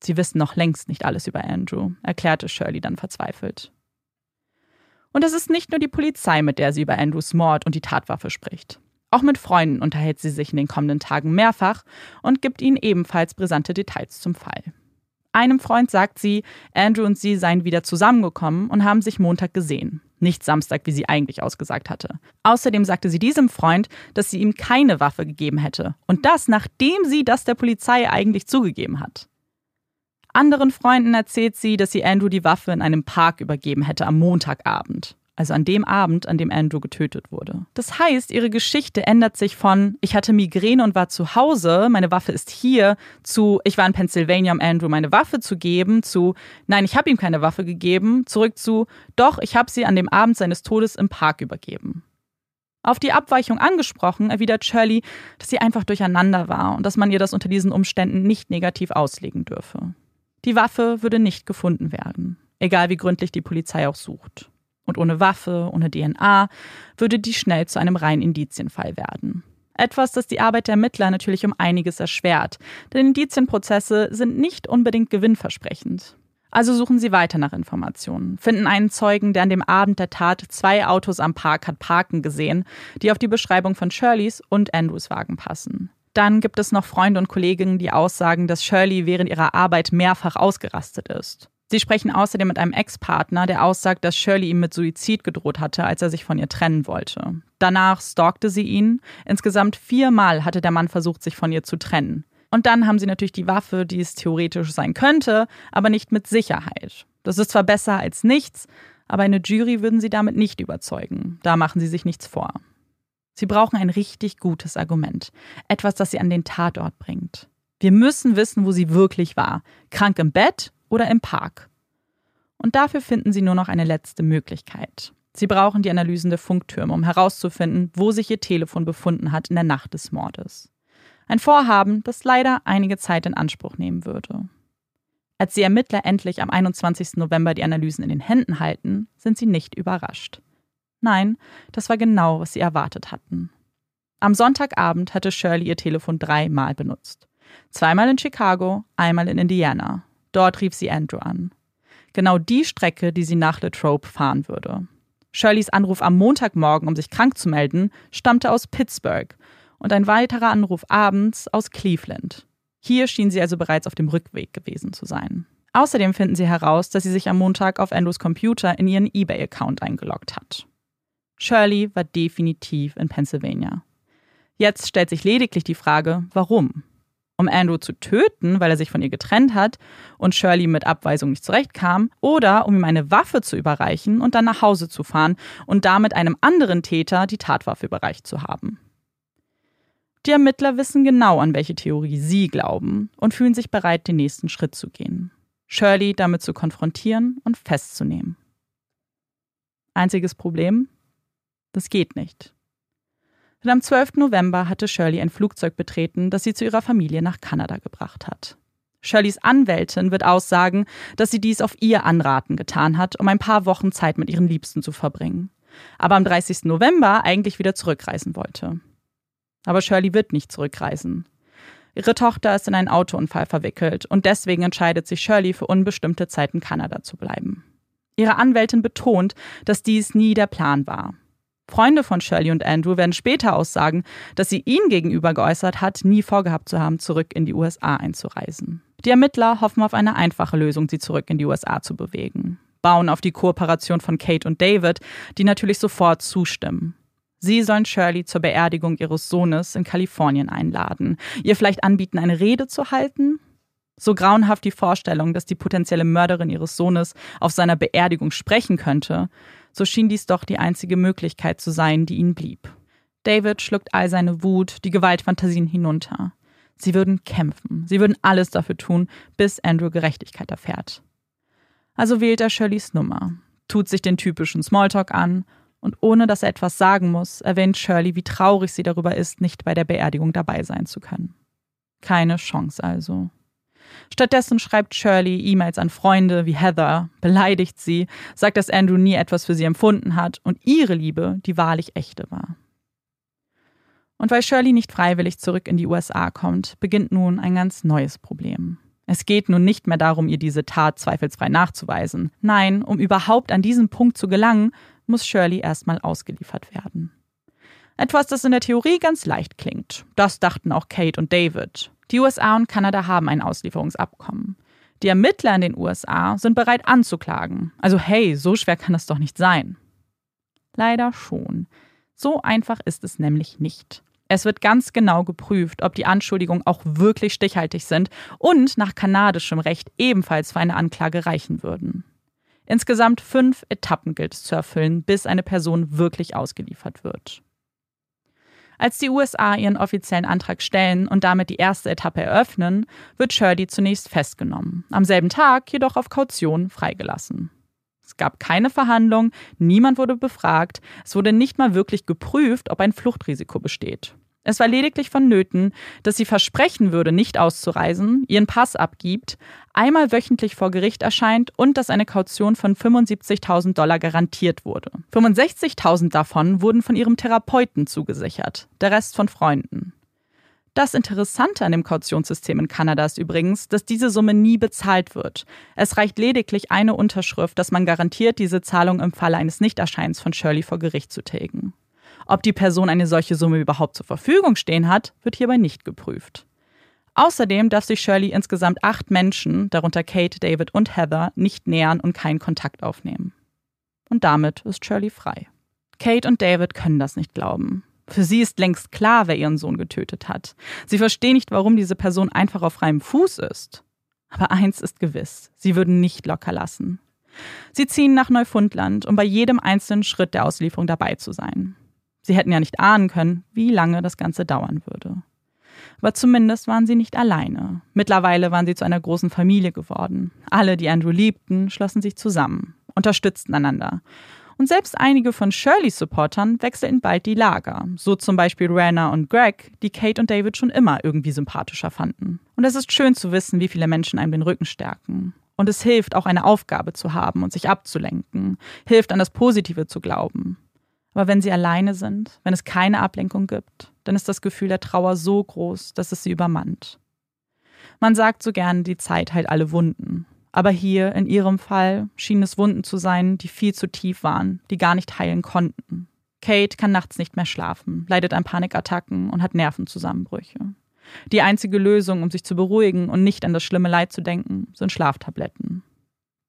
Sie wissen noch längst nicht alles über Andrew, erklärte Shirley dann verzweifelt. Und es ist nicht nur die Polizei, mit der sie über Andrews Mord und die Tatwaffe spricht. Auch mit Freunden unterhält sie sich in den kommenden Tagen mehrfach und gibt ihnen ebenfalls brisante Details zum Fall. Einem Freund sagt sie, Andrew und sie seien wieder zusammengekommen und haben sich Montag gesehen. Nicht Samstag, wie sie eigentlich ausgesagt hatte. Außerdem sagte sie diesem Freund, dass sie ihm keine Waffe gegeben hätte. Und das, nachdem sie das der Polizei eigentlich zugegeben hat. Anderen Freunden erzählt sie, dass sie Andrew die Waffe in einem Park übergeben hätte am Montagabend. Also an dem Abend, an dem Andrew getötet wurde. Das heißt, ihre Geschichte ändert sich von ich hatte Migräne und war zu Hause, meine Waffe ist hier, zu ich war in Pennsylvania, um Andrew meine Waffe zu geben, zu nein, ich habe ihm keine Waffe gegeben, zurück zu doch, ich habe sie an dem Abend seines Todes im Park übergeben. Auf die Abweichung angesprochen, erwidert Shirley, dass sie einfach durcheinander war und dass man ihr das unter diesen Umständen nicht negativ auslegen dürfe. Die Waffe würde nicht gefunden werden, egal wie gründlich die Polizei auch sucht. Und ohne Waffe, ohne D N A, würde die schnell zu einem reinen Indizienfall werden. Etwas, das die Arbeit der Ermittler natürlich um einiges erschwert, denn Indizienprozesse sind nicht unbedingt gewinnversprechend. Also suchen sie weiter nach Informationen, finden einen Zeugen, der an dem Abend der Tat zwei Autos am Park hat parken gesehen, die auf die Beschreibung von Shirleys und Andrews Wagen passen. Dann gibt es noch Freunde und Kolleginnen, die aussagen, dass Shirley während ihrer Arbeit mehrfach ausgerastet ist. Sie sprechen außerdem mit einem Ex-Partner, der aussagt, dass Shirley ihm mit Suizid gedroht hatte, als er sich von ihr trennen wollte. Danach stalkte sie ihn. Insgesamt viermal hatte der Mann versucht, sich von ihr zu trennen. Und dann haben sie natürlich die Waffe, die es theoretisch sein könnte, aber nicht mit Sicherheit. Das ist zwar besser als nichts, aber eine Jury würden sie damit nicht überzeugen. Da machen sie sich nichts vor. Sie brauchen ein richtig gutes Argument. Etwas, das sie an den Tatort bringt. Wir müssen wissen, wo sie wirklich war. Krank im Bett? Oder im Park. Und dafür finden sie nur noch eine letzte Möglichkeit. Sie brauchen die Analysen der Funktürme, um herauszufinden, wo sich ihr Telefon befunden hat in der Nacht des Mordes. Ein Vorhaben, das leider einige Zeit in Anspruch nehmen würde. Als die Ermittler endlich am einundzwanzigsten November die Analysen in den Händen halten, sind sie nicht überrascht. Nein, das war genau, was sie erwartet hatten. Am Sonntagabend hatte Shirley ihr Telefon dreimal benutzt. Zweimal in Chicago, einmal in Indiana. Dort rief sie Andrew an. Genau die Strecke, die sie nach Latrobe fahren würde. Shirleys Anruf am Montagmorgen, um sich krank zu melden, stammte aus Pittsburgh und ein weiterer Anruf abends aus Cleveland. Hier schien sie also bereits auf dem Rückweg gewesen zu sein. Außerdem finden sie heraus, dass sie sich am Montag auf Andrews Computer in ihren eBay-Account eingeloggt hat. Shirley war definitiv in Pennsylvania. Jetzt stellt sich lediglich die Frage, warum? Um Andrew zu töten, weil er sich von ihr getrennt hat und Shirley mit Abweisung nicht zurechtkam, oder um ihm eine Waffe zu überreichen und dann nach Hause zu fahren und damit einem anderen Täter die Tatwaffe überreicht zu haben. Die Ermittler wissen genau, an welche Theorie sie glauben und fühlen sich bereit, den nächsten Schritt zu gehen. Shirley damit zu konfrontieren und festzunehmen. Einziges Problem? Das geht nicht. Und am zwölften November hatte Shirley ein Flugzeug betreten, das sie zu ihrer Familie nach Kanada gebracht hat. Shirleys Anwältin wird aussagen, dass sie dies auf ihr Anraten getan hat, um ein paar Wochen Zeit mit ihren Liebsten zu verbringen. Aber am dreißigsten November eigentlich wieder zurückreisen wollte. Aber Shirley wird nicht zurückreisen. Ihre Tochter ist in einen Autounfall verwickelt und deswegen entscheidet sich Shirley, für unbestimmte Zeit in Kanada zu bleiben. Ihre Anwältin betont, dass dies nie der Plan war. Freunde von Shirley und Andrew werden später aussagen, dass sie ihn gegenüber geäußert hat, nie vorgehabt zu haben, zurück in die U S A einzureisen. Die Ermittler hoffen auf eine einfache Lösung, sie zurück in die U S A zu bewegen. Bauen auf die Kooperation von Kate und David, die natürlich sofort zustimmen. Sie sollen Shirley zur Beerdigung ihres Sohnes in Kalifornien einladen, ihr vielleicht anbieten, eine Rede zu halten. So grauenhaft die Vorstellung, dass die potenzielle Mörderin ihres Sohnes auf seiner Beerdigung sprechen könnte, so schien dies doch die einzige Möglichkeit zu sein, die ihnen blieb. David schluckt all seine Wut, die Gewaltfantasien hinunter. Sie würden kämpfen, sie würden alles dafür tun, bis Andrew Gerechtigkeit erfährt. Also wählt er Shirleys Nummer, tut sich den typischen Smalltalk an und ohne, dass er etwas sagen muss, erwähnt Shirley, wie traurig sie darüber ist, nicht bei der Beerdigung dabei sein zu können. Keine Chance also. Stattdessen schreibt Shirley E-Mails an Freunde wie Heather, beleidigt sie, sagt, dass Andrew nie etwas für sie empfunden hat und ihre Liebe die wahrlich echte war. Und weil Shirley nicht freiwillig zurück in die U S A kommt, beginnt nun ein ganz neues Problem. Es geht nun nicht mehr darum, ihr diese Tat zweifelsfrei nachzuweisen. Nein, um überhaupt an diesen Punkt zu gelangen, muss Shirley erstmal ausgeliefert werden. Etwas, das in der Theorie ganz leicht klingt. Das dachten auch Kate und David. Die U S A und Kanada haben ein Auslieferungsabkommen. Die Ermittler in den U S A sind bereit anzuklagen. Also hey, so schwer kann das doch nicht sein. Leider schon. So einfach ist es nämlich nicht. Es wird ganz genau geprüft, ob die Anschuldigungen auch wirklich stichhaltig sind und nach kanadischem Recht ebenfalls für eine Anklage reichen würden. Insgesamt fünf Etappen gilt es zu erfüllen, bis eine Person wirklich ausgeliefert wird. Als die U S A ihren offiziellen Antrag stellen und damit die erste Etappe eröffnen, wird Shirley zunächst festgenommen, am selben Tag jedoch auf Kaution freigelassen. Es gab keine Verhandlung, niemand wurde befragt, es wurde nicht mal wirklich geprüft, ob ein Fluchtrisiko besteht. Es war lediglich vonnöten, dass sie versprechen würde, nicht auszureisen, ihren Pass abgibt, einmal wöchentlich vor Gericht erscheint und dass eine Kaution von fünfundsiebzigtausend Dollar garantiert wurde. fünfundsechzigtausend davon wurden von ihrem Therapeuten zugesichert, der Rest von Freunden. Das Interessante an dem Kautionssystem in Kanada ist übrigens, dass diese Summe nie bezahlt wird. Es reicht lediglich eine Unterschrift, dass man garantiert, diese Zahlung im Falle eines Nichterscheins von Shirley vor Gericht zu tilgen. Ob die Person eine solche Summe überhaupt zur Verfügung stehen hat, wird hierbei nicht geprüft. Außerdem darf sich Shirley insgesamt acht Menschen, darunter Kate, David und Heather, nicht nähern und keinen Kontakt aufnehmen. Und damit ist Shirley frei. Kate und David können das nicht glauben. Für sie ist längst klar, wer ihren Sohn getötet hat. Sie verstehen nicht, warum diese Person einfach auf freiem Fuß ist. Aber eins ist gewiss, sie würden nicht locker lassen. Sie ziehen nach Neufundland, um bei jedem einzelnen Schritt der Auslieferung dabei zu sein. Sie hätten ja nicht ahnen können, wie lange das Ganze dauern würde. Aber zumindest waren sie nicht alleine. Mittlerweile waren sie zu einer großen Familie geworden. Alle, die Andrew liebten, schlossen sich zusammen, unterstützten einander. Und selbst einige von Shirleys Supportern wechselten bald die Lager. So zum Beispiel Rana und Greg, die Kate und David schon immer irgendwie sympathischer fanden. Und es ist schön zu wissen, wie viele Menschen einem den Rücken stärken. Und es hilft, auch eine Aufgabe zu haben und sich abzulenken. Hilft, an das Positive zu glauben. Aber wenn sie alleine sind, wenn es keine Ablenkung gibt, dann ist das Gefühl der Trauer so groß, dass es sie übermannt. Man sagt so gern, die Zeit heilt alle Wunden. Aber hier, in ihrem Fall, schienen es Wunden zu sein, die viel zu tief waren, die gar nicht heilen konnten. Kate kann nachts nicht mehr schlafen, leidet an Panikattacken und hat Nervenzusammenbrüche. Die einzige Lösung, um sich zu beruhigen und nicht an das schlimme Leid zu denken, sind Schlaftabletten.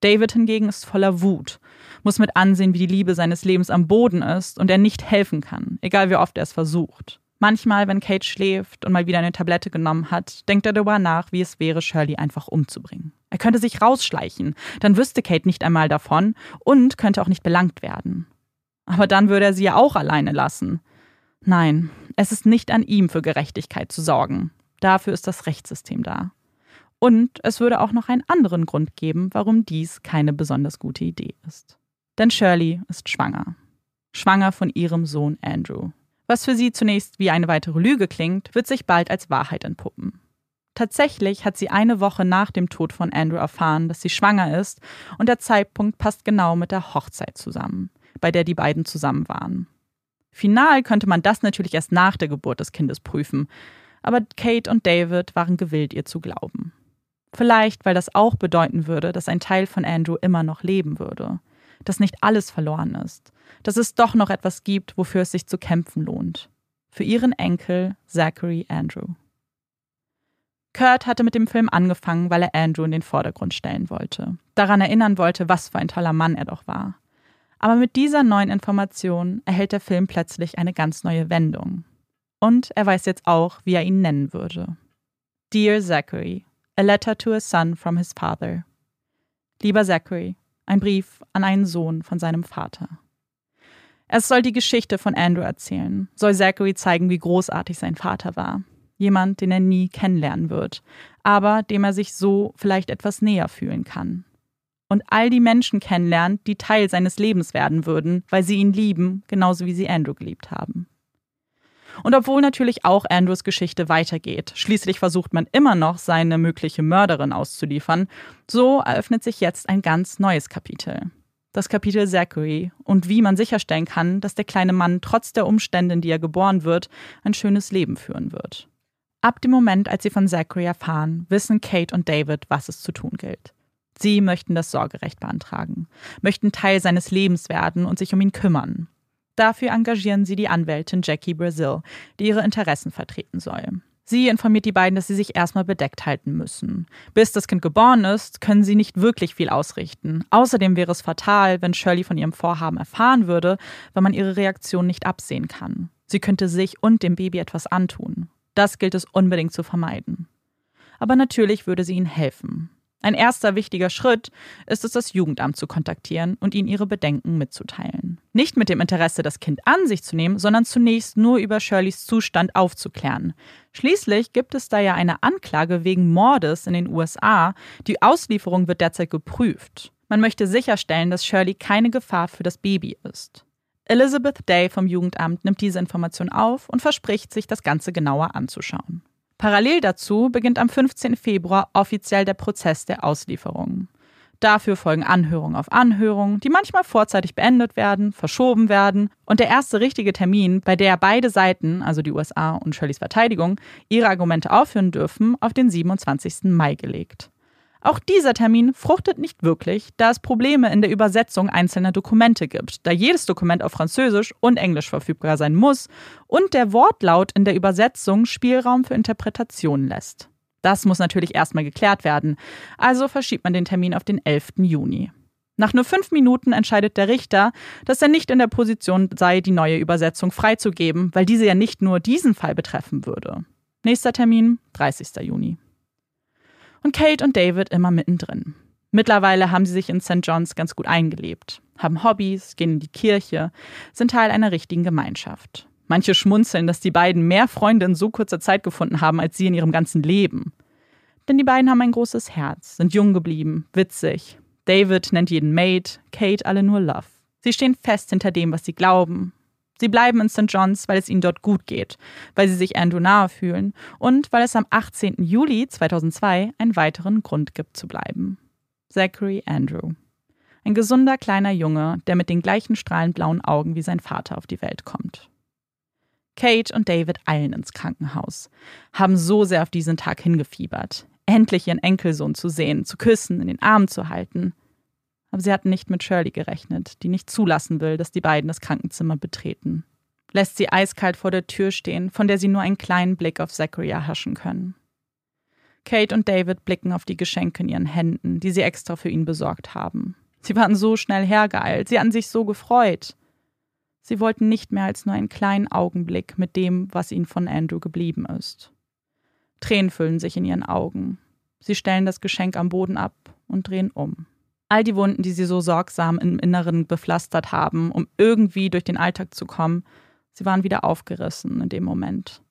David hingegen ist voller Wut, muss mit ansehen, wie die Liebe seines Lebens am Boden ist und er nicht helfen kann, egal wie oft er es versucht. Manchmal, wenn Kate schläft und mal wieder eine Tablette genommen hat, denkt er darüber nach, wie es wäre, Shirley einfach umzubringen. Er könnte sich rausschleichen, dann wüsste Kate nicht einmal davon und könnte auch nicht belangt werden. Aber dann würde er sie ja auch alleine lassen. Nein, es ist nicht an ihm, für Gerechtigkeit zu sorgen. Dafür ist das Rechtssystem da. Und es würde auch noch einen anderen Grund geben, warum dies keine besonders gute Idee ist. Denn Shirley ist schwanger. Schwanger von ihrem Sohn Andrew. Was für sie zunächst wie eine weitere Lüge klingt, wird sich bald als Wahrheit entpuppen. Tatsächlich hat sie eine Woche nach dem Tod von Andrew erfahren, dass sie schwanger ist und der Zeitpunkt passt genau mit der Hochzeit zusammen, bei der die beiden zusammen waren. Final könnte man das natürlich erst nach der Geburt des Kindes prüfen, aber Kate und David waren gewillt, ihr zu glauben. Vielleicht, weil das auch bedeuten würde, dass ein Teil von Andrew immer noch leben würde. Dass nicht alles verloren ist, dass es doch noch etwas gibt, wofür es sich zu kämpfen lohnt. Für ihren Enkel Zachary Andrew. Kurt hatte mit dem Film angefangen, weil er Andrew in den Vordergrund stellen wollte, daran erinnern wollte, was für ein toller Mann er doch war. Aber mit dieser neuen Information erhält der Film plötzlich eine ganz neue Wendung. Und er weiß jetzt auch, wie er ihn nennen würde. Dear Zachary, a letter to a son from his father. Lieber Zachary, ein Brief an einen Sohn von seinem Vater. Es soll die Geschichte von Andrew erzählen, soll Zachary zeigen, wie großartig sein Vater war. Jemand, den er nie kennenlernen wird, aber dem er sich so vielleicht etwas näher fühlen kann. Und all die Menschen kennenlernt, die Teil seines Lebens werden würden, weil sie ihn lieben, genauso wie sie Andrew geliebt haben. Und obwohl natürlich auch Andrews Geschichte weitergeht, schließlich versucht man immer noch, seine mögliche Mörderin auszuliefern, so eröffnet sich jetzt ein ganz neues Kapitel. Das Kapitel Zachary und wie man sicherstellen kann, dass der kleine Mann trotz der Umstände, in die er geboren wird, ein schönes Leben führen wird. Ab dem Moment, als sie von Zachary erfahren, wissen Kate und David, was es zu tun gilt. Sie möchten das Sorgerecht beantragen, möchten Teil seines Lebens werden und sich um ihn kümmern. Dafür engagieren sie die Anwältin Jackie Brazil, die ihre Interessen vertreten soll. Sie informiert die beiden, dass sie sich erstmal bedeckt halten müssen. Bis das Kind geboren ist, können sie nicht wirklich viel ausrichten. Außerdem wäre es fatal, wenn Shirley von ihrem Vorhaben erfahren würde, weil man ihre Reaktion nicht absehen kann. Sie könnte sich und dem Baby etwas antun. Das gilt es unbedingt zu vermeiden. Aber natürlich würde sie ihnen helfen. Ein erster wichtiger Schritt ist es, das Jugendamt zu kontaktieren und ihnen ihre Bedenken mitzuteilen. Nicht mit dem Interesse, das Kind an sich zu nehmen, sondern zunächst nur über Shirleys Zustand aufzuklären. Schließlich gibt es da ja eine Anklage wegen Mordes in den U S A. Die Auslieferung wird derzeit geprüft. Man möchte sicherstellen, dass Shirley keine Gefahr für das Baby ist. Elizabeth Day vom Jugendamt nimmt diese Information auf und verspricht, sich das Ganze genauer anzuschauen. Parallel dazu beginnt am fünfzehnten Februar offiziell der Prozess der Auslieferung. Dafür folgen Anhörung auf Anhörung, die manchmal vorzeitig beendet werden, verschoben werden. Und der erste richtige Termin, bei der beide Seiten, also die U S A und Shirleys Verteidigung, ihre Argumente aufführen dürfen, auf den siebenundzwanzigsten Mai gelegt. Auch dieser Termin fruchtet nicht wirklich, da es Probleme in der Übersetzung einzelner Dokumente gibt, da jedes Dokument auf Französisch und Englisch verfügbar sein muss und der Wortlaut in der Übersetzung Spielraum für Interpretationen lässt. Das muss natürlich erstmal geklärt werden, also verschiebt man den Termin auf den elften Juni. Nach nur fünf Minuten entscheidet der Richter, dass er nicht in der Position sei, die neue Übersetzung freizugeben, weil diese ja nicht nur diesen Fall betreffen würde. Nächster Termin, dreißigsten Juni. Und Kate und David immer mittendrin. Mittlerweile haben sie sich in Sankt John's ganz gut eingelebt, haben Hobbys, gehen in die Kirche, sind Teil einer richtigen Gemeinschaft. Manche schmunzeln, dass die beiden mehr Freunde in so kurzer Zeit gefunden haben, als sie in ihrem ganzen Leben. Denn die beiden haben ein großes Herz, sind jung geblieben, witzig. David nennt jeden Mate, Kate alle nur Love. Sie stehen fest hinter dem, was sie glauben. Sie bleiben in Sankt John's, weil es ihnen dort gut geht, weil sie sich Andrew nahe fühlen und weil es am achtzehnten Juli zweitausendzwei einen weiteren Grund gibt zu bleiben. Zachary Andrew. Ein gesunder kleiner Junge, der mit den gleichen strahlend blauen Augen wie sein Vater auf die Welt kommt. Kate und David eilen ins Krankenhaus, haben so sehr auf diesen Tag hingefiebert, endlich ihren Enkelsohn zu sehen, zu küssen, in den Arm zu halten. Aber sie hatten nicht mit Shirley gerechnet, die nicht zulassen will, dass die beiden das Krankenzimmer betreten. Lässt sie eiskalt vor der Tür stehen, von der sie nur einen kleinen Blick auf Zachary erhaschen können. Kate und David blicken auf die Geschenke in ihren Händen, die sie extra für ihn besorgt haben. Sie waren so schnell hergeeilt, sie hatten sich so gefreut. Sie wollten nicht mehr als nur einen kleinen Augenblick mit dem, was ihnen von Andrew geblieben ist. Tränen füllen sich in ihren Augen. Sie stellen das Geschenk am Boden ab und drehen um. All die Wunden, die sie so sorgsam im Inneren bepflastert haben, um irgendwie durch den Alltag zu kommen, sie waren wieder aufgerissen in dem Moment.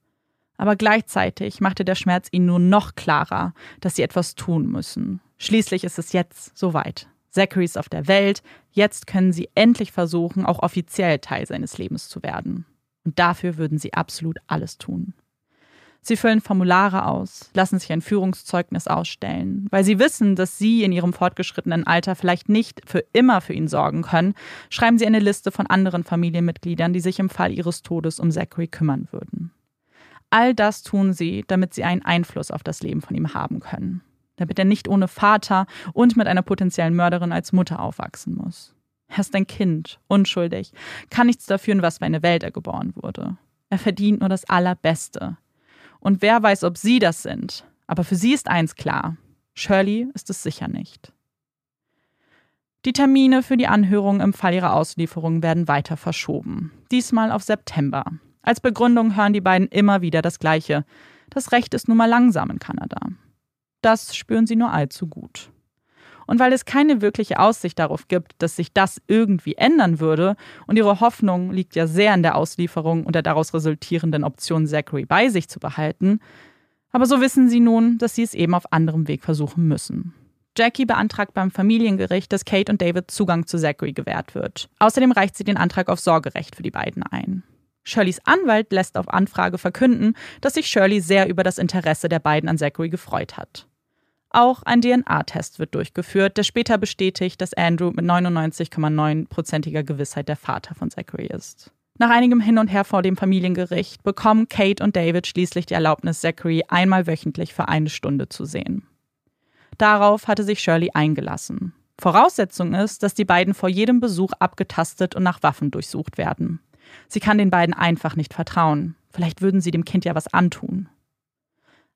Aber gleichzeitig machte der Schmerz ihnen nur noch klarer, dass sie etwas tun müssen. Schließlich ist es jetzt soweit. Zachary ist auf der Welt, jetzt können sie endlich versuchen, auch offiziell Teil seines Lebens zu werden. Und dafür würden sie absolut alles tun. Sie füllen Formulare aus, lassen sich ein Führungszeugnis ausstellen, weil sie wissen, dass sie in ihrem fortgeschrittenen Alter vielleicht nicht für immer für ihn sorgen können, schreiben sie eine Liste von anderen Familienmitgliedern, die sich im Fall ihres Todes um Zachary kümmern würden. All das tun sie, damit sie einen Einfluss auf das Leben von ihm haben können, damit er nicht ohne Vater und mit einer potenziellen Mörderin als Mutter aufwachsen muss. Er ist ein Kind, unschuldig, kann nichts dafür, in was für eine Welt er geboren wurde. Er verdient nur das Allerbeste. Und wer weiß, ob sie das sind. Aber für sie ist eins klar: Shirley ist es sicher nicht. Die Termine für die Anhörung im Fall ihrer Auslieferung werden weiter verschoben. Diesmal auf September. Als Begründung hören die beiden immer wieder das Gleiche. Das Recht ist nun mal langsam in Kanada. Das spüren sie nur allzu gut. Und weil es keine wirkliche Aussicht darauf gibt, dass sich das irgendwie ändern würde, und ihre Hoffnung liegt ja sehr in der Auslieferung und der daraus resultierenden Option, Zachary bei sich zu behalten, aber so wissen sie nun, dass sie es eben auf anderem Weg versuchen müssen. Jackie beantragt beim Familiengericht, dass Kate und David Zugang zu Zachary gewährt wird. Außerdem reicht sie den Antrag auf Sorgerecht für die beiden ein. Shirleys Anwalt lässt auf Anfrage verkünden, dass sich Shirley sehr über das Interesse der beiden an Zachary gefreut hat. Auch ein D N A-Test wird durchgeführt, der später bestätigt, dass Andrew mit neunundneunzig Komma neun Prozentiger Gewissheit der Vater von Zachary ist. Nach einigem Hin und Her vor dem Familiengericht bekommen Kate und David schließlich die Erlaubnis, Zachary einmal wöchentlich für eine Stunde zu sehen. Darauf hatte sich Shirley eingelassen. Voraussetzung ist, dass die beiden vor jedem Besuch abgetastet und nach Waffen durchsucht werden. Sie kann den beiden einfach nicht vertrauen. Vielleicht würden sie dem Kind ja was antun.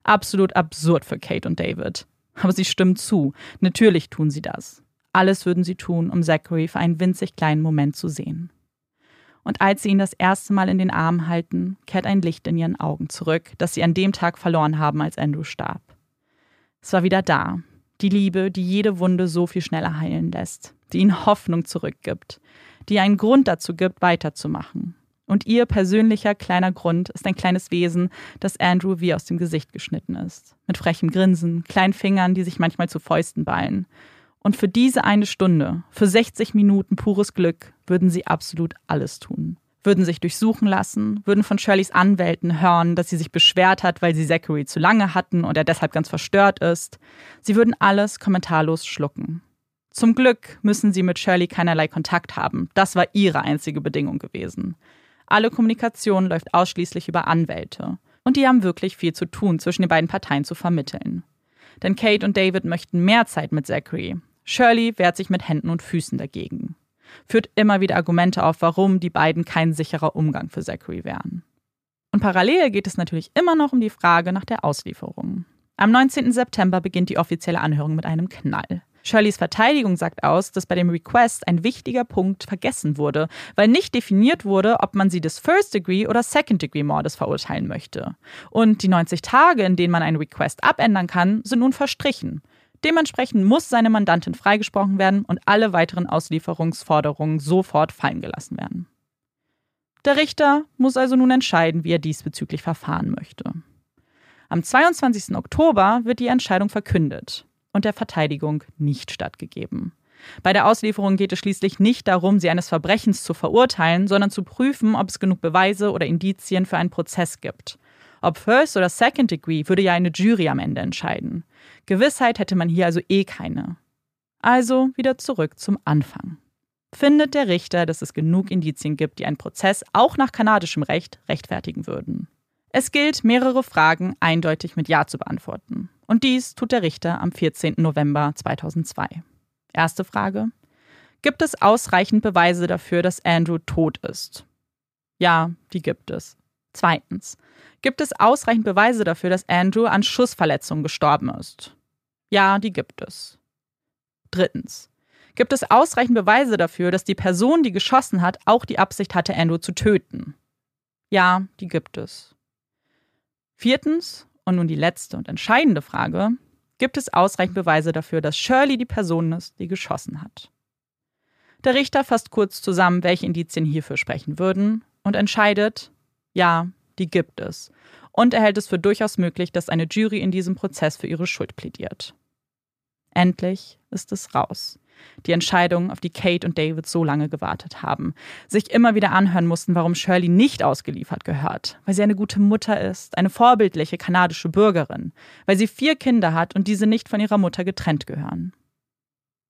Absolut absurd für Kate und David. Aber sie stimmen zu. Natürlich tun sie das. Alles würden sie tun, um Zachary für einen winzig kleinen Moment zu sehen. Und als sie ihn das erste Mal in den Arm halten, kehrt ein Licht in ihren Augen zurück, das sie an dem Tag verloren haben, als Andrew starb. Es war wieder da. Die Liebe, die jede Wunde so viel schneller heilen lässt, die ihnen Hoffnung zurückgibt, die einen Grund dazu gibt, weiterzumachen. Und ihr persönlicher kleiner Grund ist ein kleines Wesen, das Andrew wie aus dem Gesicht geschnitten ist. Mit frechem Grinsen, kleinen Fingern, die sich manchmal zu Fäusten ballen. Und für diese eine Stunde, für sechzig Minuten pures Glück, würden sie absolut alles tun. Würden sich durchsuchen lassen, würden von Shirleys Anwälten hören, dass sie sich beschwert hat, weil sie Zachary zu lange hatten und er deshalb ganz verstört ist. Sie würden alles kommentarlos schlucken. Zum Glück müssen sie mit Shirley keinerlei Kontakt haben. Das war ihre einzige Bedingung gewesen. Alle Kommunikation läuft ausschließlich über Anwälte. Und die haben wirklich viel zu tun, zwischen den beiden Parteien zu vermitteln. Denn Kate und David möchten mehr Zeit mit Zachary. Shirley wehrt sich mit Händen und Füßen dagegen. Führt immer wieder Argumente auf, warum die beiden kein sicherer Umgang für Zachary wären. Und parallel geht es natürlich immer noch um die Frage nach der Auslieferung. Am neunzehnten September beginnt die offizielle Anhörung mit einem Knall. Shirleys Verteidigung sagt aus, dass bei dem Request ein wichtiger Punkt vergessen wurde, weil nicht definiert wurde, ob man sie des First-Degree- oder Second-Degree-Mordes verurteilen möchte. Und die neunzig Tage, in denen man einen Request abändern kann, sind nun verstrichen. Dementsprechend muss seine Mandantin freigesprochen werden und alle weiteren Auslieferungsforderungen sofort fallen gelassen werden. Der Richter muss also nun entscheiden, wie er diesbezüglich verfahren möchte. Am zweiundzwanzigsten Oktober wird die Entscheidung verkündet und der Verteidigung nicht stattgegeben. Bei der Auslieferung geht es schließlich nicht darum, sie eines Verbrechens zu verurteilen, sondern zu prüfen, ob es genug Beweise oder Indizien für einen Prozess gibt. Ob First oder Second Degree, würde ja eine Jury am Ende entscheiden. Gewissheit hätte man hier also eh keine. Also wieder zurück zum Anfang. Findet der Richter, dass es genug Indizien gibt, die einen Prozess auch nach kanadischem Recht rechtfertigen würden? Es gilt, mehrere Fragen eindeutig mit Ja zu beantworten. Und dies tut der Richter am vierzehnten November zweitausendzwei. Erste Frage: Gibt es ausreichend Beweise dafür, dass Andrew tot ist? Ja, die gibt es. Zweitens: Gibt es ausreichend Beweise dafür, dass Andrew an Schussverletzungen gestorben ist? Ja, die gibt es. Drittens: Gibt es ausreichend Beweise dafür, dass die Person, die geschossen hat, auch die Absicht hatte, Andrew zu töten? Ja, die gibt es. Viertens, und nun die letzte und entscheidende Frage: Gibt es ausreichend Beweise dafür, dass Shirley die Person ist, die geschossen hat? Der Richter fasst kurz zusammen, welche Indizien hierfür sprechen würden, und entscheidet: Ja, die gibt es. Und er hält es für durchaus möglich, dass eine Jury in diesem Prozess für ihre Schuld plädiert. Endlich ist es raus. Die Entscheidung, auf die Kate und David so lange gewartet haben, sich immer wieder anhören mussten, warum Shirley nicht ausgeliefert gehört, weil sie eine gute Mutter ist, eine vorbildliche kanadische Bürgerin, weil sie vier Kinder hat und diese nicht von ihrer Mutter getrennt gehören.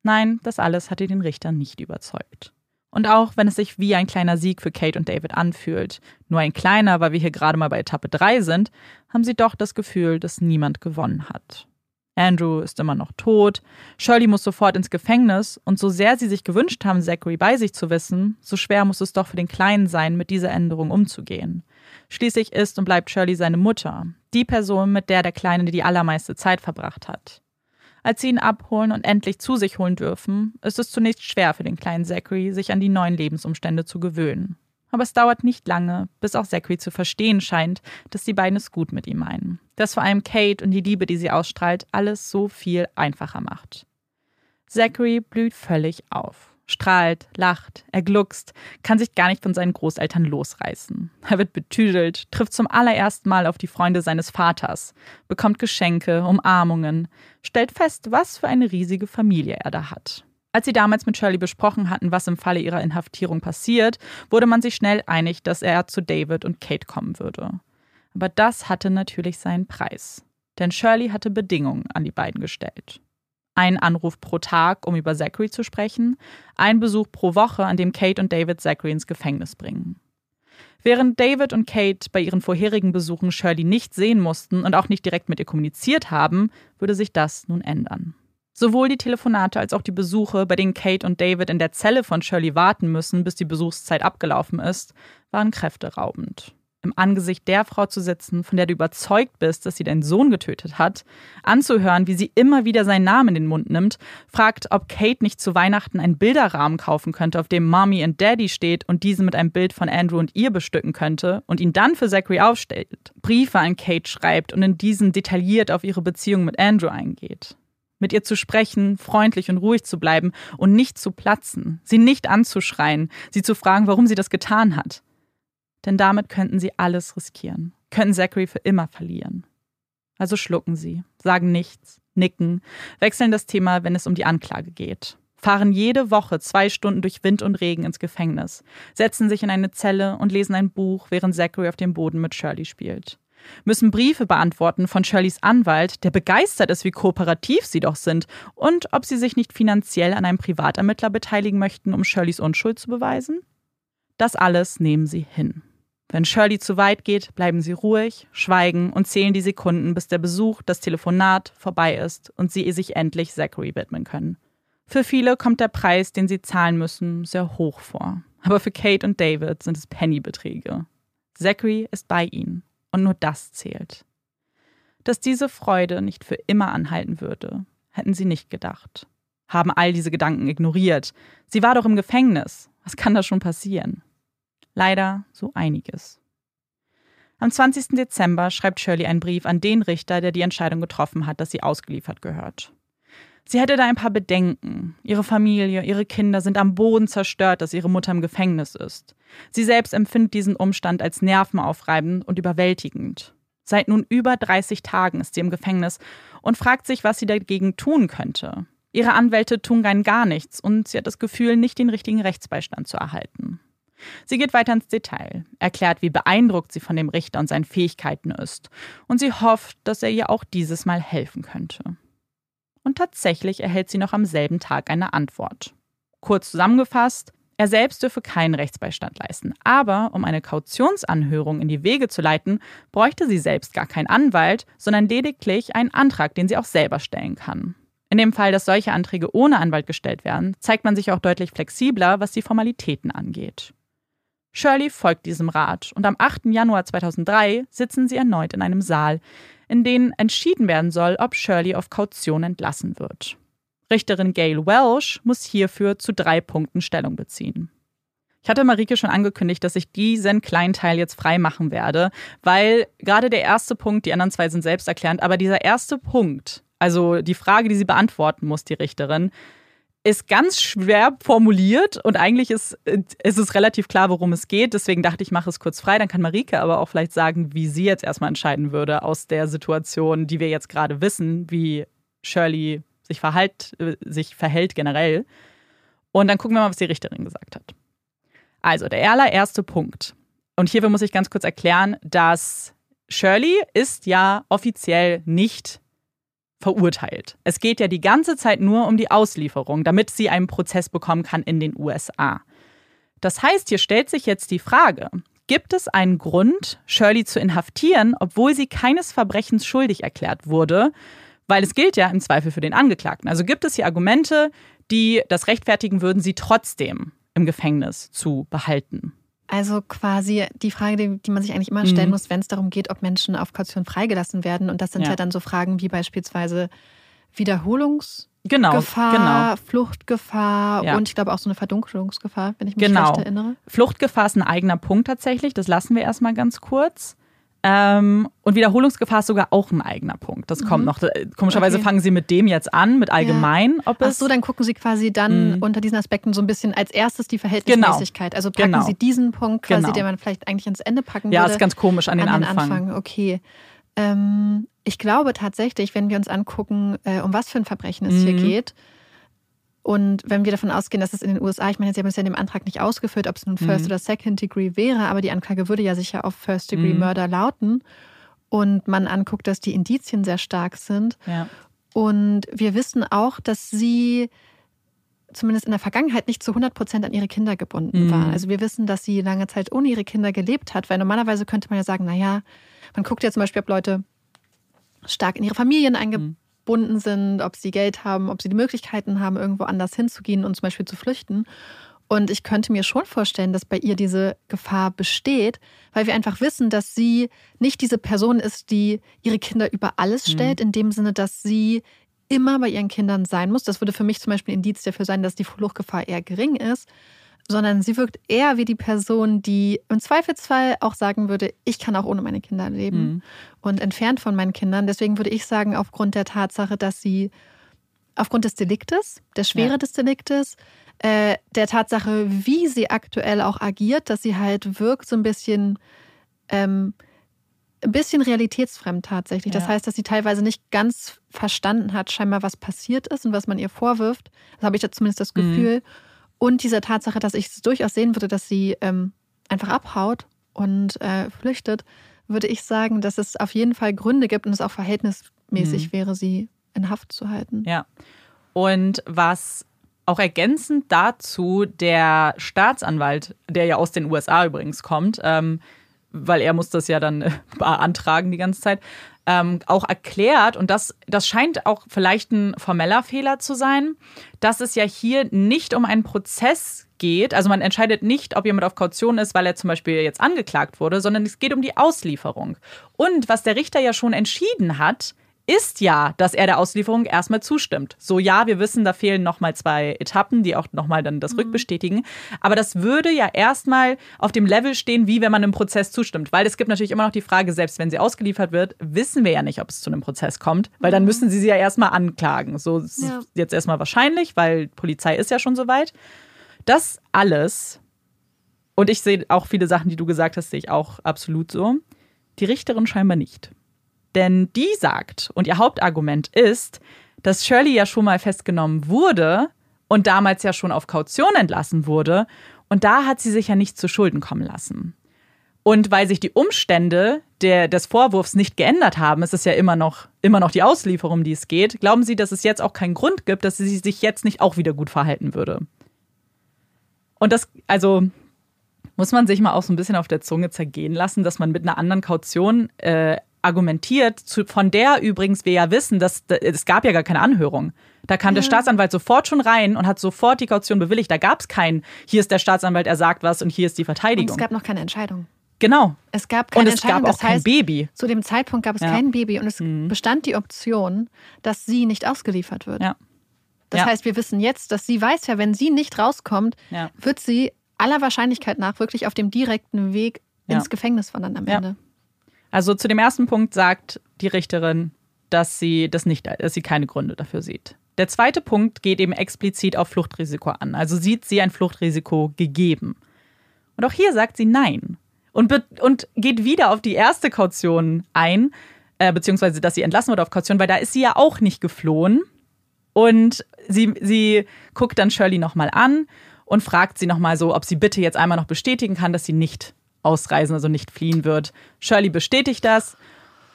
Nein, das alles hatte den Richter nicht überzeugt. Und auch wenn es sich wie ein kleiner Sieg für Kate und David anfühlt, nur ein kleiner, weil wir hier gerade mal bei Etappe drei sind, haben sie doch das Gefühl, dass niemand gewonnen hat. Andrew ist immer noch tot, Shirley muss sofort ins Gefängnis, und so sehr sie sich gewünscht haben, Zachary bei sich zu wissen, so schwer muss es doch für den Kleinen sein, mit dieser Änderung umzugehen. Schließlich ist und bleibt Shirley seine Mutter, die Person, mit der der Kleine die allermeiste Zeit verbracht hat. Als sie ihn abholen und endlich zu sich holen dürfen, ist es zunächst schwer für den kleinen Zachary, sich an die neuen Lebensumstände zu gewöhnen. Aber es dauert nicht lange, bis auch Zachary zu verstehen scheint, dass die beiden es gut mit ihm meinen. Dass vor allem Kate und die Liebe, die sie ausstrahlt, alles so viel einfacher macht. Zachary blüht völlig auf. Strahlt, lacht, er gluckst, kann sich gar nicht von seinen Großeltern losreißen. Er wird betüdelt, trifft zum allerersten Mal auf die Freunde seines Vaters, bekommt Geschenke, Umarmungen, stellt fest, was für eine riesige Familie er da hat. Als sie damals mit Shirley besprochen hatten, was im Falle ihrer Inhaftierung passiert, wurde man sich schnell einig, dass er zu David und Kate kommen würde. Aber das hatte natürlich seinen Preis. Denn Shirley hatte Bedingungen an die beiden gestellt. Ein Anruf pro Tag, um über Zachary zu sprechen. Ein Besuch pro Woche, an dem Kate und David Zachary ins Gefängnis bringen. Während David und Kate bei ihren vorherigen Besuchen Shirley nicht sehen mussten und auch nicht direkt mit ihr kommuniziert haben, würde sich das nun ändern. Sowohl die Telefonate als auch die Besuche, bei denen Kate und David in der Zelle von Shirley warten müssen, bis die Besuchszeit abgelaufen ist, waren kräfteraubend. Im Angesicht der Frau zu sitzen, von der du überzeugt bist, dass sie deinen Sohn getötet hat, anzuhören, wie sie immer wieder seinen Namen in den Mund nimmt, fragt, ob Kate nicht zu Weihnachten einen Bilderrahmen kaufen könnte, auf dem Mommy und Daddy steht und diesen mit einem Bild von Andrew und ihr bestücken könnte und ihn dann für Zachary aufstellt, Briefe an Kate schreibt und in diesen detailliert auf ihre Beziehung mit Andrew eingeht. Mit ihr zu sprechen, freundlich und ruhig zu bleiben und nicht zu platzen, sie nicht anzuschreien, sie zu fragen, warum sie das getan hat. Denn damit könnten sie alles riskieren, könnten Zachary für immer verlieren. Also schlucken sie, sagen nichts, nicken, wechseln das Thema, wenn es um die Anklage geht. Fahren jede Woche zwei Stunden durch Wind und Regen ins Gefängnis, setzen sich in eine Zelle und lesen ein Buch, während Zachary auf dem Boden mit Shirley spielt. Müssen Briefe beantworten von Shirleys Anwalt, der begeistert ist, wie kooperativ sie doch sind, und ob sie sich nicht finanziell an einem Privatermittler beteiligen möchten, um Shirleys Unschuld zu beweisen? Das alles nehmen sie hin. Wenn Shirley zu weit geht, bleiben sie ruhig, schweigen und zählen die Sekunden, bis der Besuch, das Telefonat vorbei ist und sie sich endlich Zachary widmen können. Für viele kommt der Preis, den sie zahlen müssen, sehr hoch vor. Aber für Kate und David sind es Pennybeträge. Zachary ist bei ihnen. Und nur das zählt. Dass diese Freude nicht für immer anhalten würde, hätten sie nicht gedacht. Haben all diese Gedanken ignoriert. Sie war doch im Gefängnis. Was kann da schon passieren? Leider so einiges. Am zwanzigsten Dezember schreibt Shirley einen Brief an den Richter, der die Entscheidung getroffen hat, dass sie ausgeliefert gehört. Sie hätte da ein paar Bedenken. Ihre Familie, ihre Kinder sind am Boden zerstört, dass ihre Mutter im Gefängnis ist. Sie selbst empfindet diesen Umstand als nervenaufreibend und überwältigend. Seit nun über dreißig Tagen ist sie im Gefängnis und fragt sich, was sie dagegen tun könnte. Ihre Anwälte tun rein gar nichts und sie hat das Gefühl, nicht den richtigen Rechtsbeistand zu erhalten. Sie geht weiter ins Detail, erklärt, wie beeindruckt sie von dem Richter und seinen Fähigkeiten ist. Und sie hofft, dass er ihr auch dieses Mal helfen könnte. Und tatsächlich erhält sie noch am selben Tag eine Antwort. Kurz zusammengefasst, er selbst dürfe keinen Rechtsbeistand leisten. Aber um eine Kautionsanhörung in die Wege zu leiten, bräuchte sie selbst gar keinen Anwalt, sondern lediglich einen Antrag, den sie auch selber stellen kann. In dem Fall, dass solche Anträge ohne Anwalt gestellt werden, zeigt man sich auch deutlich flexibler, was die Formalitäten angeht. Shirley folgt diesem Rat und am achten Januar zweitausenddrei sitzen sie erneut in einem Saal, in denen entschieden werden soll, ob Shirley auf Kaution entlassen wird. Richterin Gail Welsh muss hierfür zu drei Punkten Stellung beziehen. Ich hatte Marieke schon angekündigt, dass ich diesen kleinen Teil jetzt frei machen werde, weil gerade der erste Punkt, die anderen zwei sind selbsterklärend, aber dieser erste Punkt, also die Frage, die sie beantworten muss, die Richterin, ist ganz schwer formuliert und eigentlich ist, ist es relativ klar, worum es geht. Deswegen dachte ich, mache es kurz frei. Dann kann Marieke aber auch vielleicht sagen, wie sie jetzt erstmal entscheiden würde aus der Situation, die wir jetzt gerade wissen, wie Shirley sich, verhalt, sich verhält generell. Und dann gucken wir mal, was die Richterin gesagt hat. Also der allererste Punkt. Und hierfür muss ich ganz kurz erklären, dass Shirley ist ja offiziell nicht verurteilt. Es geht ja die ganze Zeit nur um die Auslieferung, damit sie einen Prozess bekommen kann in den U S A. Das heißt, hier stellt sich jetzt die Frage, gibt es einen Grund, Shirley zu inhaftieren, obwohl sie keines Verbrechens schuldig erklärt wurde? Weil es gilt ja im Zweifel für den Angeklagten. Also gibt es hier Argumente, die das rechtfertigen würden, sie trotzdem im Gefängnis zu behalten. Also quasi die Frage, die, die man sich eigentlich immer stellen mhm. muss, wenn es darum geht, ob Menschen auf Kaution freigelassen werden. Und das sind ja, ja dann so Fragen wie beispielsweise Wiederholungs- Genau, Gefahr, genau. Fluchtgefahr ja. und ich glaube auch so eine Verdunkelungsgefahr, wenn ich mich genau. recht erinnere. Fluchtgefahr ist ein eigener Punkt tatsächlich, das lassen wir erstmal ganz kurz. Ähm, und Wiederholungsgefahr ist sogar auch ein eigener Punkt, das mhm. kommt noch. Komischerweise okay. fangen Sie mit dem jetzt an, mit allgemein. Ja. Ob es Ach so, dann gucken Sie quasi dann mhm. unter diesen Aspekten so ein bisschen als erstes die Verhältnismäßigkeit. Genau. Also packen genau. Sie diesen Punkt quasi, genau. den man vielleicht eigentlich ans Ende packen ja, würde. Ja, ist ganz komisch an den, an den Anfang. Anfang. Okay. Ähm, ich glaube tatsächlich, wenn wir uns angucken, äh, um was für ein Verbrechen es mhm. hier geht und wenn wir davon ausgehen, dass es in den U S A, ich meine, Sie haben es ja in dem Antrag nicht ausgeführt, ob es nun First mhm. oder Second Degree wäre, aber die Anklage würde ja sicher auf First Degree mhm. Murder lauten und man anguckt, dass die Indizien sehr stark sind ja. und wir wissen auch, dass sie zumindest in der Vergangenheit nicht zu hundert Prozent an ihre Kinder gebunden mhm. war. Also wir wissen, dass sie lange Zeit ohne ihre Kinder gelebt hat, weil normalerweise könnte man ja sagen, naja, man guckt ja zum Beispiel, ob Leute stark in ihre Familien eingebunden mhm. sind, ob sie Geld haben, ob sie die Möglichkeiten haben, irgendwo anders hinzugehen und zum Beispiel zu flüchten. Und ich könnte mir schon vorstellen, dass bei ihr diese Gefahr besteht, weil wir einfach wissen, dass sie nicht diese Person ist, die ihre Kinder über alles stellt, mhm. in dem Sinne, dass sie immer bei ihren Kindern sein muss. Das würde für mich zum Beispiel ein Indiz dafür sein, dass die Fluchtgefahr eher gering ist. Sondern sie wirkt eher wie die Person, die im Zweifelsfall auch sagen würde, ich kann auch ohne meine Kinder leben mhm. und entfernt von meinen Kindern. Deswegen würde ich sagen, aufgrund der Tatsache, dass sie aufgrund des Deliktes, der Schwere ja. des Deliktes, äh, der Tatsache, wie sie aktuell auch agiert, dass sie halt wirkt so ein bisschen, ähm, ein bisschen realitätsfremd tatsächlich. Ja. Das heißt, dass sie teilweise nicht ganz verstanden hat, scheinbar was passiert ist und was man ihr vorwirft. Das habe ich da zumindest das Gefühl. Mhm. Und dieser Tatsache, dass ich es durchaus sehen würde, dass sie ähm, einfach abhaut und äh, flüchtet, würde ich sagen, dass es auf jeden Fall Gründe gibt und es auch verhältnismäßig mhm. wäre, sie in Haft zu halten. Ja. Und was auch ergänzend dazu der Staatsanwalt, der ja aus den U S A übrigens kommt, ähm, weil er muss das ja dann äh, beantragen die ganze Zeit, ähm, auch erklärt, und das, das scheint auch vielleicht ein formeller Fehler zu sein, dass es ja hier nicht um einen Prozess geht. Also man entscheidet nicht, ob jemand auf Kaution ist, weil er zum Beispiel jetzt angeklagt wurde, sondern es geht um die Auslieferung. Und was der Richter ja schon entschieden hat, ist ja, dass er der Auslieferung erstmal zustimmt. So ja, wir wissen, da fehlen nochmal zwei Etappen, die auch nochmal dann das mhm. rückbestätigen. Aber das würde ja erstmal auf dem Level stehen, wie wenn man einem Prozess zustimmt. Weil es gibt natürlich immer noch die Frage, selbst wenn sie ausgeliefert wird, wissen wir ja nicht, ob es zu einem Prozess kommt. Weil mhm. dann müssen sie sie ja erstmal anklagen. So ist ja. jetzt erstmal wahrscheinlich, weil Polizei ist ja schon soweit. Das alles, und ich sehe auch viele Sachen, die du gesagt hast, sehe ich auch absolut so, die Richterin scheinbar nicht. Denn die sagt, und ihr Hauptargument ist, dass Shirley ja schon mal festgenommen wurde und damals ja schon auf Kaution entlassen wurde. Und da hat sie sich ja nicht zu Schulden kommen lassen. Und weil sich die Umstände der, des Vorwurfs nicht geändert haben, ist es ja immer noch, immer noch die Auslieferung, um die es geht, glauben Sie, dass es jetzt auch keinen Grund gibt, dass sie sich jetzt nicht auch wieder gut verhalten würde. Und das, also... muss man sich mal auch so ein bisschen auf der Zunge zergehen lassen, dass man mit einer anderen Kaution äh, argumentiert, zu, von der übrigens wir ja wissen, dass es gab ja gar keine Anhörung. Da kam ja. der Staatsanwalt sofort schon rein und hat sofort die Kaution bewilligt. Da gab es keinen, hier ist der Staatsanwalt, er sagt was und hier ist die Verteidigung. Und es gab noch keine Entscheidung. Genau. Es gab keine und es Entscheidung, gab auch das heißt, kein Baby. Zu dem Zeitpunkt gab es ja. kein Baby und es mhm. bestand die Option, dass sie nicht ausgeliefert wird. Ja. Das ja. heißt, wir wissen jetzt, dass sie weiß ja, wenn sie nicht rauskommt, ja. wird sie aller Wahrscheinlichkeit nach wirklich auf dem direkten Weg ja. ins Gefängnis wandern am Ende. Ja. Also zu dem ersten Punkt sagt die Richterin, dass sie das nicht, dass sie keine Gründe dafür sieht. Der zweite Punkt geht eben explizit auf Fluchtrisiko an. Also sieht sie ein Fluchtrisiko gegeben. Und auch hier sagt sie nein. Und, be- und geht wieder auf die erste Kaution ein, äh, beziehungsweise dass sie entlassen wurde auf Kaution, weil da ist sie ja auch nicht geflohen. Und sie, sie guckt dann Shirley nochmal an und fragt sie nochmal so, ob sie bitte jetzt einmal noch bestätigen kann, dass sie nicht ausreisen, also nicht fliehen wird. Shirley bestätigt das.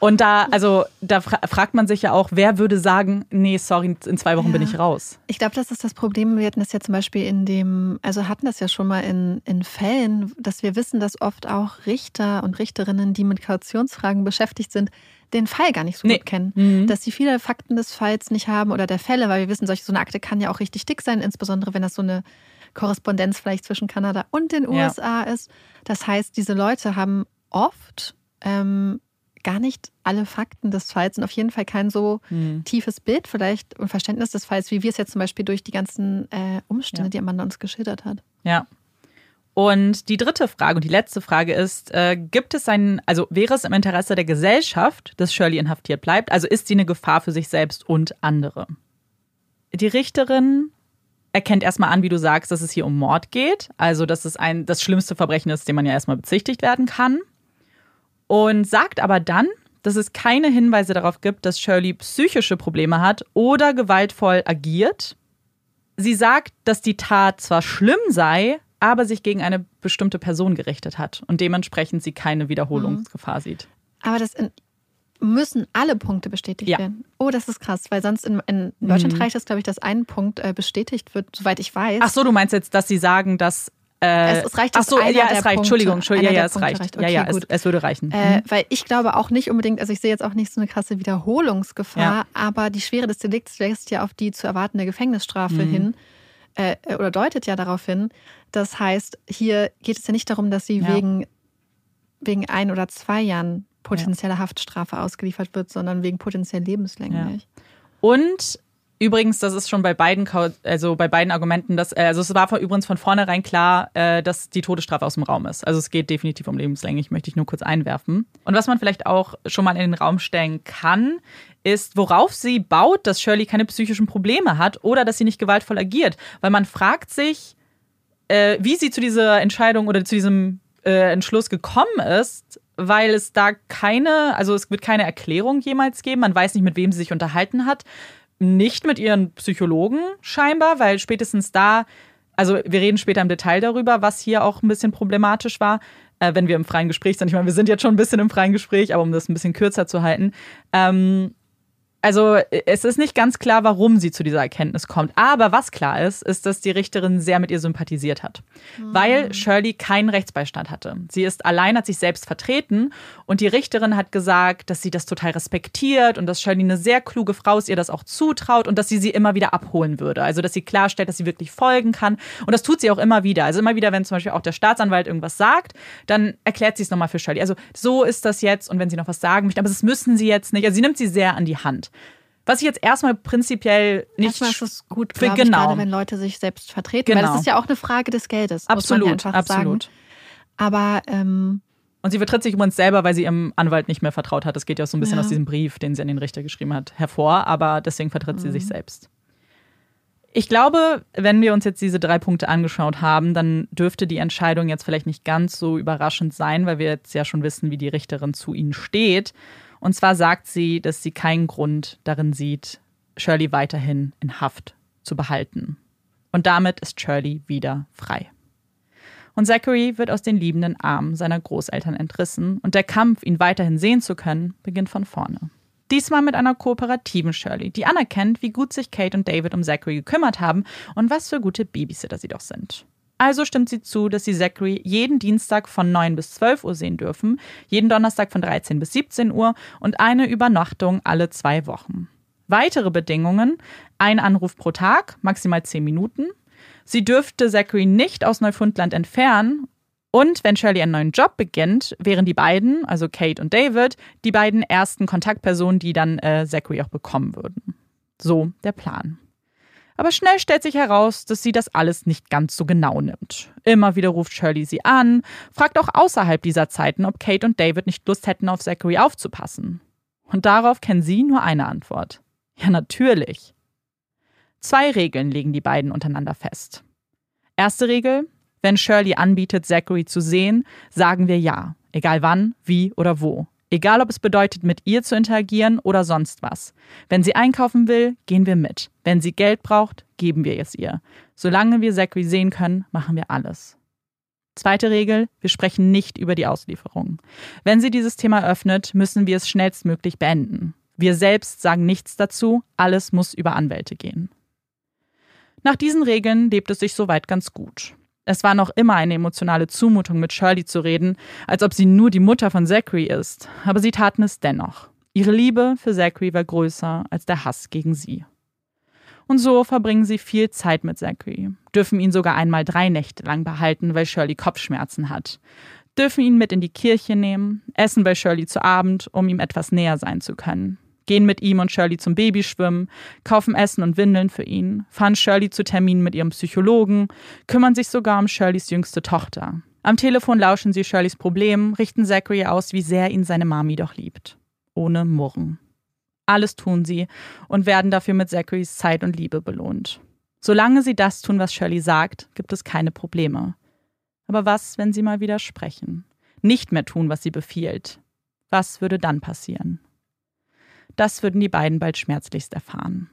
Und da, also, da fra- fragt man sich ja auch, wer würde sagen, nee, sorry, in zwei Wochen ja. bin ich raus. Ich glaube, das ist das Problem. Wir hatten das ja zum Beispiel in dem, also hatten das ja schon mal in, in Fällen, dass wir wissen, dass oft auch Richter und Richterinnen, die mit Kautionsfragen beschäftigt sind, den Fall gar nicht so nee. gut kennen. Mhm. Dass sie viele Fakten des Falls nicht haben oder der Fälle, weil wir wissen, solche, so eine Akte kann ja auch richtig dick sein, insbesondere wenn das so eine Korrespondenz vielleicht zwischen Kanada und den U S A ja. ist. Das heißt, diese Leute haben oft ähm, gar nicht alle Fakten des Falls und auf jeden Fall kein so mhm. tiefes Bild vielleicht und Verständnis des Falls, wie wir es jetzt zum Beispiel durch die ganzen äh, Umstände, ja. die Amanda uns geschildert hat. Ja. Und die dritte Frage und die letzte Frage ist, äh, gibt es einen, also wäre es im Interesse der Gesellschaft, dass Shirley inhaftiert bleibt? Also ist sie eine Gefahr für sich selbst und andere? Die Richterin erkennt erstmal an, wie du sagst, dass es hier um Mord geht. Also dass es ein, das schlimmste Verbrechen ist, dem man ja erstmal bezichtigt werden kann. Und sagt aber dann, dass es keine Hinweise darauf gibt, dass Shirley psychische Probleme hat oder gewaltvoll agiert. Sie sagt, dass die Tat zwar schlimm sei, aber sich gegen eine bestimmte Person gerichtet hat und dementsprechend sie keine Wiederholungsgefahr mhm. sieht. Aber das in, müssen alle Punkte bestätigt ja. werden. Oh, das ist krass, weil sonst in, in Deutschland mhm. reicht es, glaube ich, dass ein Punkt äh, bestätigt wird, soweit ich weiß. Ach so, du meinst jetzt, dass sie sagen, dass äh, es, es reicht. Ach so, ja, es reicht. Punkte, Entschuldigung, Entschuldigung, ja, ja, es Punkte reicht. reicht. Okay, ja, ja, gut. Es, es würde reichen. Mhm. Äh, weil ich glaube auch nicht unbedingt, also ich sehe jetzt auch nicht so eine krasse Wiederholungsgefahr, ja. aber die Schwere des Delikts lässt ja auf die zu erwartende Gefängnisstrafe mhm. hin. Äh, oder deutet ja darauf hin. Das heißt, hier geht es ja nicht darum, dass sie ja. wegen, wegen ein oder zwei Jahren potenzieller ja. Haftstrafe ausgeliefert wird, sondern wegen potenziell lebenslänglich. Ja. Und übrigens, das ist schon bei beiden, also bei beiden Argumenten, dass, also es war übrigens von vornherein klar, dass die Todesstrafe aus dem Raum ist. Also es geht definitiv um lebenslänglich, möchte ich nur kurz einwerfen. Und was man vielleicht auch schon mal in den Raum stellen kann, ist, worauf sie baut, dass Shirley keine psychischen Probleme hat oder dass sie nicht gewaltvoll agiert. Weil man fragt sich, wie sie zu dieser Entscheidung oder zu diesem Entschluss gekommen ist, weil es da keine, also es wird keine Erklärung jemals geben. Man weiß nicht, mit wem sie sich unterhalten hat. Nicht mit ihren Psychologen scheinbar, weil spätestens da, also wir reden später im Detail darüber, was hier auch ein bisschen problematisch war, äh, wenn wir im freien Gespräch sind. Ich meine, wir sind jetzt schon ein bisschen im freien Gespräch, aber um das ein bisschen kürzer zu halten. Ähm, also es ist nicht ganz klar, warum sie zu dieser Erkenntnis kommt. Aber was klar ist, ist, dass die Richterin sehr mit ihr sympathisiert hat, mhm. weil Shirley keinen Rechtsbeistand hatte. Sie ist allein, hat sich selbst vertreten und die Richterin hat gesagt, dass sie das total respektiert und dass Shirley eine sehr kluge Frau ist, ihr das auch zutraut und dass sie sie immer wieder abholen würde. Also dass sie klarstellt, dass sie wirklich folgen kann und das tut sie auch immer wieder. Also immer wieder, wenn zum Beispiel auch der Staatsanwalt irgendwas sagt, dann erklärt sie es nochmal für Shirley. Also so ist das jetzt und wenn sie noch was sagen möchte, aber das müssen sie jetzt nicht. Also sie nimmt sie sehr an die Hand. Was ich jetzt erstmal prinzipiell nicht... Erstmal ist es gut, glaube ich, gerade wenn Leute sich selbst vertreten. Genau. Weil das ist ja auch eine Frage des Geldes, absolut, muss man ja einfach absolut. sagen. Aber... Ähm, und sie vertritt sich übrigens selber, weil sie ihrem Anwalt nicht mehr vertraut hat. Das geht ja auch so ein bisschen ja. aus diesem Brief, den sie an den Richter geschrieben hat, hervor. Aber deswegen vertritt mhm. sie sich selbst. Ich glaube, wenn wir uns jetzt diese drei Punkte angeschaut haben, dann dürfte die Entscheidung jetzt vielleicht nicht ganz so überraschend sein, weil wir jetzt ja schon wissen, wie die Richterin zu ihnen steht. Und zwar sagt sie, dass sie keinen Grund darin sieht, Shirley weiterhin in Haft zu behalten. Und damit ist Shirley wieder frei. Und Zachary wird aus den liebenden Armen seiner Großeltern entrissen und der Kampf, ihn weiterhin sehen zu können, beginnt von vorne. Diesmal mit einer kooperativen Shirley, die anerkennt, wie gut sich Kate und David um Zachary gekümmert haben und was für gute Babysitter sie doch sind. Also stimmt sie zu, dass sie Zachary jeden Dienstag von neun bis zwölf Uhr sehen dürfen, jeden Donnerstag von dreizehn bis siebzehn Uhr und eine Übernachtung alle zwei Wochen. Weitere Bedingungen, ein Anruf pro Tag, maximal zehn Minuten. Sie dürfte Zachary nicht aus Neufundland entfernen. Und wenn Shirley einen neuen Job beginnt, wären die beiden, also Kate und David, die beiden ersten Kontaktpersonen, die dann äh, Zachary auch bekommen würden. So der Plan. Aber schnell stellt sich heraus, dass sie das alles nicht ganz so genau nimmt. Immer wieder ruft Shirley sie an, fragt auch außerhalb dieser Zeiten, ob Kate und David nicht Lust hätten, auf Zachary aufzupassen. Und darauf kennen sie nur eine Antwort. Ja, natürlich. Zwei Regeln legen die beiden untereinander fest. Erste Regel, wenn Shirley anbietet, Zachary zu sehen, sagen wir ja. Egal wann, wie oder wo. Egal, ob es bedeutet, mit ihr zu interagieren oder sonst was. Wenn sie einkaufen will, gehen wir mit. Wenn sie Geld braucht, geben wir es ihr. Solange wir Zachary sehen können, machen wir alles. Zweite Regel, wir sprechen nicht über die Auslieferung. Wenn sie dieses Thema öffnet, müssen wir es schnellstmöglich beenden. Wir selbst sagen nichts dazu, alles muss über Anwälte gehen. Nach diesen Regeln lebt es sich soweit ganz gut. Es war noch immer eine emotionale Zumutung, mit Shirley zu reden, als ob sie nur die Mutter von Zachary ist. Aber sie taten es dennoch. Ihre Liebe für Zachary war größer als der Hass gegen sie. Und so verbringen sie viel Zeit mit Zachary, dürfen ihn sogar einmal drei Nächte lang behalten, weil Shirley Kopfschmerzen hat, dürfen ihn mit in die Kirche nehmen, essen bei Shirley zu Abend, um ihm etwas näher sein zu können, gehen mit ihm und Shirley zum Babyschwimmen, kaufen Essen und Windeln für ihn, fahren Shirley zu Terminen mit ihrem Psychologen, kümmern sich sogar um Shirleys jüngste Tochter. Am Telefon lauschen sie Shirleys Problemen, richten Zachary aus, wie sehr ihn seine Mami doch liebt. Ohne Murren. Alles tun sie und werden dafür mit Zacharys Zeit und Liebe belohnt. Solange sie das tun, was Shirley sagt, gibt es keine Probleme. Aber was, wenn sie mal widersprechen? Nicht mehr tun, was sie befiehlt? Was würde dann passieren? Das würden die beiden bald schmerzlichst erfahren.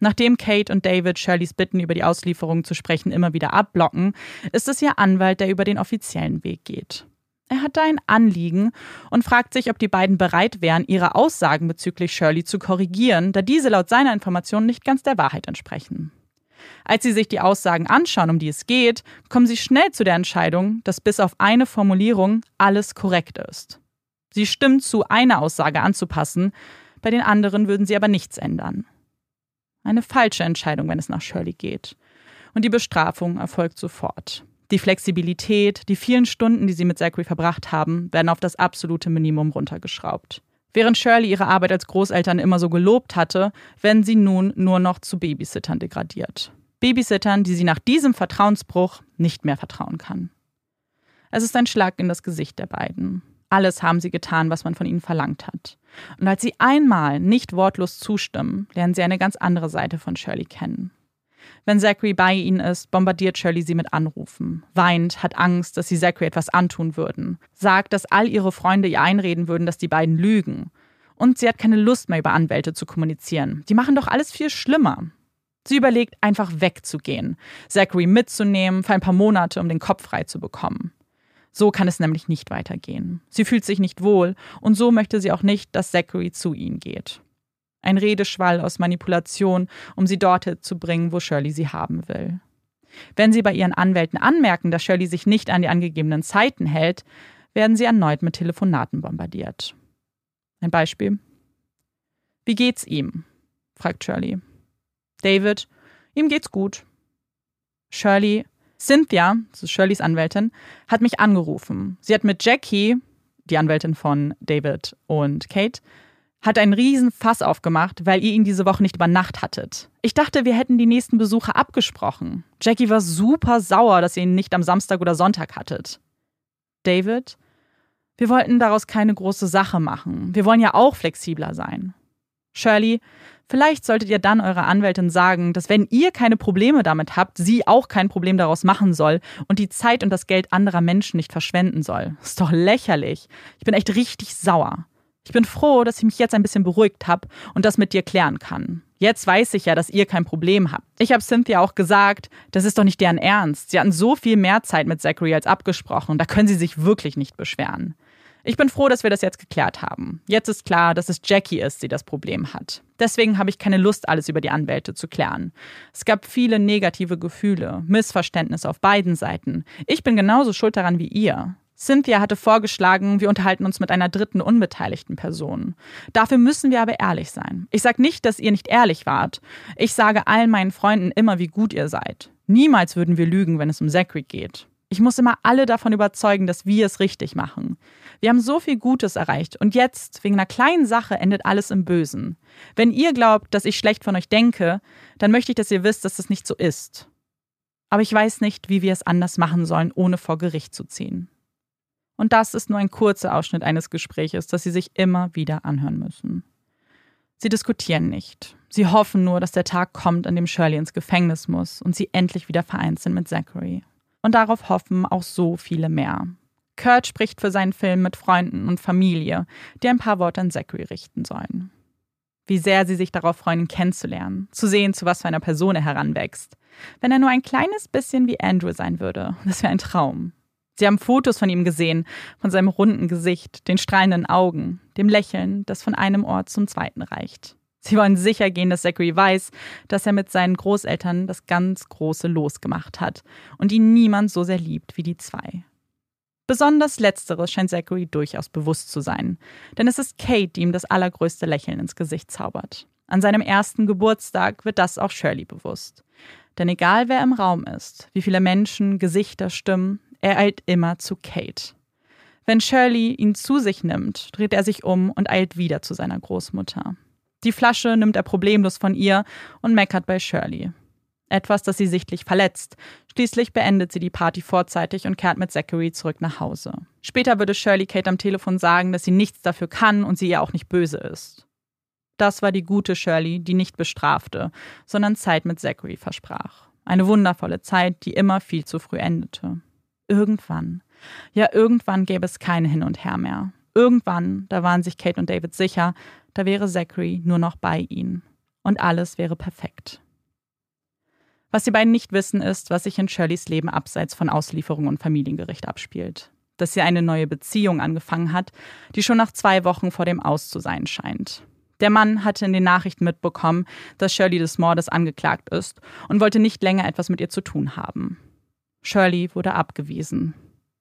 Nachdem Kate und David Shirleys Bitten, über die Auslieferung zu sprechen, immer wieder abblocken, ist es ihr Anwalt, der über den offiziellen Weg geht. Er hat da ein Anliegen und fragt sich, ob die beiden bereit wären, ihre Aussagen bezüglich Shirley zu korrigieren, da diese laut seiner Informationen nicht ganz der Wahrheit entsprechen. Als sie sich die Aussagen anschauen, um die es geht, kommen sie schnell zu der Entscheidung, dass bis auf eine Formulierung alles korrekt ist. Sie stimmen zu, eine Aussage anzupassen, bei den anderen würden sie aber nichts ändern. Eine falsche Entscheidung, wenn es nach Shirley geht. Und die Bestrafung erfolgt sofort. Die Flexibilität, die vielen Stunden, die sie mit Zachary verbracht haben, werden auf das absolute Minimum runtergeschraubt. Während Shirley ihre Arbeit als Großeltern immer so gelobt hatte, werden sie nun nur noch zu Babysittern degradiert. Babysittern, die sie nach diesem Vertrauensbruch nicht mehr vertrauen kann. Es ist ein Schlag in das Gesicht der beiden. Alles haben sie getan, was man von ihnen verlangt hat. Und als sie einmal nicht wortlos zustimmen, lernen sie eine ganz andere Seite von Shirley kennen. Wenn Zachary bei ihnen ist, bombardiert Shirley sie mit Anrufen, weint, hat Angst, dass sie Zachary etwas antun würden, sagt, dass all ihre Freunde ihr einreden würden, dass die beiden lügen. Und sie hat keine Lust mehr, über Anwälte zu kommunizieren. Die machen doch alles viel schlimmer. Sie überlegt, einfach wegzugehen, Zachary mitzunehmen für ein paar Monate, um den Kopf frei zu bekommen. So kann es nämlich nicht weitergehen. Sie fühlt sich nicht wohl und so möchte sie auch nicht, dass Zachary zu ihnen geht. Ein Redeschwall aus Manipulation, um sie dorthin zu bringen, wo Shirley sie haben will. Wenn sie bei ihren Anwälten anmerken, dass Shirley sich nicht an die angegebenen Zeiten hält, werden sie erneut mit Telefonaten bombardiert. Ein Beispiel. Wie geht's ihm? Fragt Shirley. David, ihm geht's gut. Shirley, Cynthia, das ist Shirleys Anwältin, hat mich angerufen. Sie hat mit Jackie, die Anwältin von David und Kate, hat einen riesen Fass aufgemacht, weil ihr ihn diese Woche nicht über Nacht hattet. Ich dachte, wir hätten die nächsten Besuche abgesprochen. Jackie war super sauer, dass ihr ihn nicht am Samstag oder Sonntag hattet. David, wir wollten daraus keine große Sache machen. Wir wollen ja auch flexibler sein. Shirley, vielleicht solltet ihr dann eurer Anwältin sagen, dass wenn ihr keine Probleme damit habt, sie auch kein Problem daraus machen soll und die Zeit und das Geld anderer Menschen nicht verschwenden soll. Ist doch lächerlich. Ich bin echt richtig sauer. Ich bin froh, dass ich mich jetzt ein bisschen beruhigt habe und das mit dir klären kann. Jetzt weiß ich ja, dass ihr kein Problem habt. Ich habe Cynthia auch gesagt, das ist doch nicht deren Ernst. Sie hatten so viel mehr Zeit mit Zachary als abgesprochen. Da können sie sich wirklich nicht beschweren. Ich bin froh, dass wir das jetzt geklärt haben. Jetzt ist klar, dass es Jackie ist, die das Problem hat. Deswegen habe ich keine Lust, alles über die Anwälte zu klären. Es gab viele negative Gefühle, Missverständnisse auf beiden Seiten. Ich bin genauso schuld daran wie ihr. Cynthia hatte vorgeschlagen, wir unterhalten uns mit einer dritten unbeteiligten Person. Dafür müssen wir aber ehrlich sein. Ich sage nicht, dass ihr nicht ehrlich wart. Ich sage all meinen Freunden immer, wie gut ihr seid. Niemals würden wir lügen, wenn es um Zachary geht. Ich muss immer alle davon überzeugen, dass wir es richtig machen. Wir haben so viel Gutes erreicht und jetzt, wegen einer kleinen Sache, endet alles im Bösen. Wenn ihr glaubt, dass ich schlecht von euch denke, dann möchte ich, dass ihr wisst, dass das nicht so ist. Aber ich weiß nicht, wie wir es anders machen sollen, ohne vor Gericht zu ziehen. Und das ist nur ein kurzer Ausschnitt eines Gespräches, das sie sich immer wieder anhören müssen. Sie diskutieren nicht. Sie hoffen nur, dass der Tag kommt, an dem Shirley ins Gefängnis muss und sie endlich wieder vereint sind mit Zachary. Und darauf hoffen auch so viele mehr. Kurt spricht für seinen Film mit Freunden und Familie, die ein paar Worte an Zachary richten sollen. Wie sehr sie sich darauf freuen, ihn kennenzulernen, zu sehen, zu was für einer Person er heranwächst. Wenn er nur ein kleines bisschen wie Andrew sein würde, das wäre ein Traum. Sie haben Fotos von ihm gesehen, von seinem runden Gesicht, den strahlenden Augen, dem Lächeln, das von einem Ort zum zweiten reicht. Sie wollen sicher gehen, dass Zachary weiß, dass er mit seinen Großeltern das ganz große Los gemacht hat und ihn niemand so sehr liebt wie die zwei. Besonders letzteres scheint Zachary durchaus bewusst zu sein. Denn es ist Kate, die ihm das allergrößte Lächeln ins Gesicht zaubert. An seinem ersten Geburtstag wird das auch Shirley bewusst. Denn egal wer im Raum ist, wie viele Menschen, Gesichter, Stimmen, er eilt immer zu Kate. Wenn Shirley ihn zu sich nimmt, dreht er sich um und eilt wieder zu seiner Großmutter. Die Flasche nimmt er problemlos von ihr und meckert bei Shirley. Etwas, das sie sichtlich verletzt. Schließlich beendet sie die Party vorzeitig und kehrt mit Zachary zurück nach Hause. Später würde Shirley Kate am Telefon sagen, dass sie nichts dafür kann und sie ihr auch nicht böse ist. Das war die gute Shirley, die nicht bestrafte, sondern Zeit mit Zachary versprach. Eine wundervolle Zeit, die immer viel zu früh endete. Irgendwann, ja irgendwann gäbe es kein Hin und Her mehr. Irgendwann, da waren sich Kate und David sicher, da wäre Zachary nur noch bei ihnen. Und alles wäre perfekt. Was die beiden nicht wissen, ist, was sich in Shirleys Leben abseits von Auslieferung und Familiengericht abspielt. Dass sie eine neue Beziehung angefangen hat, die schon nach zwei Wochen vor dem Aus zu sein scheint. Der Mann hatte in den Nachrichten mitbekommen, dass Shirley des Mordes angeklagt ist und wollte nicht länger etwas mit ihr zu tun haben. Shirley wurde abgewiesen.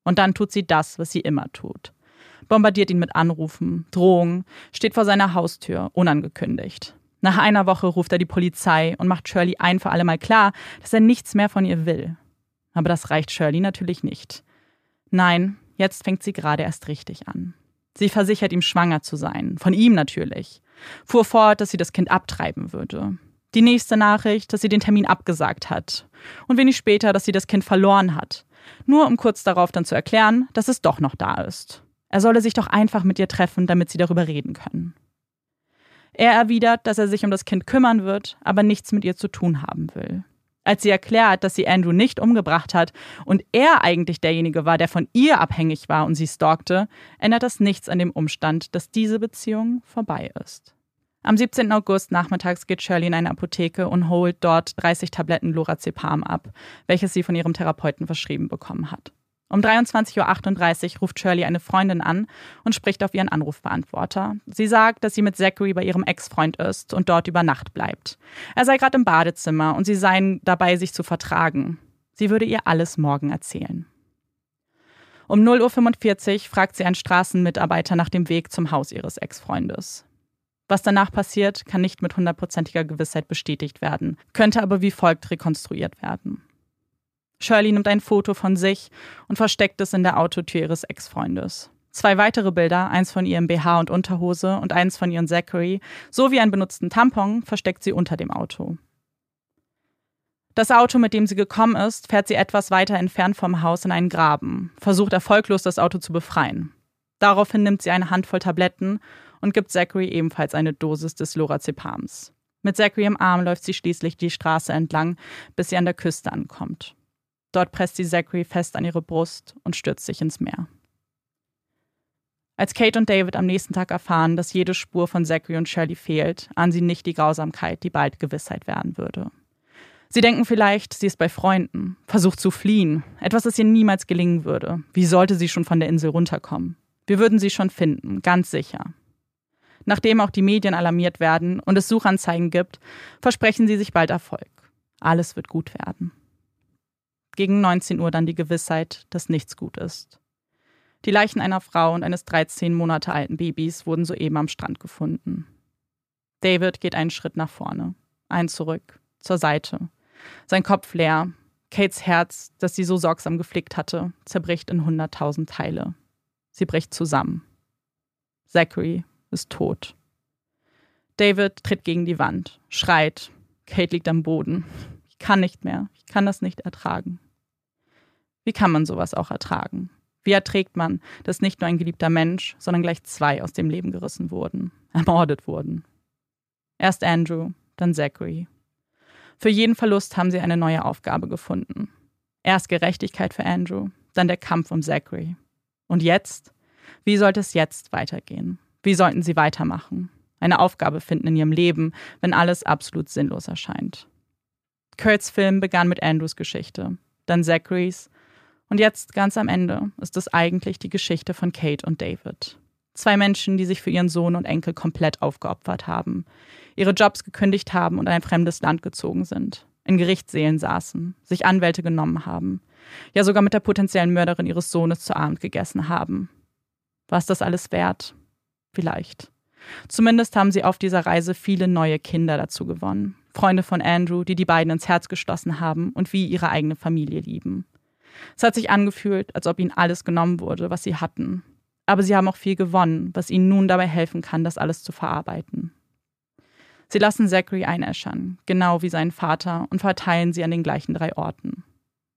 Und dann tut sie das, was sie immer tut. Bombardiert ihn mit Anrufen, Drohungen, steht vor seiner Haustür, unangekündigt. Nach einer Woche ruft er die Polizei und macht Shirley ein für alle Mal klar, dass er nichts mehr von ihr will. Aber das reicht Shirley natürlich nicht. Nein, jetzt fängt sie gerade erst richtig an. Sie versichert ihm, schwanger zu sein. Von ihm natürlich. Fuhr fort, dass sie das Kind abtreiben würde. Die nächste Nachricht, dass sie den Termin abgesagt hat. Und wenig später, dass sie das Kind verloren hat. Nur um kurz darauf dann zu erklären, dass es doch noch da ist. Er solle sich doch einfach mit ihr treffen, damit sie darüber reden können. Er erwidert, dass er sich um das Kind kümmern wird, aber nichts mit ihr zu tun haben will. Als sie erklärt, dass sie Andrew nicht umgebracht hat und er eigentlich derjenige war, der von ihr abhängig war und sie stalkte, ändert das nichts an dem Umstand, dass diese Beziehung vorbei ist. Am siebzehnten August nachmittags geht Shirley in eine Apotheke und holt dort dreißig Tabletten Lorazepam ab, welches sie von ihrem Therapeuten verschrieben bekommen hat. Um dreiundzwanzig Uhr achtunddreißig ruft Shirley eine Freundin an und spricht auf ihren Anrufbeantworter. Sie sagt, dass sie mit Zachary bei ihrem Ex-Freund ist und dort über Nacht bleibt. Er sei gerade im Badezimmer und sie seien dabei, sich zu vertragen. Sie würde ihr alles morgen erzählen. Um null Uhr fünfundvierzig fragt sie einen Straßenmitarbeiter nach dem Weg zum Haus ihres Ex-Freundes. Was danach passiert, kann nicht mit hundertprozentiger Gewissheit bestätigt werden, könnte aber wie folgt rekonstruiert werden. Shirley nimmt ein Foto von sich und versteckt es in der Autotür ihres Ex-Freundes. Zwei weitere Bilder, eins von ihrem B H und Unterhose und eins von ihr und Zachary, sowie einen benutzten Tampon, versteckt sie unter dem Auto. Das Auto, mit dem sie gekommen ist, fährt sie etwas weiter entfernt vom Haus in einen Graben, versucht erfolglos, das Auto zu befreien. Daraufhin nimmt sie eine Handvoll Tabletten und gibt Zachary ebenfalls eine Dosis des Lorazepams. Mit Zachary im Arm läuft sie schließlich die Straße entlang, bis sie an der Küste ankommt. Dort presst sie Zachary fest an ihre Brust und stürzt sich ins Meer. Als Kate und David am nächsten Tag erfahren, dass jede Spur von Zachary und Shirley fehlt, ahnen sie nicht die Grausamkeit, die bald Gewissheit werden würde. Sie denken vielleicht, sie ist bei Freunden, versucht zu fliehen, etwas, das ihr niemals gelingen würde. Wie sollte sie schon von der Insel runterkommen? Wir würden sie schon finden, ganz sicher. Nachdem auch die Medien alarmiert werden und es Suchanzeigen gibt, versprechen sie sich bald Erfolg. Alles wird gut werden. Gegen neunzehn Uhr dann die Gewissheit, dass nichts gut ist. Die Leichen einer Frau und eines dreizehn Monate alten Babys wurden soeben am Strand gefunden. David geht einen Schritt nach vorne, einen zurück, zur Seite. Sein Kopf leer, Kates Herz, das sie so sorgsam gepflegt hatte, zerbricht in hunderttausend Teile. Sie bricht zusammen. Zachary ist tot. David tritt gegen die Wand, schreit. Kate liegt am Boden. Ich kann nicht mehr, ich kann das nicht ertragen. Wie kann man sowas auch ertragen? Wie erträgt man, dass nicht nur ein geliebter Mensch, sondern gleich zwei aus dem Leben gerissen wurden, ermordet wurden? Erst Andrew, dann Zachary. Für jeden Verlust haben sie eine neue Aufgabe gefunden. Erst Gerechtigkeit für Andrew, dann der Kampf um Zachary. Und jetzt? Wie sollte es jetzt weitergehen? Wie sollten sie weitermachen? Eine Aufgabe finden in ihrem Leben, wenn alles absolut sinnlos erscheint. Kurt's Film begann mit Andrews Geschichte, dann Zacharys und jetzt ganz am Ende ist es eigentlich die Geschichte von Kate und David. Zwei Menschen, die sich für ihren Sohn und Enkel komplett aufgeopfert haben, ihre Jobs gekündigt haben und in ein fremdes Land gezogen sind, in Gerichtssälen saßen, sich Anwälte genommen haben, ja sogar mit der potenziellen Mörderin ihres Sohnes zu Abend gegessen haben. War es das alles wert? Vielleicht. Zumindest haben sie auf dieser Reise viele neue Kinder dazu gewonnen. Freunde von Andrew, die die beiden ins Herz geschlossen haben und wie ihre eigene Familie lieben. Es hat sich angefühlt, als ob ihnen alles genommen wurde, was sie hatten. Aber sie haben auch viel gewonnen, was ihnen nun dabei helfen kann, das alles zu verarbeiten. Sie lassen Zachary einäschern, genau wie seinen Vater, und verteilen sie an den gleichen drei Orten.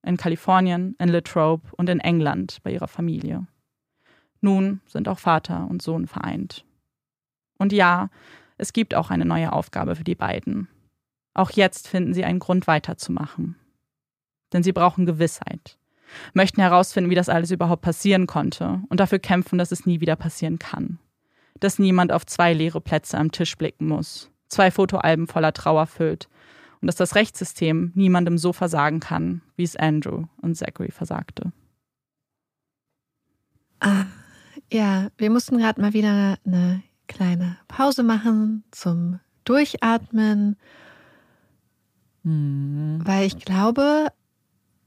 In Kalifornien, in Latrobe und in England bei ihrer Familie. Nun sind auch Vater und Sohn vereint. Und ja, es gibt auch eine neue Aufgabe für die beiden. Auch jetzt finden sie einen Grund, weiterzumachen. Denn sie brauchen Gewissheit, möchten herausfinden, wie das alles überhaupt passieren konnte und dafür kämpfen, dass es nie wieder passieren kann. Dass niemand auf zwei leere Plätze am Tisch blicken muss, zwei Fotoalben voller Trauer füllt und dass das Rechtssystem niemandem so versagen kann, wie es Andrew und Zachary versagte. Ah, ja, wir mussten gerade mal wieder eine kleine Pause machen zum Durchatmen, hm. weil ich glaube,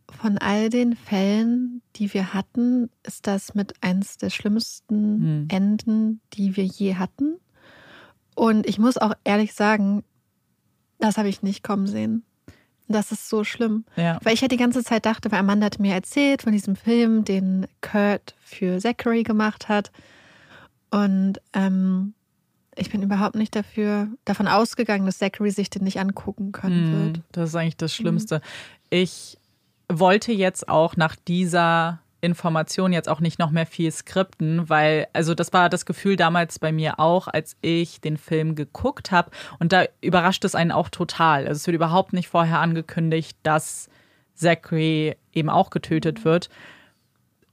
von all den Fällen, die wir hatten, ist das mit eins der schlimmsten hm. Enden, die wir je hatten. Und ich muss auch ehrlich sagen, das habe ich nicht kommen sehen. Das ist so schlimm. Ja. Weil ich ja die ganze Zeit dachte, weil Amanda hat mir erzählt von diesem Film, den Kurt für Zachary gemacht hat. Und ähm, ich bin überhaupt nicht dafür davon ausgegangen, dass Zachary sich den nicht angucken können mm, wird. Das ist eigentlich das Schlimmste. Mm. Ich wollte jetzt auch nach dieser Information jetzt auch nicht noch mehr viel skripten, weil, also das war das Gefühl damals bei mir auch, als ich den Film geguckt habe. Und da überrascht es einen auch total. Also es wird überhaupt nicht vorher angekündigt, dass Zachary eben auch getötet wird.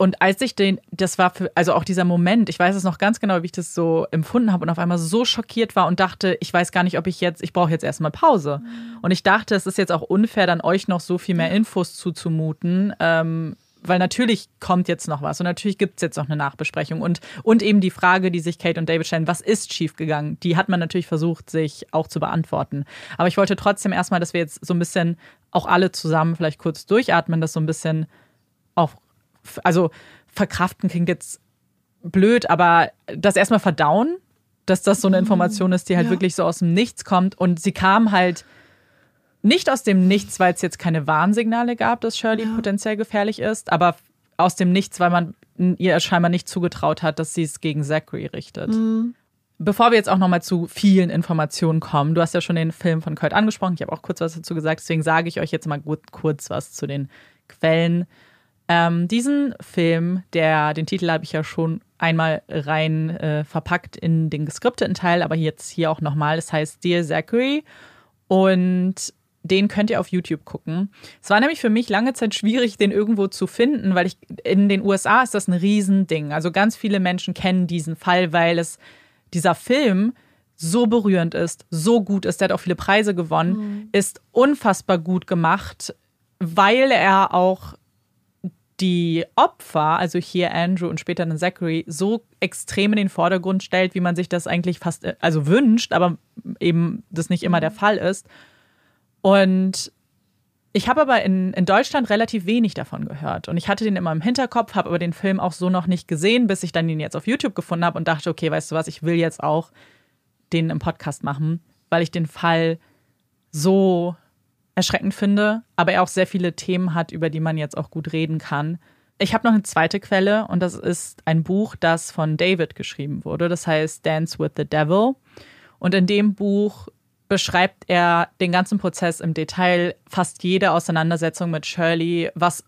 Und als ich den, das war, für, also auch dieser Moment, ich weiß es noch ganz genau, wie ich das so empfunden habe und auf einmal so schockiert war und dachte, ich weiß gar nicht, ob ich jetzt, ich brauche jetzt erstmal Pause. Mhm. Und ich dachte, es ist jetzt auch unfair, dann euch noch so viel mehr Infos zuzumuten, ähm, weil natürlich kommt jetzt noch was und natürlich gibt es jetzt noch eine Nachbesprechung. Und, und eben die Frage, die sich Kate und David stellen, was ist schiefgegangen? Die hat man natürlich versucht, sich auch zu beantworten. Aber ich wollte trotzdem erstmal, dass wir jetzt so ein bisschen, auch alle zusammen vielleicht kurz durchatmen, das so ein bisschen auch, also verkraften klingt jetzt blöd, aber das erstmal verdauen, dass das so eine Information ist, die halt ja. wirklich so aus dem Nichts kommt. Und sie kam halt nicht aus dem Nichts, weil es jetzt keine Warnsignale gab, dass Shirley ja. potenziell gefährlich ist, aber aus dem Nichts, weil man ihr scheinbar nicht zugetraut hat, dass sie es gegen Zachary richtet. Mhm. Bevor wir jetzt auch nochmal zu vielen Informationen kommen, du hast ja schon den Film von Kurt angesprochen, ich habe auch kurz was dazu gesagt, deswegen sage ich euch jetzt mal gut, kurz was zu den Quellen. Ähm, diesen Film, der, den Titel habe ich ja schon einmal rein äh, verpackt in den geskripteten Teil, aber jetzt hier auch nochmal, das heißt Dear Zachary und den könnt ihr auf YouTube gucken. Es war nämlich für mich lange Zeit schwierig, den irgendwo zu finden, weil ich in den U S A ist das ein Riesending. Also ganz viele Menschen kennen diesen Fall, weil es dieser Film so berührend ist, so gut ist, der hat auch viele Preise gewonnen, mhm. ist unfassbar gut gemacht, weil er auch die Opfer, also hier Andrew und später dann Zachary, so extrem in den Vordergrund stellt, wie man sich das eigentlich fast, also wünscht, aber eben das nicht immer der Fall ist. Und ich habe aber in, in Deutschland relativ wenig davon gehört. Und ich hatte den immer im Hinterkopf, habe aber den Film auch so noch nicht gesehen, bis ich dann ihn jetzt auf YouTube gefunden habe und dachte, okay, weißt du was, ich will jetzt auch den im Podcast machen, weil ich den Fall so erschreckend finde, aber er auch sehr viele Themen hat, über die man jetzt auch gut reden kann. Ich habe noch eine zweite Quelle und das ist ein Buch, das von David geschrieben wurde. Das heißt Dance with the Devil. Und in dem Buch beschreibt er den ganzen Prozess im Detail, fast jede Auseinandersetzung mit Shirley, was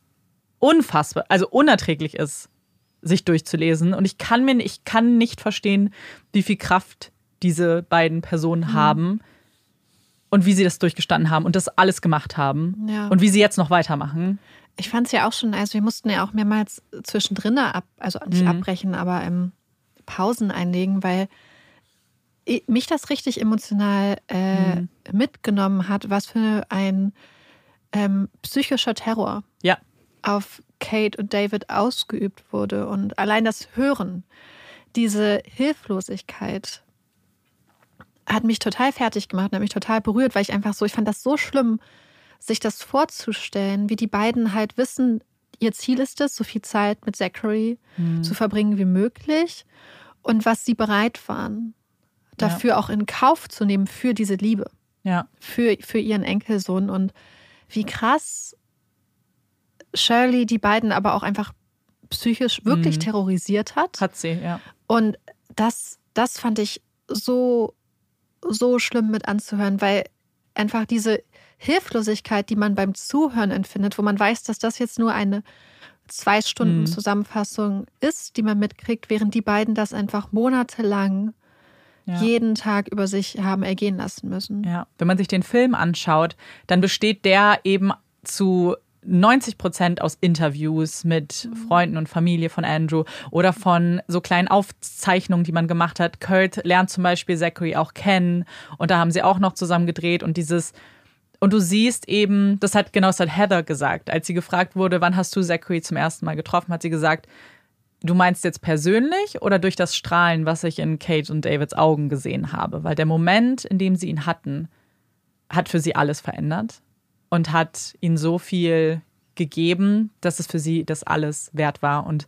unfassbar, also unerträglich ist, sich durchzulesen. Und ich kann mir, ich kann nicht verstehen, wie viel Kraft diese beiden Personen mhm. haben und wie sie das durchgestanden haben und das alles gemacht haben ja. und wie sie jetzt noch weitermachen. Ich fand es ja auch schon, also wir mussten ja auch mehrmals zwischendrin ab, also nicht mhm. abbrechen, aber ähm, Pausen einlegen, weil mich das richtig emotional äh, mhm. mitgenommen hat, was für ein ähm, psychischer Terror ja. auf Kate und David ausgeübt wurde. Und allein das Hören, diese Hilflosigkeit hat mich total fertig gemacht und hat mich total berührt, weil ich einfach so, ich fand das so schlimm, sich das vorzustellen, wie die beiden halt wissen, ihr Ziel ist es, so viel Zeit mit Zachary mhm. zu verbringen wie möglich und was sie bereit waren, dafür ja. auch in Kauf zu nehmen für diese Liebe, ja. für, für ihren Enkelsohn. Und wie krass Shirley die beiden aber auch einfach psychisch wirklich mhm. terrorisiert hat. Hat sie, ja. Und das, das fand ich so, so schlimm mit anzuhören, weil einfach diese Hilflosigkeit, die man beim Zuhören empfindet, wo man weiß, dass das jetzt nur eine zwei Stunden mhm. Zusammenfassung ist, die man mitkriegt, während die beiden das einfach monatelang ja. jeden Tag über sich haben ergehen lassen müssen. Ja. Wenn man sich den Film anschaut, dann besteht der eben zu neunzig Prozent aus Interviews mit mhm. Freunden und Familie von Andrew oder von so kleinen Aufzeichnungen, die man gemacht hat. Kurt lernt zum Beispiel Zachary auch kennen und da haben sie auch noch zusammen gedreht und dieses und du siehst eben, das hat genau, das hat Heather gesagt, als sie gefragt wurde, wann hast du Zachary zum ersten Mal getroffen, hat sie gesagt, du meinst jetzt persönlich oder durch das Strahlen, was ich in Kate und Davids Augen gesehen habe? Weil der Moment, in dem sie ihn hatten, hat für sie alles verändert und hat ihnen so viel gegeben, dass es für sie das alles wert war. Und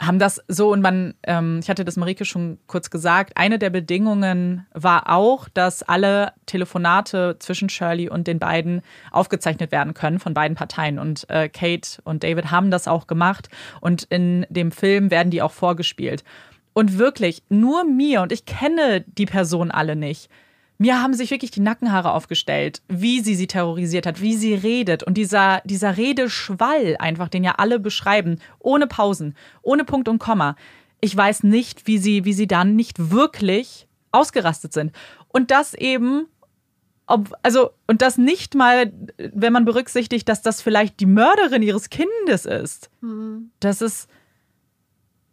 haben das so, und man, ähm, ich hatte das Marieke schon kurz gesagt, eine der Bedingungen war auch, dass alle Telefonate zwischen Shirley und den beiden aufgezeichnet werden können von beiden Parteien. Und äh, Kate und David haben das auch gemacht. Und in dem Film werden die auch vorgespielt. Und wirklich, nur mir, und ich kenne die Personen alle nicht, mir haben sich wirklich die Nackenhaare aufgestellt, wie sie sie terrorisiert hat, wie sie redet. Und dieser, dieser Redeschwall einfach, den ja alle beschreiben, ohne Pausen, ohne Punkt und Komma. Ich weiß nicht, wie sie, wie sie dann nicht wirklich ausgerastet sind. Und das eben, ob, also, und das nicht mal, wenn man berücksichtigt, dass das vielleicht die Mörderin ihres Kindes ist. Mhm. Das ist,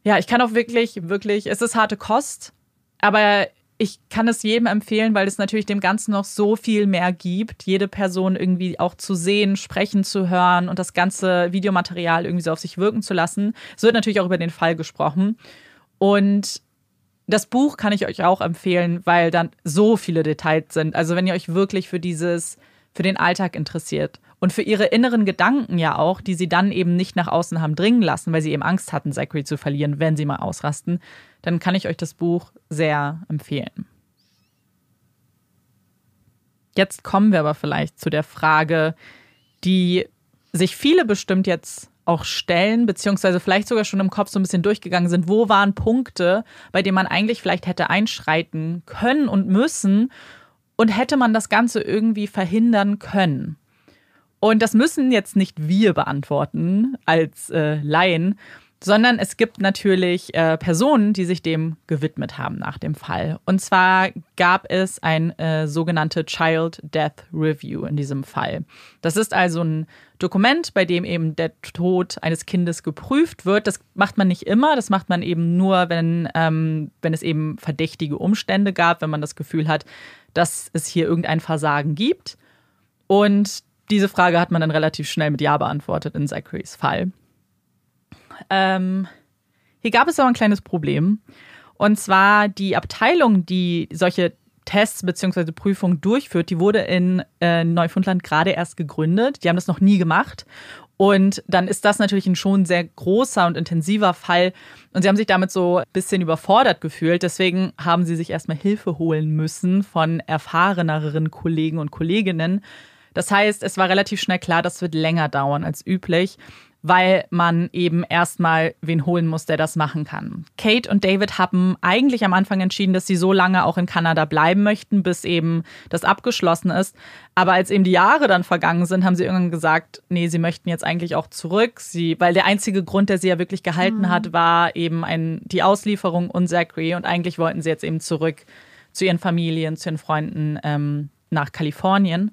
ja, ich kann auch wirklich, wirklich, es ist harte Kost, aber ich kann es jedem empfehlen, weil es natürlich dem Ganzen noch so viel mehr gibt, jede Person irgendwie auch zu sehen, sprechen zu hören und das ganze Videomaterial irgendwie so auf sich wirken zu lassen. Es wird natürlich auch über den Fall gesprochen. Und das Buch kann ich euch auch empfehlen, weil dann so viele Details sind. Also wenn ihr euch wirklich für dieses, für den Alltag interessiert und für ihre inneren Gedanken ja auch, die sie dann eben nicht nach außen haben dringen lassen, weil sie eben Angst hatten, Zachary zu verlieren, wenn sie mal ausrasten, dann kann ich euch das Buch sehr empfehlen. Jetzt kommen wir aber vielleicht zu der Frage, die sich viele bestimmt jetzt auch stellen, beziehungsweise vielleicht sogar schon im Kopf so ein bisschen durchgegangen sind. Wo waren Punkte, bei denen man eigentlich vielleicht hätte einschreiten können und müssen und hätte man das Ganze irgendwie verhindern können? Und das müssen jetzt nicht wir beantworten als äh, Laien, sondern es gibt natürlich äh, Personen, die sich dem gewidmet haben nach dem Fall. Und zwar gab es ein äh, sogenannte Child Death Review in diesem Fall. Das ist also ein Dokument, bei dem eben der Tod eines Kindes geprüft wird. Das macht man nicht immer, das macht man eben nur, wenn, ähm, wenn es eben verdächtige Umstände gab, wenn man das Gefühl hat, dass es hier irgendein Versagen gibt. Und diese Frage hat man dann relativ schnell mit Ja beantwortet in Zacharys Fall. Ähm, hier gab es aber ein kleines Problem. Und zwar die Abteilung, die solche Tests bzw. Prüfungen durchführt, die wurde in äh, Neufundland gerade erst gegründet. Die haben das noch nie gemacht. Und dann ist das natürlich ein schon sehr großer und intensiver Fall. Und sie haben sich damit so ein bisschen überfordert gefühlt. Deswegen haben sie sich erstmal Hilfe holen müssen von erfahreneren Kollegen und Kolleginnen. Das heißt, es war relativ schnell klar, das wird länger dauern als üblich, weil man eben erstmal wen holen muss, der das machen kann. Kate und David haben eigentlich am Anfang entschieden, dass sie so lange auch in Kanada bleiben möchten, bis eben das abgeschlossen ist. Aber als eben die Jahre dann vergangen sind, haben sie irgendwann gesagt, nee, sie möchten jetzt eigentlich auch zurück. Sie, weil der einzige Grund, der sie ja wirklich gehalten mhm. hat, war eben ein, die Auslieferung und Zachary. Und eigentlich wollten sie jetzt eben zurück zu ihren Familien, zu ihren Freunden ähm, nach Kalifornien.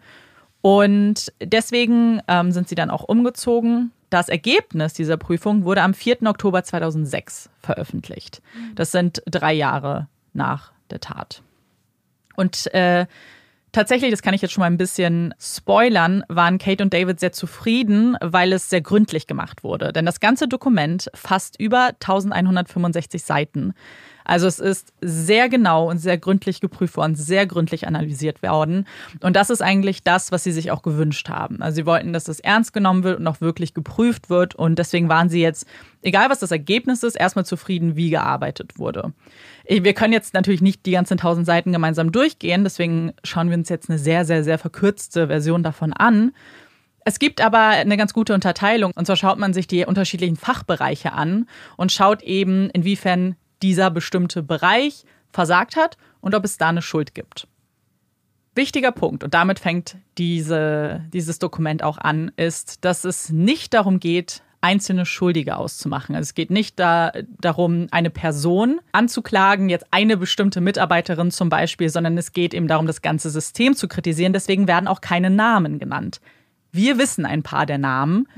Und deswegen ähm, sind sie dann auch umgezogen. Das Ergebnis dieser Prüfung wurde am vierten Oktober zweitausendsechs veröffentlicht. Das sind drei Jahre nach der Tat. Und äh, tatsächlich, das kann ich jetzt schon mal ein bisschen spoilern, waren Kate und David sehr zufrieden, weil es sehr gründlich gemacht wurde. Denn das ganze Dokument fasst über eintausendeinhundertfünfundsechzig Seiten. Also es ist sehr genau und sehr gründlich geprüft worden, sehr gründlich analysiert worden. Und das ist eigentlich das, was sie sich auch gewünscht haben. Also sie wollten, dass das ernst genommen wird und auch wirklich geprüft wird. Und deswegen waren sie jetzt, egal was das Ergebnis ist, erstmal zufrieden, wie gearbeitet wurde. Wir können jetzt natürlich nicht die ganzen tausend Seiten gemeinsam durchgehen. Deswegen schauen wir uns jetzt eine sehr, sehr, sehr verkürzte Version davon an. Es gibt aber eine ganz gute Unterteilung. Und zwar schaut man sich die unterschiedlichen Fachbereiche an und schaut eben, inwiefern dieser bestimmte Bereich versagt hat und ob es da eine Schuld gibt. Wichtiger Punkt, und damit fängt diese, dieses Dokument auch an, ist, dass es nicht darum geht, einzelne Schuldige auszumachen. Also es geht nicht da, darum, eine Person anzuklagen, jetzt eine bestimmte Mitarbeiterin zum Beispiel, sondern es geht eben darum, das ganze System zu kritisieren. Deswegen werden auch keine Namen genannt. Wir wissen ein paar der Namen.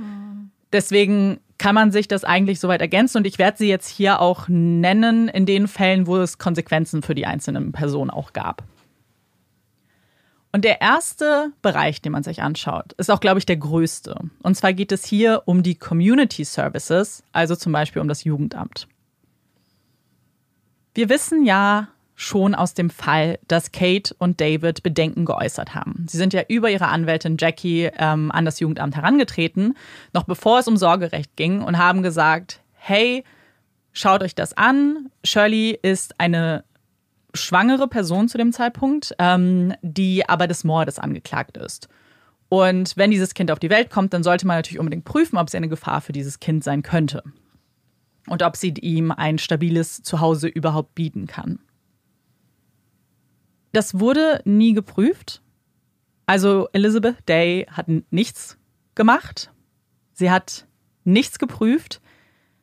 Deswegen kann man sich das eigentlich soweit ergänzen. Und ich werde sie jetzt hier auch nennen in den Fällen, wo es Konsequenzen für die einzelnen Personen auch gab. Und der erste Bereich, den man sich anschaut, ist auch, glaube ich, der größte. Und zwar geht es hier um die Community Services, also zum Beispiel um das Jugendamt. Wir wissen ja schon aus dem Fall, dass Kate und David Bedenken geäußert haben. Sie sind ja über ihre Anwältin Jackie ähm, an das Jugendamt herangetreten, noch bevor es um Sorgerecht ging, und haben gesagt, hey, schaut euch das an. Shirley ist eine schwangere Person zu dem Zeitpunkt, ähm, die aber des Mordes angeklagt ist. Und wenn dieses Kind auf die Welt kommt, dann sollte man natürlich unbedingt prüfen, ob sie eine Gefahr für dieses Kind sein könnte und ob sie ihm ein stabiles Zuhause überhaupt bieten kann. Das wurde nie geprüft. Also Elizabeth Day hat nichts gemacht. Sie hat nichts geprüft.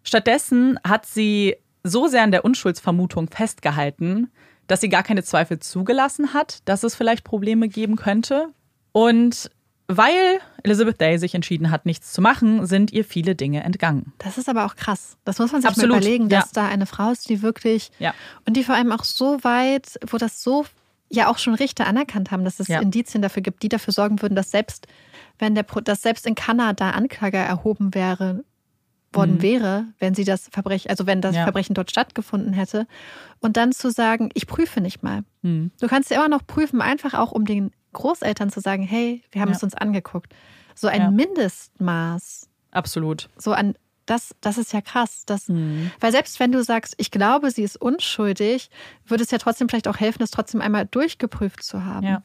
Stattdessen hat sie so sehr an der Unschuldsvermutung festgehalten, dass sie gar keine Zweifel zugelassen hat, dass es vielleicht Probleme geben könnte. Und weil Elizabeth Day sich entschieden hat, nichts zu machen, sind ihr viele Dinge entgangen. Das ist aber auch krass. Das muss man sich Absolut. mal überlegen, dass ja. da eine Frau ist, die wirklich ja. und die vor allem auch so weit, wo das so ja auch schon Richter anerkannt haben, dass es ja. Indizien dafür gibt, die dafür sorgen würden, dass selbst wenn der Pro, dass selbst in Kanada Anklage erhoben wäre, worden mhm. wäre, wenn sie das Verbrechen, also wenn das ja. Verbrechen dort stattgefunden hätte, und dann zu sagen, ich prüfe nicht mal. Mhm. Du kannst ja immer noch prüfen, einfach auch um den Großeltern zu sagen, hey, wir haben ja. es uns angeguckt. So ein ja. Mindestmaß. Absolut. So an Das, das ist ja krass. Das, mhm. Weil selbst wenn du sagst, ich glaube, sie ist unschuldig, würde es ja trotzdem vielleicht auch helfen, das trotzdem einmal durchgeprüft zu haben. Ja.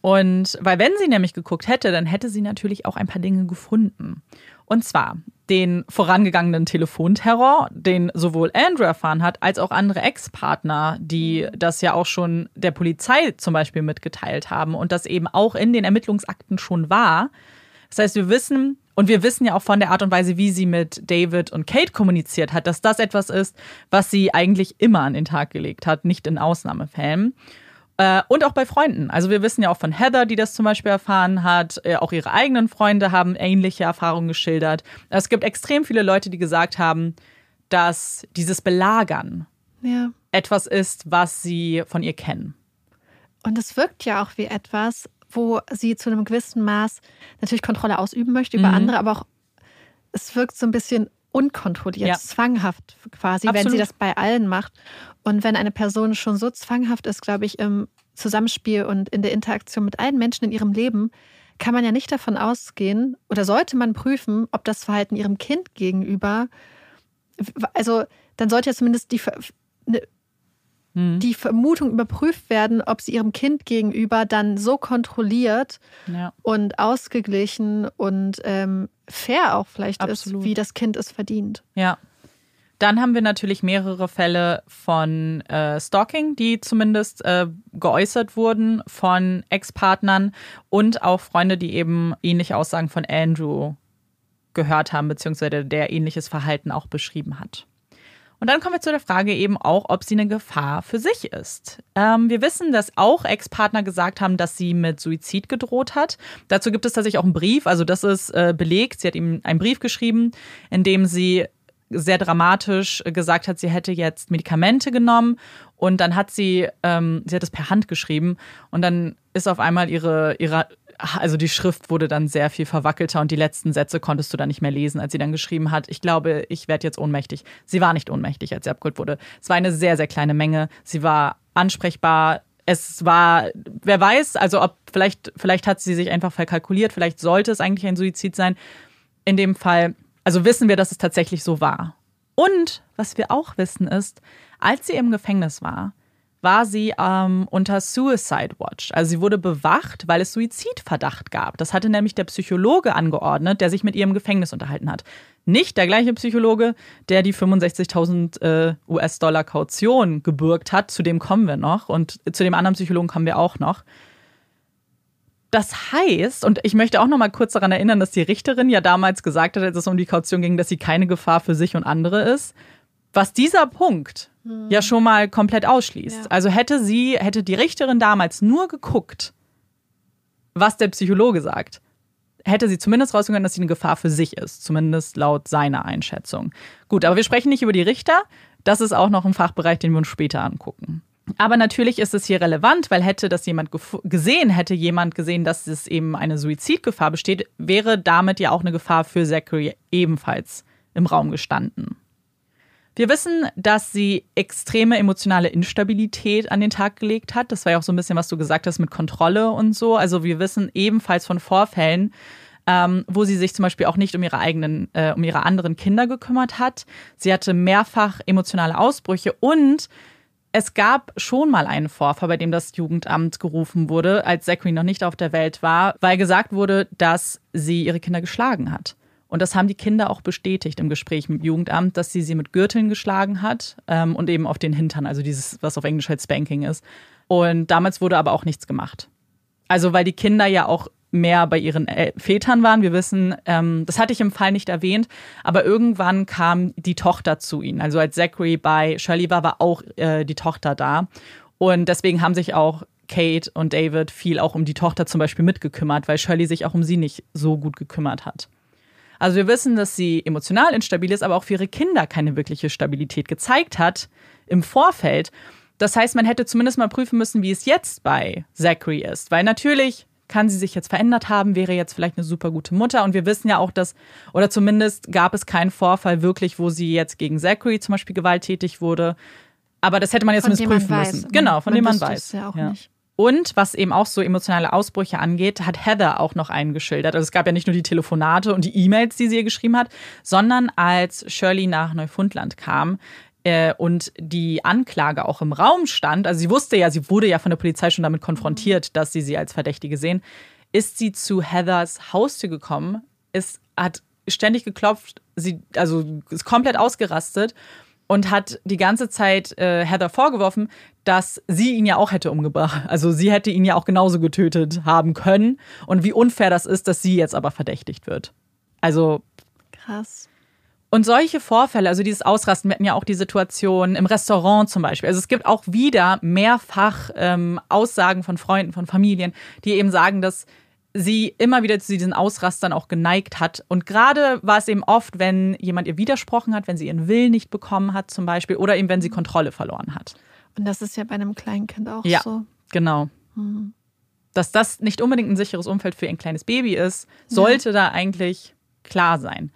Und weil wenn sie nämlich geguckt hätte, dann hätte sie natürlich auch ein paar Dinge gefunden. Und zwar den vorangegangenen Telefonterror, den sowohl Andrew erfahren hat, als auch andere Ex-Partner, die das ja auch schon der Polizei zum Beispiel mitgeteilt haben und das eben auch in den Ermittlungsakten schon war. Das heißt, wir wissen... Und wir wissen ja auch von der Art und Weise, wie sie mit David und Kate kommuniziert hat, dass das etwas ist, was sie eigentlich immer an den Tag gelegt hat, nicht in Ausnahmefällen. Und auch bei Freunden. Also wir wissen ja auch von Heather, die das zum Beispiel erfahren hat. Auch ihre eigenen Freunde haben ähnliche Erfahrungen geschildert. Es gibt extrem viele Leute, die gesagt haben, dass dieses Belagern ja. etwas ist, was sie von ihr kennen. Und es wirkt ja auch wie etwas, wo sie zu einem gewissen Maß natürlich Kontrolle ausüben möchte über mhm. andere, aber auch es wirkt so ein bisschen unkontrolliert, ja. zwanghaft quasi, Absolut. wenn sie das bei allen macht. Und wenn eine Person schon so zwanghaft ist, glaube ich, im Zusammenspiel und in der Interaktion mit allen Menschen in ihrem Leben, kann man ja nicht davon ausgehen oder sollte man prüfen, ob das Verhalten ihrem Kind gegenüber, also dann sollte ja zumindest die eine, die Vermutung überprüft werden, ob sie ihrem Kind gegenüber dann so kontrolliert ja. und ausgeglichen und ähm, fair auch vielleicht Absolut. ist, wie das Kind es verdient. Ja. Dann haben wir natürlich mehrere Fälle von äh, Stalking, die zumindest äh, geäußert wurden von Ex-Partnern und auch Freunde, die eben ähnliche Aussagen von Andrew gehört haben, beziehungsweise der ähnliches Verhalten auch beschrieben hat. Und dann kommen wir zu der Frage eben auch, ob sie eine Gefahr für sich ist. Ähm, wir wissen, dass auch Ex-Partner gesagt haben, dass sie mit Suizid gedroht hat. Dazu gibt es tatsächlich auch einen Brief, also das ist äh, belegt. Sie hat ihm einen Brief geschrieben, in dem sie sehr dramatisch gesagt hat, sie hätte jetzt Medikamente genommen. Und dann hat sie, ähm, sie hat es per Hand geschrieben. Und dann ist auf einmal ihre, ihre also die Schrift wurde dann sehr viel verwackelter und die letzten Sätze konntest du dann nicht mehr lesen, als sie dann geschrieben hat, ich glaube, ich werde jetzt ohnmächtig. Sie war nicht ohnmächtig, als sie abgeholt wurde. Es war eine sehr, sehr kleine Menge. Sie war ansprechbar. Es war, wer weiß, also ob vielleicht, vielleicht hat sie sich einfach verkalkuliert, vielleicht sollte es eigentlich ein Suizid sein. In dem Fall, also wissen wir, dass es tatsächlich so war. Und was wir auch wissen ist, als sie im Gefängnis war, war sie ähm, unter Suicide Watch. Also sie wurde bewacht, weil es Suizidverdacht gab. Das hatte nämlich der Psychologe angeordnet, der sich mit ihr im Gefängnis unterhalten hat. Nicht der gleiche Psychologe, der die fünfundsechzigtausend äh, U S-Dollar Kaution gebürgt hat. Zu dem kommen wir noch und zu dem anderen Psychologen kommen wir auch noch. Das heißt, und ich möchte auch noch mal kurz daran erinnern, dass die Richterin ja damals gesagt hat, als es um die Kaution ging, dass sie keine Gefahr für sich und andere ist. Was dieser Punkt hm. ja schon mal komplett ausschließt. Ja. Also hätte sie, hätte die Richterin damals nur geguckt, was der Psychologe sagt, hätte sie zumindest rausgegangen, dass sie eine Gefahr für sich ist. Zumindest laut seiner Einschätzung. Gut, aber wir sprechen nicht über die Richter. Das ist auch noch ein Fachbereich, den wir uns später angucken. Aber natürlich ist es hier relevant, weil hätte das jemand gef- gesehen, hätte jemand gesehen, dass es eben eine Suizidgefahr besteht, wäre damit ja auch eine Gefahr für Zachary ebenfalls im Raum gestanden. Wir wissen, dass sie extreme emotionale Instabilität an den Tag gelegt hat. Das war ja auch so ein bisschen, was du gesagt hast mit Kontrolle und so. Also wir wissen ebenfalls von Vorfällen, ähm, wo sie sich zum Beispiel auch nicht um ihre eigenen, äh, um ihre anderen Kinder gekümmert hat. Sie hatte mehrfach emotionale Ausbrüche und es gab schon mal einen Vorfall, bei dem das Jugendamt gerufen wurde, als Zachary noch nicht auf der Welt war, weil gesagt wurde, dass sie ihre Kinder geschlagen hat. Und das haben die Kinder auch bestätigt im Gespräch mit dem Jugendamt, dass sie sie mit Gürteln geschlagen hat ähm, und eben auf den Hintern, also dieses, was auf Englisch halt Spanking ist. Und damals wurde aber auch nichts gemacht. Also weil die Kinder ja auch mehr bei ihren El- Vätern waren. Wir wissen, ähm, das hatte ich im Fall nicht erwähnt, aber irgendwann kam die Tochter zu ihnen. Also als Zachary bei Shirley war, war auch äh, die Tochter da. Und deswegen haben sich auch Kate und David viel auch um die Tochter zum Beispiel mitgekümmert, weil Shirley sich auch um sie nicht so gut gekümmert hat. Also wir wissen, dass sie emotional instabil ist, aber auch für ihre Kinder keine wirkliche Stabilität gezeigt hat im Vorfeld. Das heißt, man hätte zumindest mal prüfen müssen, wie es jetzt bei Zachary ist. Weil natürlich kann sie sich jetzt verändert haben, wäre jetzt vielleicht eine super gute Mutter. Und wir wissen ja auch, dass, oder zumindest gab es keinen Vorfall wirklich, wo sie jetzt gegen Zachary zum Beispiel gewalttätig wurde. Aber das hätte man jetzt zumindest prüfen müssen. Genau, von dem man weiß. Das ja auch nicht. Und was eben auch so emotionale Ausbrüche angeht, hat Heather auch noch einen geschildert. Also es gab ja nicht nur die Telefonate und die E-Mails, die sie ihr geschrieben hat, sondern als Shirley nach Neufundland kam äh, und die Anklage auch im Raum stand, also sie wusste ja, sie wurde ja von der Polizei schon damit konfrontiert, dass sie sie als Verdächtige sehen, ist sie zu Heathers Haustür gekommen, ist, hat ständig geklopft, sie, also ist komplett ausgerastet. Und hat die ganze Zeit äh, Heather vorgeworfen, dass sie ihn ja auch hätte umgebracht. Also sie hätte ihn ja auch genauso getötet haben können. Und wie unfair das ist, dass sie jetzt aber verdächtigt wird. Also krass. Und solche Vorfälle, also dieses Ausrasten, wir hatten ja auch die Situation im Restaurant zum Beispiel. Also es gibt auch wieder mehrfach ähm, Aussagen von Freunden, von Familien, die eben sagen, dass sie immer wieder zu diesen Ausrastern auch geneigt hat. Und gerade war es eben oft, wenn jemand ihr widersprochen hat, wenn sie ihren Willen nicht bekommen hat zum Beispiel oder eben, wenn sie Kontrolle verloren hat. Und das ist ja bei einem kleinen Kind auch ja, so. Ja, genau. Mhm. Dass das nicht unbedingt ein sicheres Umfeld für ein kleines Baby ist, sollte ja. da eigentlich klar sein.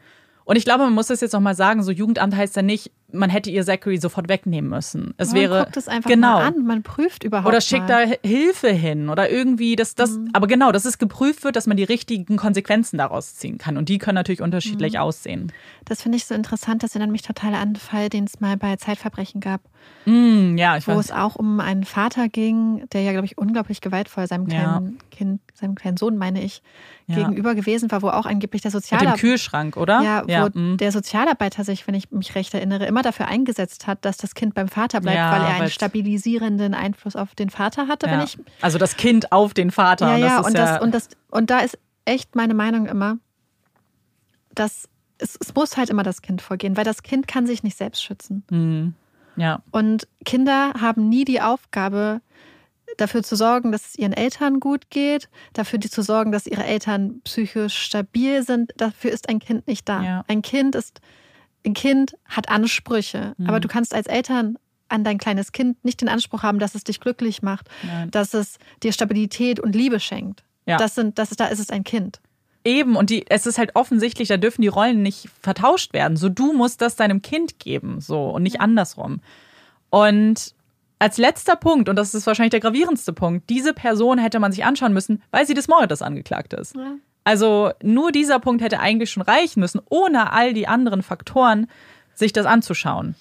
Und ich glaube, man muss das jetzt nochmal sagen, so Jugendamt heißt ja nicht, man hätte ihr Zachary sofort wegnehmen müssen. Es man wäre, guckt es einfach genau, mal an, man prüft überhaupt Oder schickt mal. da Hilfe hin oder irgendwie, dass das, mhm. aber genau, dass es geprüft wird, dass man die richtigen Konsequenzen daraus ziehen kann. Und die können natürlich unterschiedlich mhm. aussehen. Das finde ich so interessant, das erinnert mich total an einen Fall, den es mal bei Zeitverbrechen gab. Mhm, ja, ich wo weiß. es auch um einen Vater ging, der ja, glaube ich, unglaublich gewaltvoll seinem kleinen ja. Kind, seinem kleinen Sohn, meine ich, ja. gegenüber gewesen war, wo auch angeblich der Sozialarbeiter... Mit dem Kühlschrank, oder? Ja, ja. wo mhm. der Sozialarbeiter sich, wenn ich mich recht erinnere, immer dafür eingesetzt hat, dass das Kind beim Vater bleibt, ja, weil er einen stabilisierenden Einfluss auf den Vater hatte. Ja. Wenn ich also das Kind auf den Vater. Ja, ja, das ist und, das, ja und, das, und da ist echt meine Meinung immer, dass es, es muss halt immer das Kind vorgehen, weil das Kind kann sich nicht selbst schützen. Mhm. Ja. Und Kinder haben nie die Aufgabe, dafür zu sorgen, dass es ihren Eltern gut geht, dafür die zu sorgen, dass ihre Eltern psychisch stabil sind. Dafür ist ein Kind nicht da. Ja. Ein Kind ist Ein Kind hat Ansprüche, mhm. aber du kannst als Eltern an dein kleines Kind nicht den Anspruch haben, dass es dich glücklich macht, Nein. dass es dir Stabilität und Liebe schenkt. Ja. Das sind, das ist, da ist es ein Kind. Eben, und die, es ist halt offensichtlich, da dürfen die Rollen nicht vertauscht werden. So, du musst das deinem Kind geben, so, und nicht andersrum. Und als letzter Punkt, und das ist wahrscheinlich der gravierendste Punkt, diese Person hätte man sich anschauen müssen, weil sie des Mordes angeklagt ist. Ja. Also nur dieser Punkt hätte eigentlich schon reichen müssen, ohne all die anderen Faktoren, sich das anzuschauen.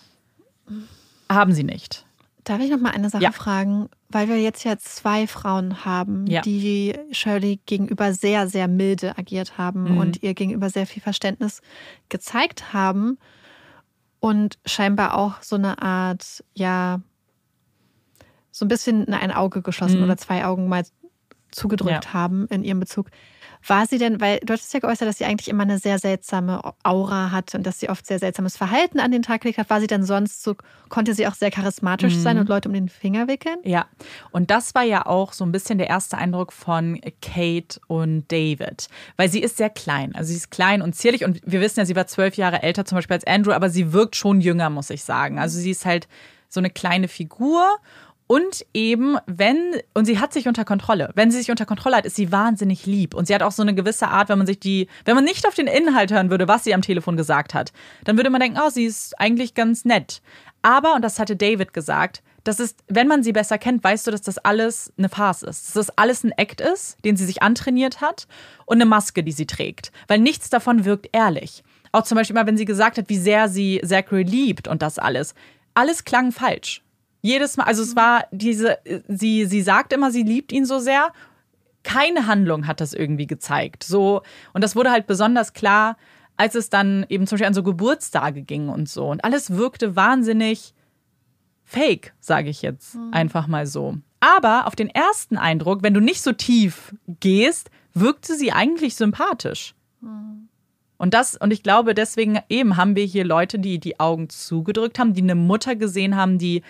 Haben sie nicht. Darf ich noch mal eine Sache ja. fragen? Weil wir jetzt ja zwei Frauen haben, ja. die Shirley gegenüber sehr, sehr milde agiert haben mhm. und ihr gegenüber sehr viel Verständnis gezeigt haben und scheinbar auch so eine Art, ja, so ein bisschen in ein Auge geschossen mhm. oder zwei Augen mal zugedrückt ja. haben in ihrem Bezug. War sie denn, weil du hattest ja geäußert, dass sie eigentlich immer eine sehr seltsame Aura hatte und dass sie oft sehr seltsames Verhalten an den Tag gelegt hat. War sie denn sonst so, konnte sie auch sehr charismatisch mhm. sein und Leute um den Finger wickeln? Ja, und das war ja auch so ein bisschen der erste Eindruck von Kate und David. Weil sie ist sehr klein, also sie ist klein und zierlich und wir wissen ja, sie war zwölf Jahre älter zum Beispiel als Andrew, aber sie wirkt schon jünger, muss ich sagen. Also sie ist halt so eine kleine Figur. Und eben, wenn, und sie hat sich unter Kontrolle. Wenn sie sich unter Kontrolle hat, ist sie wahnsinnig lieb. Und sie hat auch so eine gewisse Art, wenn man sich die, wenn man nicht auf den Inhalt hören würde, was sie am Telefon gesagt hat, dann würde man denken, oh, sie ist eigentlich ganz nett. Aber, und das hatte David gesagt, das ist, wenn man sie besser kennt, weißt du, dass das alles eine Farce ist. Dass das alles ein Act ist, den sie sich antrainiert hat und eine Maske, die sie trägt. Weil nichts davon wirkt ehrlich. Auch zum Beispiel immer, wenn sie gesagt hat, wie sehr sie Zachary liebt und das alles. Alles klang falsch. Jedes Mal, also es war diese, sie, sie sagt immer, sie liebt ihn so sehr. Keine Handlung hat das irgendwie gezeigt. So, und das wurde halt besonders klar, als es dann eben zum Beispiel an so Geburtstage ging und so. Und alles wirkte wahnsinnig fake, sage ich jetzt mhm. einfach mal so. Aber auf den ersten Eindruck, wenn du nicht so tief gehst, wirkte sie eigentlich sympathisch. Mhm. Und das, und ich glaube, deswegen eben haben wir hier Leute, die die Augen zugedrückt haben, die eine Mutter gesehen haben, die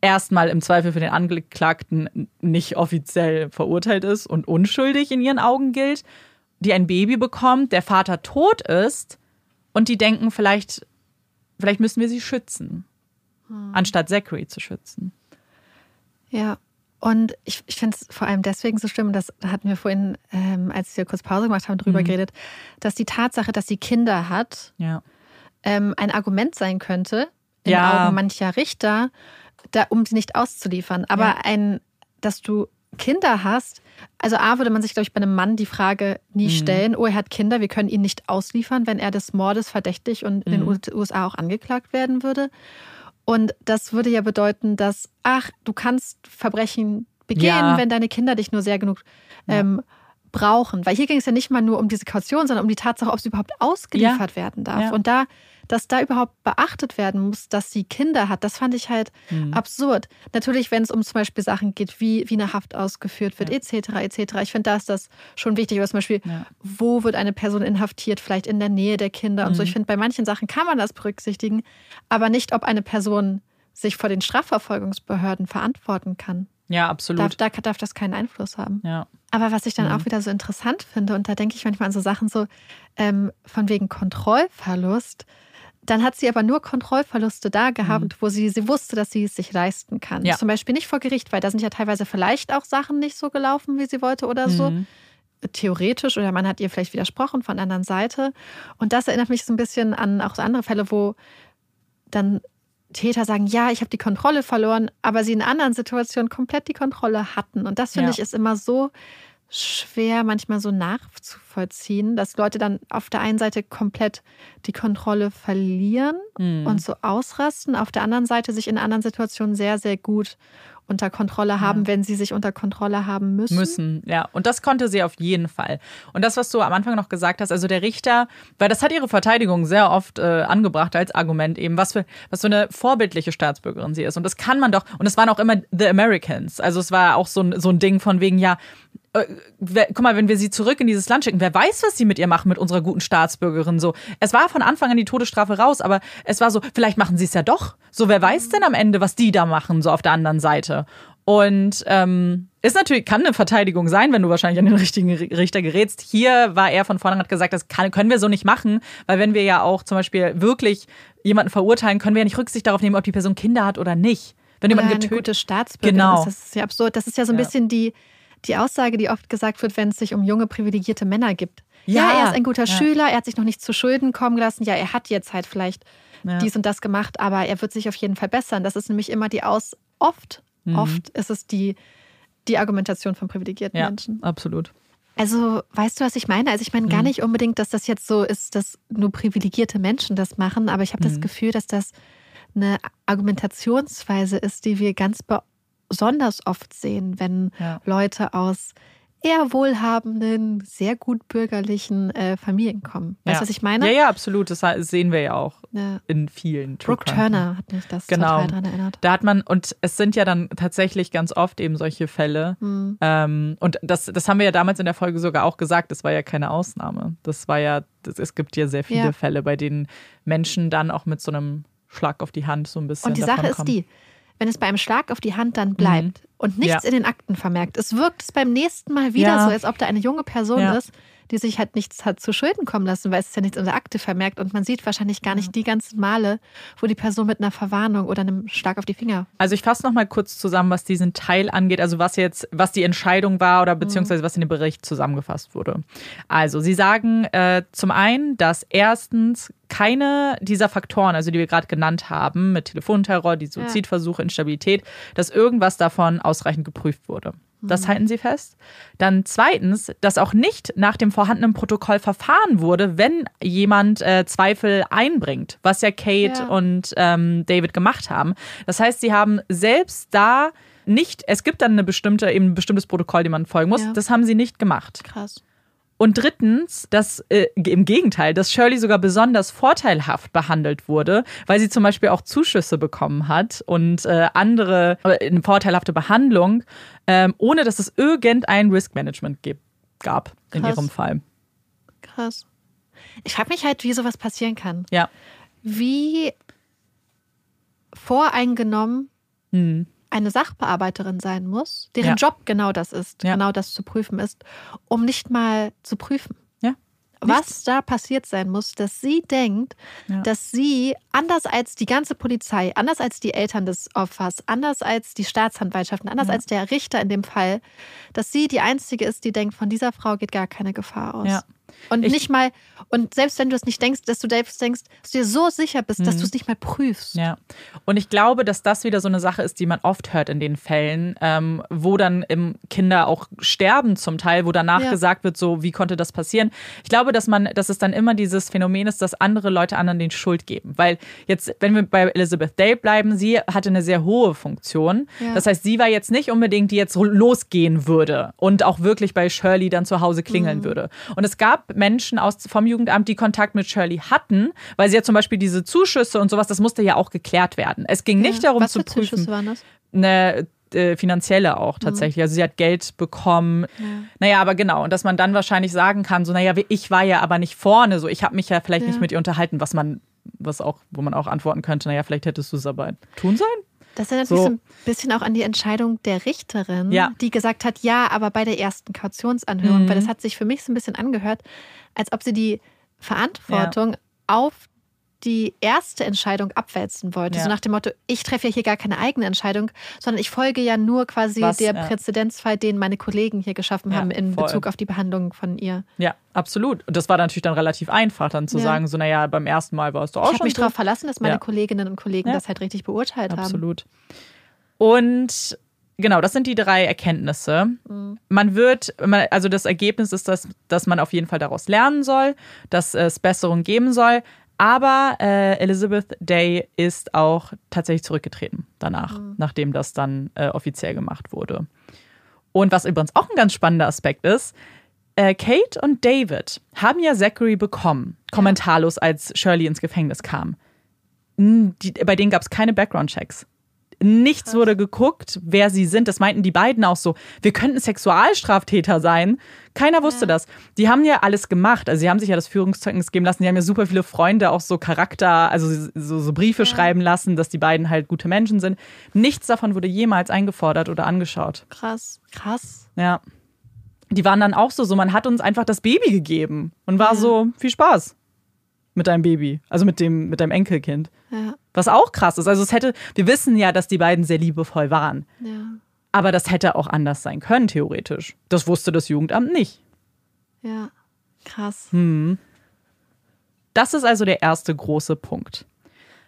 erstmal im Zweifel für den Angeklagten nicht offiziell verurteilt ist und unschuldig in ihren Augen gilt, die ein Baby bekommt, der Vater tot ist und die denken, vielleicht, vielleicht müssen wir sie schützen, hm. anstatt Zachary zu schützen. Ja, und ich, ich finde es vor allem deswegen so schlimm, das hatten wir vorhin, ähm, als wir kurz Pause gemacht haben, drüber mhm. geredet, dass die Tatsache, dass sie Kinder hat, ja. ähm, ein Argument sein könnte, in ja. Augen mancher Richter, da, um sie nicht auszuliefern. Aber ja. ein, dass du Kinder hast, also A, würde man sich, glaube ich, bei einem Mann die Frage nie mhm. stellen, oh, er hat Kinder, wir können ihn nicht ausliefern, wenn er des Mordes verdächtig und mhm. in den U S A auch angeklagt werden würde. Und das würde ja bedeuten, dass, ach, du kannst Verbrechen begehen, ja. wenn deine Kinder dich nur sehr genug ähm, ja. brauchen. Weil hier ging es ja nicht mal nur um diese Kaution, sondern um die Tatsache, ob sie überhaupt ausgeliefert ja. werden darf. Ja. Und da, dass da überhaupt beachtet werden muss, dass sie Kinder hat, das fand ich halt mhm. absurd. Natürlich, wenn es um zum Beispiel Sachen geht, wie, wie eine Haft ausgeführt wird, ja. et cetera et cetera. Ich finde, da ist das schon wichtig. Aber zum Beispiel, ja. wo wird eine Person inhaftiert? Vielleicht in der Nähe der Kinder mhm. und so. Ich finde, bei manchen Sachen kann man das berücksichtigen, aber nicht, ob eine Person sich vor den Strafverfolgungsbehörden verantworten kann. Ja, absolut. Da darf, darf das keinen Einfluss haben. Ja. Aber was ich dann mhm. auch wieder so interessant finde, und da denke ich manchmal an so Sachen so ähm, von wegen Kontrollverlust, dann hat sie aber nur Kontrollverluste da gehabt, mhm. wo sie, sie wusste, dass sie es sich leisten kann. Ja. Zum Beispiel nicht vor Gericht, weil da sind ja teilweise vielleicht auch Sachen nicht so gelaufen, wie sie wollte oder mhm. so. Theoretisch, oder man hat ihr vielleicht widersprochen von der anderen Seite. Und das erinnert mich so ein bisschen an auch so andere Fälle, wo dann Täter sagen, ja, ich habe die Kontrolle verloren, aber sie in anderen Situationen komplett die Kontrolle hatten. Und das, finde ja. ich, ist immer so schwer manchmal so nachzuvollziehen, dass Leute dann auf der einen Seite komplett die Kontrolle verlieren mhm. und so ausrasten, auf der anderen Seite sich in anderen Situationen sehr, sehr gut unter Kontrolle haben, ja. wenn sie sich unter Kontrolle haben müssen. Müssen, ja. Und das konnte sie auf jeden Fall. Und das, was du am Anfang noch gesagt hast, also der Richter, weil das hat ihre Verteidigung sehr oft äh, angebracht als Argument eben, was für, was für eine vorbildliche Staatsbürgerin sie ist. Und das kann man doch, und es waren auch immer The Americans. Also es war auch so ein, so ein Ding von wegen, ja, äh, wer, guck mal, wenn wir sie zurück in dieses Land schicken, wer weiß, was sie mit ihr machen, mit unserer guten Staatsbürgerin. So, es war von Anfang an die Todesstrafe raus, aber es war so, vielleicht machen sie es ja doch. So, wer weiß denn am Ende, was die da machen, so auf der anderen Seite. Und ähm, ist natürlich, kann eine Verteidigung sein, wenn du wahrscheinlich an den richtigen Richter gerätst. Hier war er von vornherein, hat gesagt, das kann, können wir so nicht machen, weil wenn wir ja auch zum Beispiel wirklich jemanden verurteilen, können wir ja nicht Rücksicht darauf nehmen, ob die Person Kinder hat oder nicht. Wenn jemand getötet, eine gute Staatsbürgerin, genau. ist, das ist ja absurd. Das ist ja so ein ja. bisschen die, die Aussage, die oft gesagt wird, wenn es sich um junge, privilegierte Männer gibt. Ja, ja er ist ein guter ja. Schüler, er hat sich noch nicht zu Schulden kommen lassen. Ja, er hat jetzt halt vielleicht ja. dies und das gemacht, aber er wird sich auf jeden Fall bessern. Das ist nämlich immer die Aus... Oft, mhm. oft ist es die, die Argumentation von privilegierten ja, Menschen. Ja, absolut. Also, weißt du, was ich meine? Also, ich meine mhm. gar nicht unbedingt, dass das jetzt so ist, dass nur privilegierte Menschen das machen, aber ich habe mhm. das Gefühl, dass das eine Argumentationsweise ist, die wir ganz besonders oft sehen, wenn ja. Leute aus eher wohlhabenden, sehr gut bürgerlichen äh, Familien kommen. Weißt du, ja. was ich meine? Ja, ja, absolut. Das sehen wir ja auch ja. in vielen True Crime. Brooke Turner hat mich das genau. total daran erinnert. Da hat man, und es sind ja dann tatsächlich ganz oft eben solche Fälle. Mhm. Ähm, und das, das haben wir ja damals in der Folge sogar auch gesagt, das war ja keine Ausnahme. Das war ja, das, es gibt ja sehr viele ja. Fälle, bei denen Menschen dann auch mit so einem Schlag auf die Hand so ein bisschen. Und die Sache ist kommen. die, wenn es bei einem Schlag auf die Hand dann bleibt mhm. und nichts ja. in den Akten vermerkt, es wirkt es beim nächsten Mal wieder ja. so, als ob da eine junge Person ja. ist, die sich halt nichts hat zu Schulden kommen lassen, weil es ist ja nichts in der Akte vermerkt und man sieht wahrscheinlich gar nicht ja. die ganzen Male, wo die Person mit einer Verwarnung oder einem Schlag auf die Finger. Also ich fasse nochmal kurz zusammen, was diesen Teil angeht, also was jetzt, was die Entscheidung war oder beziehungsweise was in dem Bericht zusammengefasst wurde. Also sie sagen äh, zum einen, dass erstens keine dieser Faktoren, also die wir gerade genannt haben, mit Telefonterror, die Suizidversuche, Instabilität, dass irgendwas davon ausreichend geprüft wurde. Das halten sie fest. Dann zweitens, dass auch nicht nach dem vorhandenen Protokoll verfahren wurde, wenn jemand äh, Zweifel einbringt, was ja Kate ja. und ähm, David gemacht haben. Das heißt, sie haben selbst da nicht, es gibt dann eine bestimmte, eben ein bestimmtes Protokoll, dem man folgen muss, ja. das haben sie nicht gemacht. Krass. Und drittens, dass äh, im Gegenteil, dass Shirley sogar besonders vorteilhaft behandelt wurde, weil sie zum Beispiel auch Zuschüsse bekommen hat und äh, andere äh, eine vorteilhafte Behandlung, äh, ohne dass es irgendein Risk-Management ge- gab in Krass. ihrem Fall. Krass. Ich frage mich halt, wie sowas passieren kann. Ja. Wie voreingenommen hm. eine Sachbearbeiterin sein muss, deren ja. Job genau das ist, ja. genau das zu prüfen ist, um nicht mal zu prüfen, ja. was da passiert sein muss, dass sie denkt, ja. dass sie, anders als die ganze Polizei, anders als die Eltern des Opfers, anders als die Staatsanwaltschaften, anders ja. als der Richter in dem Fall, dass sie die Einzige ist, die denkt, von dieser Frau geht gar keine Gefahr aus. Ja. Und ich nicht mal, und selbst wenn du es nicht denkst, dass du selbst denkst, dass du dir so sicher bist, mhm. dass du es nicht mal prüfst. Ja. Und ich glaube, dass das wieder so eine Sache ist, die man oft hört in den Fällen, ähm, wo dann ähm, Kinder auch sterben zum Teil, wo danach ja. gesagt wird, so, wie konnte das passieren? Ich glaube, dass man, dass es dann immer dieses Phänomen ist, dass andere Leute anderen die Schuld geben. Weil jetzt, wenn wir bei Elizabeth Day bleiben, sie hatte eine sehr hohe Funktion. Ja. Das heißt, sie war jetzt nicht unbedingt, die jetzt losgehen würde und auch wirklich bei Shirley dann zu Hause klingeln mhm. würde. Und es gab Menschen aus, vom Jugendamt, die Kontakt mit Shirley hatten, weil sie ja zum Beispiel diese Zuschüsse und sowas, das musste ja auch geklärt werden. Es ging ja. nicht darum Was zu prüfen. Was für Zuschüsse waren das? Eine äh, finanzielle auch tatsächlich. Mhm. Also sie hat Geld bekommen. Ja. Naja, aber genau. Und dass man dann wahrscheinlich sagen kann, so naja, ich war ja aber nicht vorne, so ich habe mich ja vielleicht ja. nicht mit ihr unterhalten, was man, was auch, wo man auch antworten könnte, naja, vielleicht hättest du es aber tun sollen. Das erinnert mich so ein bisschen auch an die Entscheidung der Richterin, ja. die gesagt hat, ja, aber bei der ersten Kautionsanhörung, mhm. weil das hat sich für mich so ein bisschen angehört, als ob sie die Verantwortung ja. auf die erste Entscheidung abwälzen wollte. Ja. So nach dem Motto, ich treffe ja hier gar keine eigene Entscheidung, sondern ich folge ja nur quasi Was, der ja. Präzedenzfall, den meine Kollegen hier geschaffen ja, haben in voll. Bezug auf die Behandlung von ihr. Ja, absolut. Und das war natürlich dann relativ einfach, dann zu ja. sagen, so naja, beim ersten Mal war es doch auch ich schon Ich habe mich darauf verlassen, dass meine ja. Kolleginnen und Kollegen ja. das halt richtig beurteilt absolut. haben. Absolut. Und genau, das sind die drei Erkenntnisse. Man wird, also das Ergebnis ist, dass, dass man auf jeden Fall daraus lernen soll, dass es Besserung geben soll. Aber äh, Elizabeth Day ist auch tatsächlich zurückgetreten danach, mhm. nachdem das dann äh, offiziell gemacht wurde. Und was übrigens auch ein ganz spannender Aspekt ist, äh, Kate und David haben ja Zachary bekommen, kommentarlos, als Shirley ins Gefängnis kam. Die, bei denen gab es keine Background-Checks. Nichts Krass. wurde geguckt, wer sie sind. Das meinten die beiden auch so. Wir könnten Sexualstraftäter sein. Keiner wusste ja. das. Die haben ja alles gemacht. Also sie haben sich ja das Führungszeugnis geben lassen. Die haben ja super viele Freunde, auch so Charakter, also so, so Briefe ja. schreiben lassen, dass die beiden halt gute Menschen sind. Nichts davon wurde jemals eingefordert oder angeschaut. Krass. Krass. Ja. Die waren dann auch so, so man hat uns einfach das Baby gegeben und war ja. so, viel Spaß mit deinem Baby. Also mit dem, mit deinem Enkelkind. Ja. Was auch krass ist. Also es hätte, wir wissen ja, dass die beiden sehr liebevoll waren. Ja. Aber das hätte auch anders sein können, theoretisch. Das wusste das Jugendamt nicht. Ja, krass. Hm. Das ist also der erste große Punkt.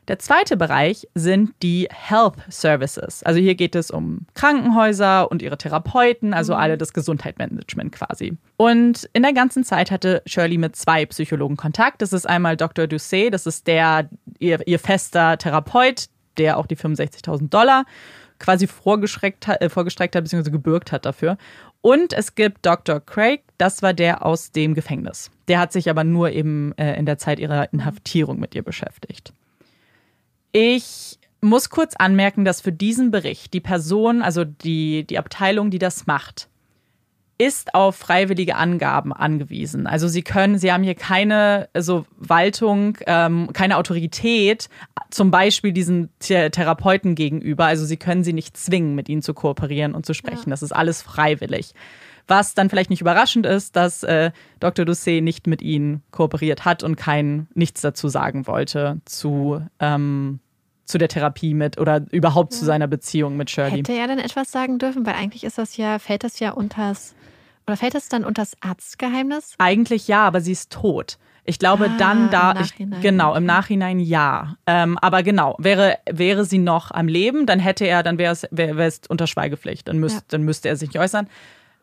Der zweite Bereich sind die Health Services. Also hier geht es um Krankenhäuser und ihre Therapeuten, also alle das Gesundheitsmanagement quasi. Und in der ganzen Zeit hatte Shirley mit zwei Psychologen Kontakt. Das ist einmal Doktor Doucet, das ist der ihr, ihr fester Therapeut, der auch die fünfundsechzigtausend Dollar quasi vorgestreckt hat, äh, vorgestreckt hat bzw. gebürgt hat dafür. Und es gibt Doktor Craig, das war der aus dem Gefängnis. Der hat sich aber nur eben äh, in der Zeit ihrer Inhaftierung mit ihr beschäftigt. Ich muss kurz anmerken, dass für diesen Bericht die Person, also die, die Abteilung, die das macht, ist auf freiwillige Angaben angewiesen. Also sie können, sie haben hier keine so Waltung, ähm, keine Autorität, zum Beispiel diesen Th- Therapeuten gegenüber. Also sie können sie nicht zwingen, mit ihnen zu kooperieren und zu sprechen. Ja. Das ist alles freiwillig. Was dann vielleicht nicht überraschend ist, dass äh, Doktor Doucet nicht mit ihnen kooperiert hat und kein nichts dazu sagen wollte zu, ähm, zu der Therapie mit oder überhaupt ja. zu seiner Beziehung mit Shirley. Hätte er dann etwas sagen dürfen, weil eigentlich ist das ja, fällt das ja unters, oder fällt das dann unters Arztgeheimnis? Eigentlich ja, aber sie ist tot. Ich glaube, ah, dann da, im ich, genau, im Nachhinein ja. Ähm, aber genau, wäre, wäre sie noch am Leben, dann hätte er, dann wäre es, wär, wär es unter Schweigepflicht, dann, müsst, ja. dann müsste er sich nicht äußern.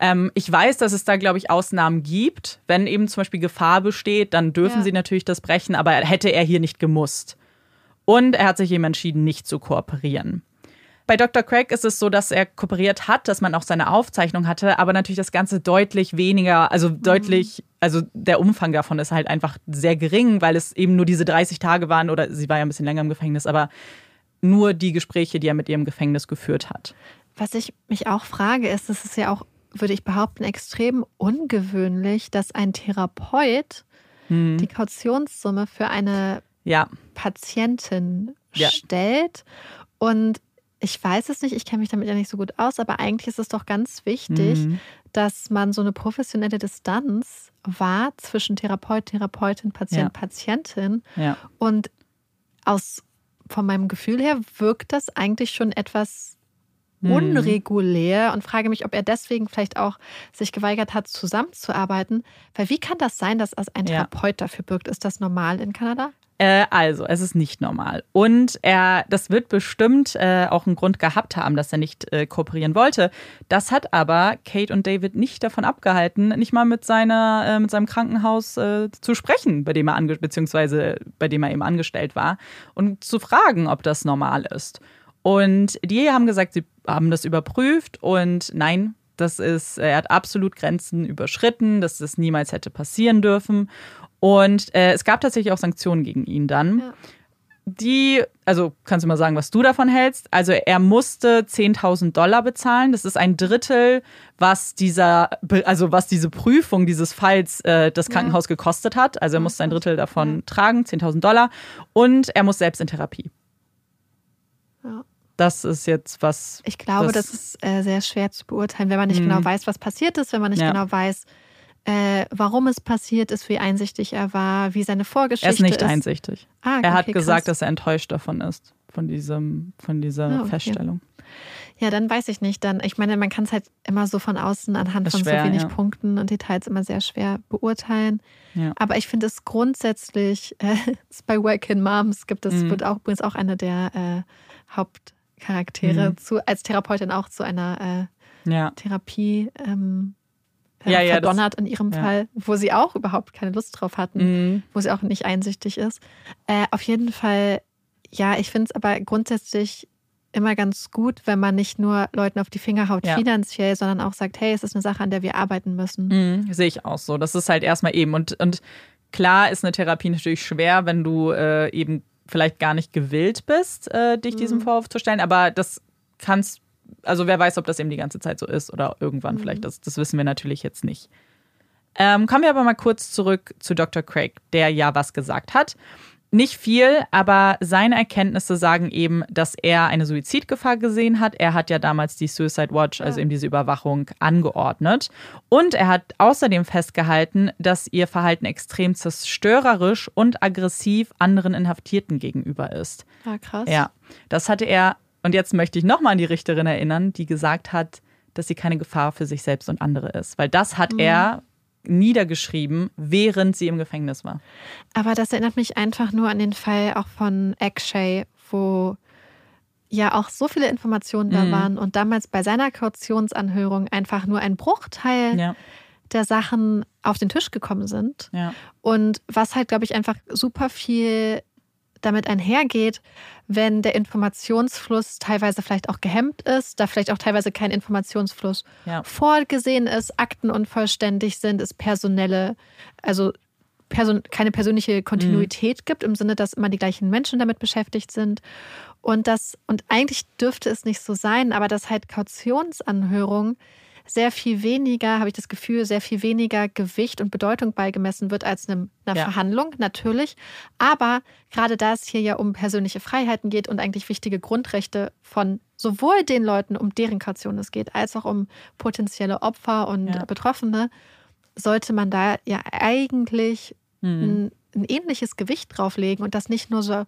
Ähm, ich weiß, dass es da, glaube ich, Ausnahmen gibt. Wenn eben zum Beispiel Gefahr besteht, dann dürfen ja. sie natürlich das brechen, aber hätte er hier nicht gemusst. Und er hat sich eben entschieden, nicht zu kooperieren. Bei Doktor Craig ist es so, dass er kooperiert hat, dass man auch seine Aufzeichnung hatte, aber natürlich das Ganze deutlich weniger, also mhm. deutlich, also der Umfang davon ist halt einfach sehr gering, weil es eben nur diese dreißig Tage waren oder sie war ja ein bisschen länger im Gefängnis, aber nur die Gespräche, die er mit ihr im Gefängnis geführt hat. Was ich mich auch frage, ist, das ist ja auch, würde ich behaupten, extrem ungewöhnlich, dass ein Therapeut mhm. die Kautionssumme für eine ja. Patientin ja. stellt. Und ich weiß es nicht, ich kenne mich damit ja nicht so gut aus, aber eigentlich ist es doch ganz wichtig, mhm. dass man so eine professionelle Distanz wahrt zwischen Therapeut, Therapeutin, Patient, ja. Patientin. Ja. Und aus, von meinem Gefühl her wirkt das eigentlich schon etwas unregulär und frage mich, ob er deswegen vielleicht auch sich geweigert hat, zusammenzuarbeiten. Weil wie kann das sein, dass ein Therapeut ja. dafür bürgt? Ist das normal in Kanada? Äh, also, es ist nicht normal. Und er, das wird bestimmt äh, auch einen Grund gehabt haben, dass er nicht äh, kooperieren wollte. Das hat aber Kate und David nicht davon abgehalten, nicht mal mit, seiner, äh, mit seinem Krankenhaus äh, zu sprechen, bei dem er ange- beziehungsweise bei dem er eben angestellt war, und zu fragen, ob das normal ist. Und die haben gesagt, sie haben das überprüft und nein, das ist, er hat absolut Grenzen überschritten, dass das niemals hätte passieren dürfen. Und äh, es gab tatsächlich auch Sanktionen gegen ihn dann. Ja. Die, also kannst du mal sagen, was du davon hältst? Also er musste zehntausend Dollar bezahlen. Das ist ein Drittel, was dieser, also was diese Prüfung dieses Falls äh, das Krankenhaus ja. gekostet hat. Also er musste ein Drittel davon ja. tragen, zehntausend Dollar. Und er muss selbst in Therapie. Ja. Das ist jetzt was... Ich glaube, das, das ist äh, sehr schwer zu beurteilen, wenn man nicht mh. genau weiß, was passiert ist, wenn man nicht ja. genau weiß, äh, warum es passiert ist, wie einsichtig er war, wie seine Vorgeschichte ist. Er ist nicht ist. einsichtig. Ah, okay, er hat okay, gesagt, krass. Dass er enttäuscht davon ist, von, diesem, von dieser ah, okay. Feststellung. Ja, dann weiß ich nicht. Dann, ich meine, man kann es halt immer so von außen anhand von schwer, so wenig ja. Punkten und Details immer sehr schwer beurteilen. Ja. Aber ich finde es grundsätzlich, äh, bei Working Moms gibt es, mhm. wird auch übrigens auch eine der äh, Haupt Charaktere mhm. zu, als Therapeutin auch zu einer äh, ja. Therapie ähm, äh, ja, ja, verdonnert das, in ihrem ja. Fall, wo sie auch überhaupt keine Lust drauf hatten, mhm. wo sie auch nicht einsichtig ist. Äh, auf jeden Fall, ja, ich finde es aber grundsätzlich immer ganz gut, wenn man nicht nur Leuten auf die Finger haut ja. finanziell, sondern auch sagt, hey, es ist eine Sache, an der wir arbeiten müssen. Mhm. Sehe ich auch so. Das ist halt erstmal eben. Und, und klar ist eine Therapie natürlich schwer, wenn du äh, eben vielleicht gar nicht gewillt bist, äh, dich mhm. diesem Vorwurf zu stellen, aber das kannst, also wer weiß, ob das eben die ganze Zeit so ist oder irgendwann mhm. vielleicht, das, das wissen wir natürlich jetzt nicht. Ähm, kommen wir aber mal kurz zurück zu Doktor Craig, der ja was gesagt hat. Nicht viel, aber seine Erkenntnisse sagen eben, dass er eine Suizidgefahr gesehen hat. Er hat ja damals die Suicide Watch, also eben diese Überwachung, angeordnet. Und er hat außerdem festgehalten, dass ihr Verhalten extrem zerstörerisch und aggressiv anderen Inhaftierten gegenüber ist. Ja, krass. Ja, das hatte er Und jetzt möchte ich nochmal an die Richterin erinnern, die gesagt hat, dass sie keine Gefahr für sich selbst und andere ist. Weil das hat mhm. er niedergeschrieben, während sie im Gefängnis war. Aber das erinnert mich einfach nur an den Fall auch von Akshay, wo ja auch so viele Informationen da mhm. waren und damals bei seiner Kautionsanhörung einfach nur ein Bruchteil ja. der Sachen auf den Tisch gekommen sind. Ja. Und was halt, glaube ich, einfach super viel damit einhergeht, wenn der Informationsfluss teilweise vielleicht auch gehemmt ist, da vielleicht auch teilweise kein Informationsfluss ja. vorgesehen ist, Akten unvollständig sind, es personelle, also Person, keine persönliche Kontinuität mhm. gibt, im Sinne, dass immer die gleichen Menschen damit beschäftigt sind. Und das, und eigentlich dürfte es nicht so sein, aber dass halt Kautionsanhörungen sehr viel weniger, habe ich das Gefühl, sehr viel weniger Gewicht und Bedeutung beigemessen wird als einem, einer ja. Verhandlung, natürlich. Aber gerade da es hier ja um persönliche Freiheiten geht und eigentlich wichtige Grundrechte von sowohl den Leuten, um deren Kaution es geht, als auch um potenzielle Opfer und ja. Betroffene, sollte man da ja eigentlich mhm. ein, ein ähnliches Gewicht drauflegen und das nicht nur so,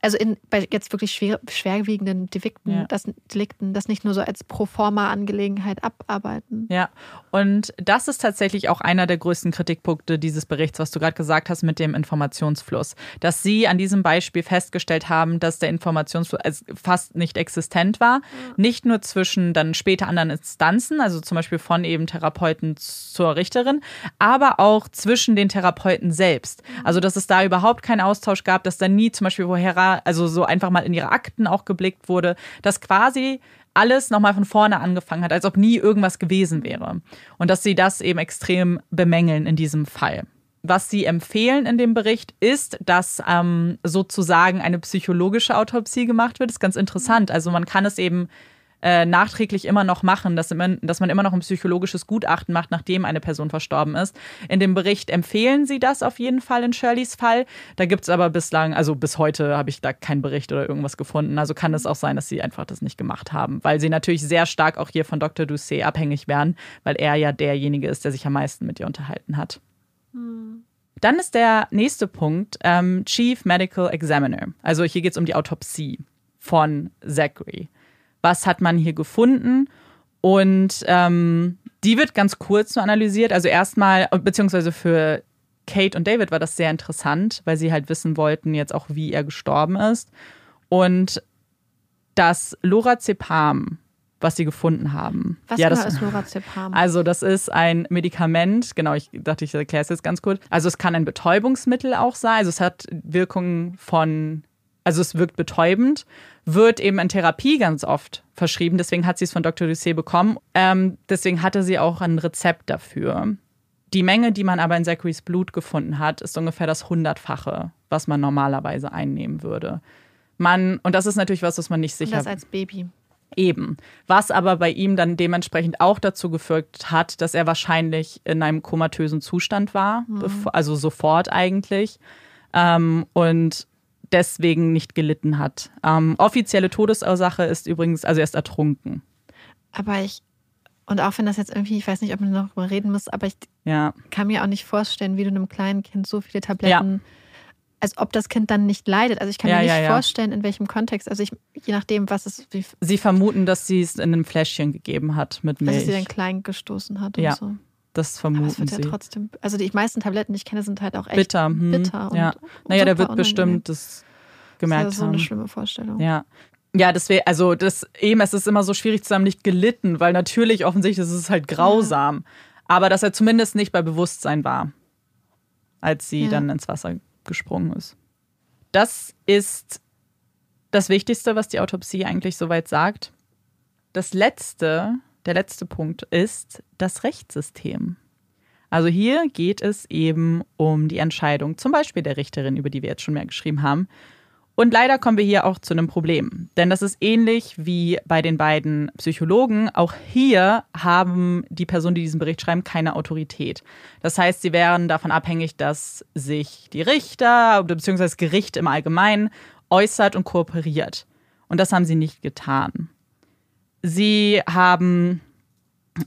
also in, bei jetzt wirklich schwer, schwerwiegenden Delikten, ja. das, Delikten, das nicht nur so als Proforma-Angelegenheit abarbeiten. Ja, und das ist tatsächlich auch einer der größten Kritikpunkte dieses Berichts, was du gerade gesagt hast mit dem Informationsfluss. Dass sie an diesem Beispiel festgestellt haben, dass der Informationsfluss fast nicht existent war. Ja. Nicht nur zwischen dann später anderen Instanzen, also zum Beispiel von eben Therapeuten zur Richterin, aber auch zwischen den Therapeuten selbst. Ja. Also dass es da überhaupt keinen Austausch gab, dass da nie zum Beispiel woher also so einfach mal in ihre Akten auch geblickt wurde, dass quasi alles nochmal von vorne angefangen hat, als ob nie irgendwas gewesen wäre. Und dass sie das eben extrem bemängeln in diesem Fall. Was sie empfehlen in dem Bericht ist, dass ähm, sozusagen eine psychologische Autopsie gemacht wird. Das ist ganz interessant. Also man kann es eben äh, nachträglich immer noch machen, dass man, dass man immer noch ein psychologisches Gutachten macht, nachdem eine Person verstorben ist. In dem Bericht empfehlen sie das auf jeden Fall in Shirleys Fall. Da gibt es aber bislang, also bis heute habe ich da keinen Bericht oder irgendwas gefunden. Also kann es auch sein, dass sie einfach das nicht gemacht haben, weil sie natürlich sehr stark auch hier von Doktor Doucet abhängig werden, weil er ja derjenige ist, der sich am meisten mit ihr unterhalten hat. Hm. Dann ist der nächste Punkt ähm, Chief Medical Examiner. Also hier geht es um die Autopsie von Zachary. Was hat man hier gefunden? Und ähm, die wird ganz kurz nur analysiert. Also erstmal, beziehungsweise für Kate und David war das sehr interessant, weil sie halt wissen wollten jetzt auch, wie er gestorben ist. Und das Lorazepam, was sie gefunden haben. Was ja, das, ist Lorazepam? Also das ist ein Medikament, genau, ich dachte, ich erkläre es jetzt ganz kurz. Also es kann ein Betäubungsmittel auch sein. Also es hat Wirkungen von... Also es wirkt betäubend, wird eben in Therapie ganz oft verschrieben. Deswegen hat sie es von Doktor Doucet bekommen. Ähm, deswegen hatte sie auch ein Rezept dafür. Die Menge, die man aber in Zacharys Blut gefunden hat, ist ungefähr das Hundertfache, was man normalerweise einnehmen würde. Man, und das ist natürlich was, was man nicht sicher... Und das als Baby. Eben. Was aber bei ihm dann dementsprechend auch dazu geführt hat, dass er wahrscheinlich in einem komatösen Zustand war. Mhm. Bevor, also sofort eigentlich. Ähm, und... deswegen nicht gelitten hat. Ähm, offizielle Todesursache ist übrigens, also er ist ertrunken. Aber ich, und auch wenn das jetzt irgendwie, ich weiß nicht, ob man noch darüber reden muss, aber ich ja. kann mir auch nicht vorstellen, wie du einem kleinen Kind so viele Tabletten, ja. als ob das Kind dann nicht leidet. Also ich kann ja, mir nicht ja, ja. vorstellen, in welchem Kontext, also ich, je nachdem, was es... Wie sie vermuten, dass sie es in einem Fläschchen gegeben hat mit Milch. Dass sie dann klein gestoßen hat ja. und so. Das vermuten aber es wird ja sie. Trotzdem, also die meisten Tabletten, die ich kenne, sind halt auch echt bitter. Hm. bitter und ja. Naja, der wird bestimmt das gemerkt haben. Das ist ja so eine haben. schlimme Vorstellung. Ja, ja deswegen, also das, eben, es ist immer so schwierig zusammen nicht gelitten, weil natürlich offensichtlich ist es halt grausam. Ja. Aber dass er zumindest nicht bei Bewusstsein war, als sie ja. dann ins Wasser gesprungen ist. Das ist das Wichtigste, was die Autopsie eigentlich soweit sagt. Das Letzte... Der letzte Punkt ist das Rechtssystem. Also hier geht es eben um die Entscheidung, zum Beispiel der Richterin, über die wir jetzt schon mehr geschrieben haben. Und leider kommen wir hier auch zu einem Problem. Denn das ist ähnlich wie bei den beiden Psychologen. Auch hier haben die Personen, die diesen Bericht schreiben, keine Autorität. Das heißt, sie wären davon abhängig, dass sich die Richter bzw. das Gericht im Allgemeinen äußert und kooperiert. Und das haben sie nicht getan. Sie haben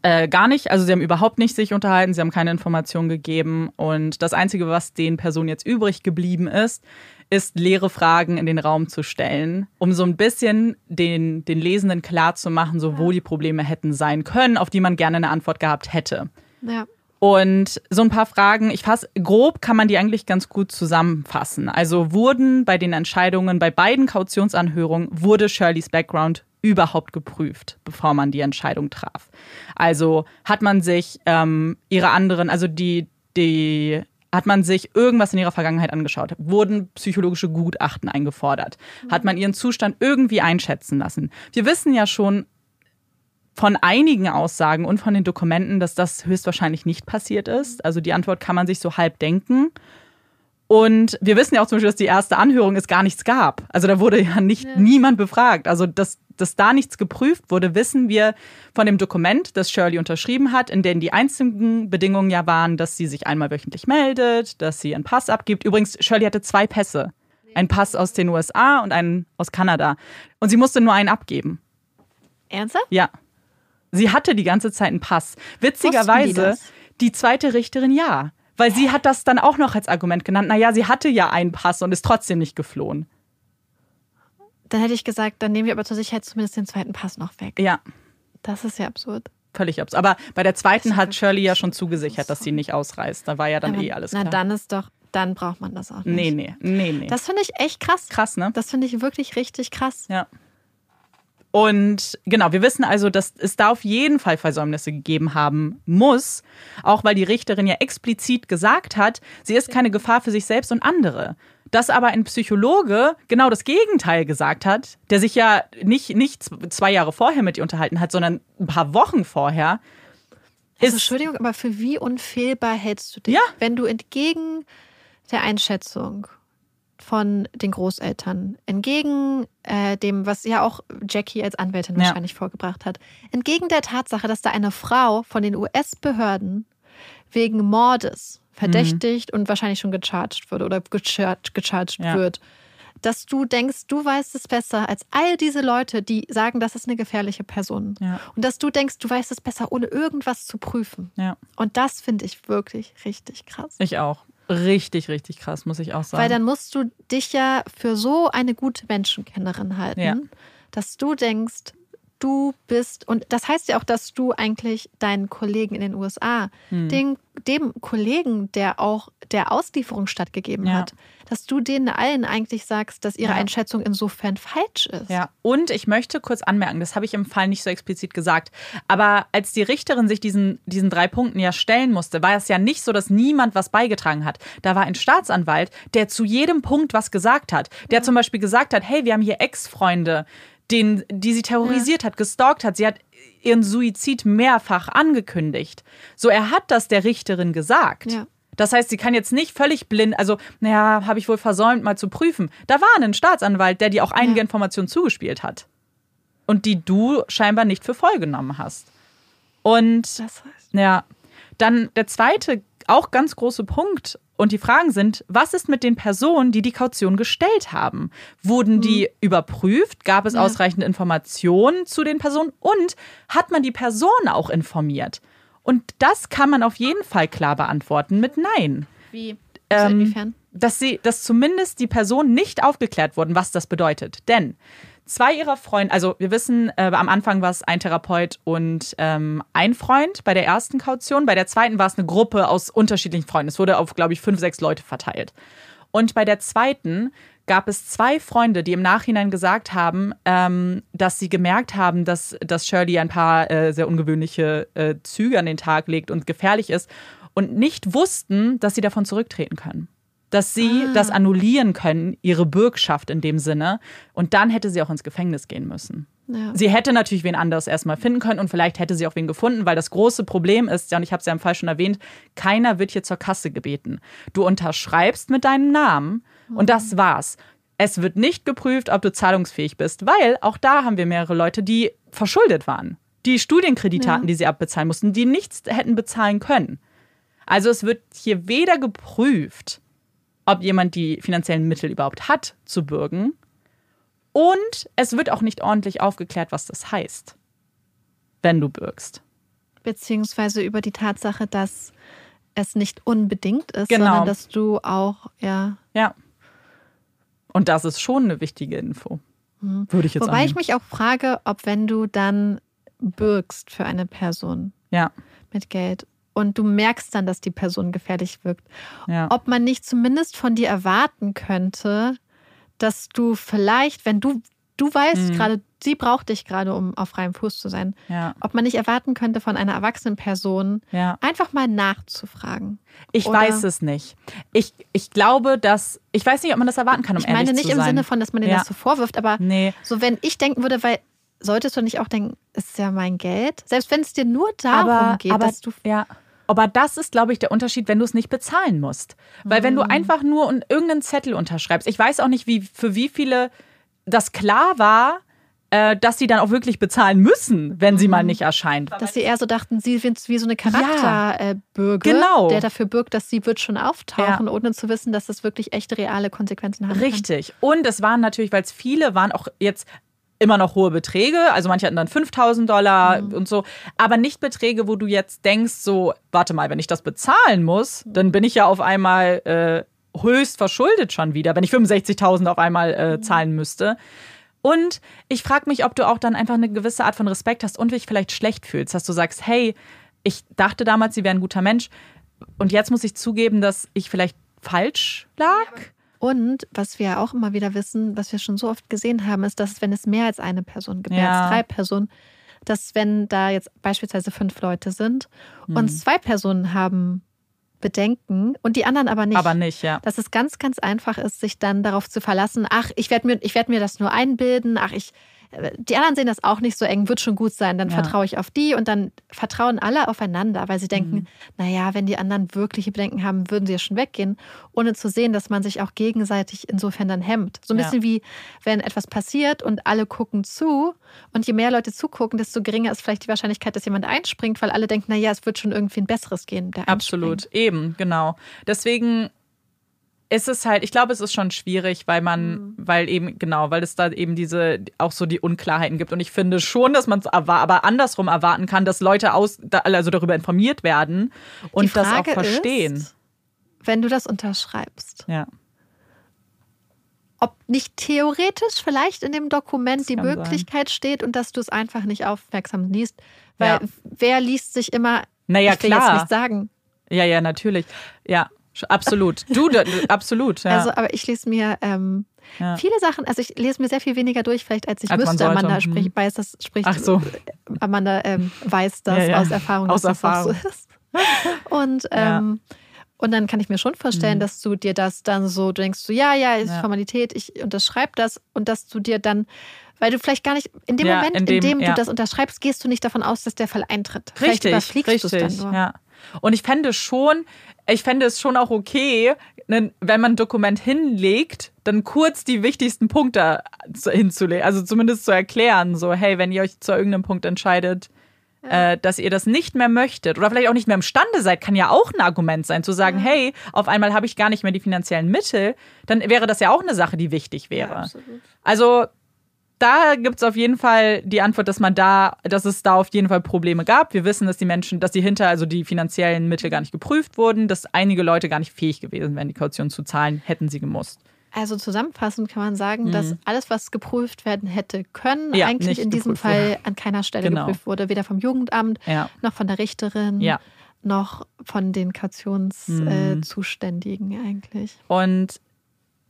äh, gar nicht, also sie haben überhaupt nicht sich unterhalten, sie haben keine Informationen gegeben und das Einzige, was den Personen jetzt übrig geblieben ist, ist, leere Fragen in den Raum zu stellen, um so ein bisschen den, den Lesenden klarzumachen, so wo die Probleme hätten sein können, auf die man gerne eine Antwort gehabt hätte. Ja. Und so ein paar Fragen, ich fasse, grob kann man die eigentlich ganz gut zusammenfassen. Also wurden bei den Entscheidungen, bei beiden Kautionsanhörungen, wurde Shirleys Background überhaupt geprüft, bevor man die Entscheidung traf. Also hat man sich ähm, ihre anderen, also die, die, hat man sich irgendwas in ihrer Vergangenheit angeschaut? Wurden psychologische Gutachten eingefordert? Hat man ihren Zustand irgendwie einschätzen lassen? Wir wissen ja schon von einigen Aussagen und von den Dokumenten, dass das höchstwahrscheinlich nicht passiert ist. Also die Antwort kann man sich so halb denken. Und wir wissen ja auch zum Beispiel, dass die erste Anhörung es gar nichts gab. Also da wurde ja nicht ja. niemand befragt. Also dass, dass da nichts geprüft wurde, wissen wir von dem Dokument, das Shirley unterschrieben hat, in dem die einzigen Bedingungen ja waren, dass sie sich einmal wöchentlich meldet, dass sie einen Pass abgibt. Übrigens, Shirley hatte zwei Pässe. Einen Pass aus den U S A und einen aus Kanada. Und sie musste nur einen abgeben. Ernsthaft? Ja. Sie hatte die ganze Zeit einen Pass. Witzigerweise, die, die zweite Richterin ja. Weil sie hat das dann auch noch als Argument genannt. Naja, sie hatte ja einen Pass und ist trotzdem nicht geflohen. Dann hätte ich gesagt, dann nehmen wir aber zur Sicherheit zumindest den zweiten Pass noch weg. Ja. Das ist ja absurd. Völlig absurd. Aber bei der zweiten hat Shirley ja schon zugesichert, dass sie nicht ausreist. Da war ja dann aber, eh alles klar. Na, dann ist doch, dann braucht man das auch nicht. Nee, nee, nee, nee. Das finde ich echt krass. Krass, ne? Das finde ich wirklich richtig krass. Ja. Und genau, wir wissen also, dass es da auf jeden Fall Versäumnisse gegeben haben muss, auch weil die Richterin ja explizit gesagt hat, sie ist keine Gefahr für sich selbst und andere. Dass aber ein Psychologe genau das Gegenteil gesagt hat, der sich ja nicht, nicht zwei Jahre vorher mit ihr unterhalten hat, sondern ein paar Wochen vorher. Also Entschuldigung, aber für wie unfehlbar hältst du dich, ja. wenn du entgegen der Einschätzung von den Großeltern, entgegen äh, dem, was ja auch Jackie als Anwältin ja. wahrscheinlich vorgebracht hat, entgegen der Tatsache, dass da eine Frau von den U S-Behörden wegen Mordes verdächtigt mhm. und wahrscheinlich schon gecharged wird oder gecharged, gecharged ja. wird, dass du denkst, du weißt es besser als all diese Leute, die sagen, das ist eine gefährliche Person. Ja. Und dass du denkst, du weißt es besser, ohne irgendwas zu prüfen. Ja. Und das finde ich wirklich richtig krass. Ich auch. Richtig, richtig krass, muss ich auch sagen. Weil dann musst du dich ja für so eine gute Menschenkennerin halten, ja. dass du denkst, du bist, und das heißt ja auch, dass du eigentlich deinen Kollegen in den U S A, hm. den, dem Kollegen, der auch der Auslieferung stattgegeben ja. hat, dass du denen allen eigentlich sagst, dass ihre ja. Einschätzung insofern falsch ist. Ja, und ich möchte kurz anmerken, das habe ich im Fall nicht so explizit gesagt, aber als die Richterin sich diesen, diesen drei Punkten ja stellen musste, war es ja nicht so, dass niemand was beigetragen hat. Da war ein Staatsanwalt, der zu jedem Punkt was gesagt hat, der ja. zum Beispiel gesagt hat, hey, wir haben hier Ex-Freunde, Den, die sie terrorisiert ja. hat, gestalkt hat. Sie hat ihren Suizid mehrfach angekündigt. So, er hat das der Richterin gesagt. Ja. Das heißt, sie kann jetzt nicht völlig blind, also, naja, habe ich wohl versäumt, mal zu prüfen. Da war ein Staatsanwalt, der dir auch einige ja. Informationen zugespielt hat. Und die du scheinbar nicht für voll genommen hast. Und das heißt. ja, dann der zweite, auch ganz große Punkt. Und die Fragen sind, was ist mit den Personen, die die Kaution gestellt haben? Wurden die mhm. überprüft? Gab es ja. ausreichende Informationen zu den Personen? Und hat man die Personen auch informiert? Und das kann man auf jeden Fall klar beantworten mit Nein. Wie? Ähm, inwiefern? Dass, sie, dass zumindest die Personen nicht aufgeklärt wurden, was das bedeutet. Denn zwei ihrer Freunde, also wir wissen, äh, am Anfang war es ein Therapeut und ähm, ein Freund bei der ersten Kaution. Bei der zweiten war es eine Gruppe aus unterschiedlichen Freunden. Es wurde auf, glaube ich, fünf, sechs Leute verteilt. Und bei der zweiten gab es zwei Freunde, die im Nachhinein gesagt haben, ähm, dass sie gemerkt haben, dass, dass Shirley ein paar äh, sehr ungewöhnliche äh, Züge an den Tag legt und gefährlich ist und nicht wussten, dass sie davon zurücktreten können. Dass sie ah. das annullieren können, ihre Bürgschaft in dem Sinne. Und dann hätte sie auch ins Gefängnis gehen müssen. Ja. Sie hätte natürlich wen anderes erstmal finden können und vielleicht hätte sie auch wen gefunden, weil das große Problem ist, ja, und ich habe es ja im Fall schon erwähnt, keiner wird hier zur Kasse gebeten. Du unterschreibst mit deinem Namen mhm. und das war's. Es wird nicht geprüft, ob du zahlungsfähig bist, weil auch da haben wir mehrere Leute, die verschuldet waren. Die Studienkredite hatten, ja. die sie abbezahlen mussten, die nichts hätten bezahlen können. Also es wird hier weder geprüft, ob jemand die finanziellen Mittel überhaupt hat, zu bürgen. Und es wird auch nicht ordentlich aufgeklärt, was das heißt, wenn du bürgst. Beziehungsweise über die Tatsache, dass es nicht unbedingt ist, genau. sondern dass du auch, ja, ja. Und das ist schon eine wichtige Info, mhm. würde ich jetzt sagen. Wobei annehmen. Ich mich auch frage, ob wenn du dann bürgst für eine Person ja. mit Geld und du merkst dann, dass die Person gefährlich wirkt, ja. ob man nicht zumindest von dir erwarten könnte, dass du vielleicht, wenn du, du weißt mhm. gerade, sie braucht dich gerade, um auf freiem Fuß zu sein, ja. ob man nicht erwarten könnte von einer erwachsenen Person, ja. einfach mal nachzufragen. Ich Oder? weiß es nicht. Ich, ich glaube, dass, ich weiß nicht, ob man das erwarten kann, um ehrlich zu sein. Ich meine nicht im Sinne von, dass man denen ja. das so vorwirft, aber nee. so wenn ich denken würde, weil solltest du nicht auch denken, ist ja mein Geld? Selbst wenn es dir nur darum aber, geht, aber, dass du... Ja. Aber das ist, glaube ich, der Unterschied, wenn du es nicht bezahlen musst. Weil mhm. wenn du einfach nur irgendeinen Zettel unterschreibst, ich weiß auch nicht, wie für wie viele das klar war, äh, dass sie dann auch wirklich bezahlen müssen, wenn mhm. sie mal nicht erscheint. Dass sie eher so dachten, sie sind wie so eine Charakterbürger, ja, genau. der dafür bürgt, dass sie wird schon auftauchen, ja. ohne zu wissen, dass das wirklich echte, reale Konsequenzen haben Richtig. Kann. Und es waren natürlich, weil es viele waren, auch jetzt... immer noch hohe Beträge, also manche hatten dann fünftausend Dollar mhm. und so, aber nicht Beträge, wo du jetzt denkst, so, warte mal, wenn ich das bezahlen muss, dann bin ich ja auf einmal äh, höchst verschuldet schon wieder, wenn ich fünfundsechzigtausend auf einmal äh, mhm. zahlen müsste. Und ich frage mich, ob du auch dann einfach eine gewisse Art von Respekt hast und dich vielleicht schlecht fühlst, dass du sagst, hey, ich dachte damals, sie wäre ein guter Mensch und jetzt muss ich zugeben, dass ich vielleicht falsch lag. Ja, und was wir auch immer wieder wissen, was wir schon so oft gesehen haben, ist, dass wenn es mehr als eine Person gibt, ja. mehr als drei Personen, dass wenn da jetzt beispielsweise fünf Leute sind hm. und zwei Personen haben Bedenken und die anderen aber nicht. Aber nicht, ja. Dass es ganz, ganz einfach ist, sich dann darauf zu verlassen, ach, ich werde mir, ich werd mir das nur einbilden, ach, ich, die anderen sehen das auch nicht so eng, wird schon gut sein, dann ja. vertraue ich auf die und dann vertrauen alle aufeinander, weil sie denken, mhm. naja, wenn die anderen wirkliche Bedenken haben, würden sie ja schon weggehen, ohne zu sehen, dass man sich auch gegenseitig insofern dann hemmt. So ein ja. bisschen wie, wenn etwas passiert und alle gucken zu und je mehr Leute zugucken, desto geringer ist vielleicht die Wahrscheinlichkeit, dass jemand einspringt, weil alle denken, naja, es wird schon irgendwie ein besseres gehen, der Absolut, eben, genau. Deswegen... Es ist halt, ich glaube, es ist schon schwierig, weil man, mhm. weil eben, genau, weil es da eben diese, auch so die Unklarheiten gibt. Und ich finde schon, dass man es aber andersrum erwarten kann, dass Leute aus, also darüber informiert werden und das auch verstehen. Die Frage ist, wenn du das unterschreibst, ja. ob nicht theoretisch vielleicht in dem Dokument die Möglichkeit sein. Steht und dass du es einfach nicht aufmerksam liest. Weil ja. wer liest sich immer, naja, ich will klar. jetzt nicht sagen. Ja, ja, natürlich, ja. Absolut, du, absolut. Ja. Also, aber ich lese mir ähm, ja. viele Sachen, also ich lese mir sehr viel weniger durch, vielleicht als ich als müsste. Amanda spricht, weiß das, spricht, Ach so. Amanda ähm, weiß das ja, ja. aus Erfahrung, aus dass Erfahrung. Das auch so ist. Und, ähm, ja. und dann kann ich mir schon vorstellen, mhm. dass du dir das dann so, du denkst, so, ja, ja, ist ja. Formalität, ich unterschreibe das und dass du dir dann, weil du vielleicht gar nicht, in dem ja, Moment, in dem, in dem ja. du das unterschreibst, gehst du nicht davon aus, dass der Fall eintritt. Richtig, vielleicht überfliegst du es dann nur. Ja. Und ich fände schon, ich fände es schon auch okay, wenn man ein Dokument hinlegt, dann kurz die wichtigsten Punkte hinzulegen, also zumindest zu erklären, so, hey, wenn ihr euch zu irgendeinem Punkt entscheidet, ja. äh, dass ihr das nicht mehr möchtet oder vielleicht auch nicht mehr imstande seid, kann ja auch ein Argument sein, zu sagen, ja. hey, auf einmal habe ich gar nicht mehr die finanziellen Mittel, dann wäre das ja auch eine Sache, die wichtig wäre. Ja, absolut. Also da gibt es auf jeden Fall die Antwort, dass man da, dass es da auf jeden Fall Probleme gab. Wir wissen, dass die Menschen, dass die hinter, also die finanziellen Mittel gar nicht geprüft wurden, dass einige Leute gar nicht fähig gewesen wären, die Kaution zu zahlen, hätten sie gemusst. Also zusammenfassend kann man sagen, mhm. dass alles, was geprüft werden hätte können, ja, eigentlich in diesem Fall wurde. An keiner Stelle genau. geprüft wurde. Weder vom Jugendamt, ja. noch von der Richterin, ja. noch von den Kautionszuständigen mhm. äh, eigentlich. Und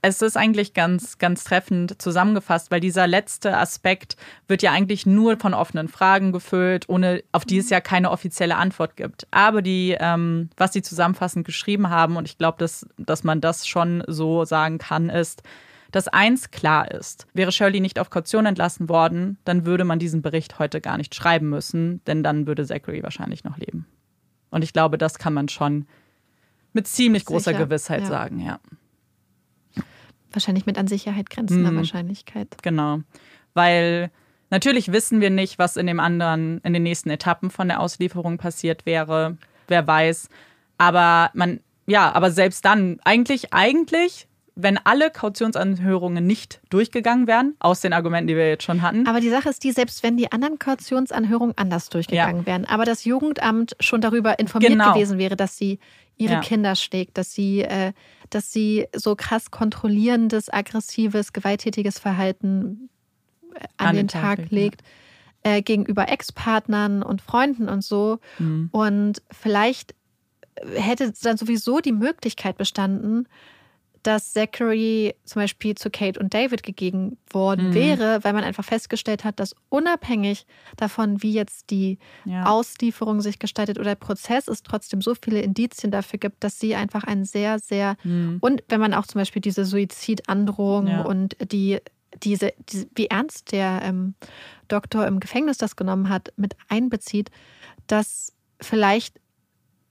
es ist eigentlich ganz, ganz treffend zusammengefasst, weil dieser letzte Aspekt wird ja eigentlich nur von offenen Fragen gefüllt, ohne, auf die es ja keine offizielle Antwort gibt. Aber die, ähm, was sie zusammenfassend geschrieben haben, und ich glaube, dass, dass man das schon so sagen kann, ist, dass eins klar ist. Wäre Shirley nicht auf Kaution entlassen worden, dann würde man diesen Bericht heute gar nicht schreiben müssen, denn dann würde Zachary wahrscheinlich noch leben. Und ich glaube, das kann man schon mit ziemlich großer Sicher, Gewissheit ja. sagen, ja. Wahrscheinlich mit an Sicherheit grenzender mm, Wahrscheinlichkeit. Genau, weil natürlich wissen wir nicht, was in dem anderen, in den nächsten Etappen von der Auslieferung passiert wäre. Wer weiß? Aber man, ja, aber selbst dann eigentlich, eigentlich, wenn alle Kautionsanhörungen nicht durchgegangen wären, aus den Argumenten, die wir jetzt schon hatten. Aber die Sache ist die, selbst wenn die anderen Kautionsanhörungen anders durchgegangen ja. wären, aber das Jugendamt schon darüber informiert genau. gewesen wäre, dass sie ihre ja. Kinder schlägt, dass sie, äh, dass sie so krass kontrollierendes, aggressives, gewalttätiges Verhalten an, an den Tag, Tag legt. Ja. Äh, gegenüber Ex-Partnern und Freunden und so. Mhm. Und vielleicht hätte dann sowieso die Möglichkeit bestanden, dass Zachary zum Beispiel zu Kate und David gegeben worden mhm. wäre, weil man einfach festgestellt hat, dass unabhängig davon, wie jetzt die ja. Auslieferung sich gestaltet oder der Prozess, es trotzdem so viele Indizien dafür gibt, dass sie einfach einen sehr, sehr... Mhm. Und wenn man auch zum Beispiel diese Suizidandrohung ja. und die... Diese, diese, wie ernst der ähm, Doktor im Gefängnis das genommen hat, mit einbezieht, dass vielleicht,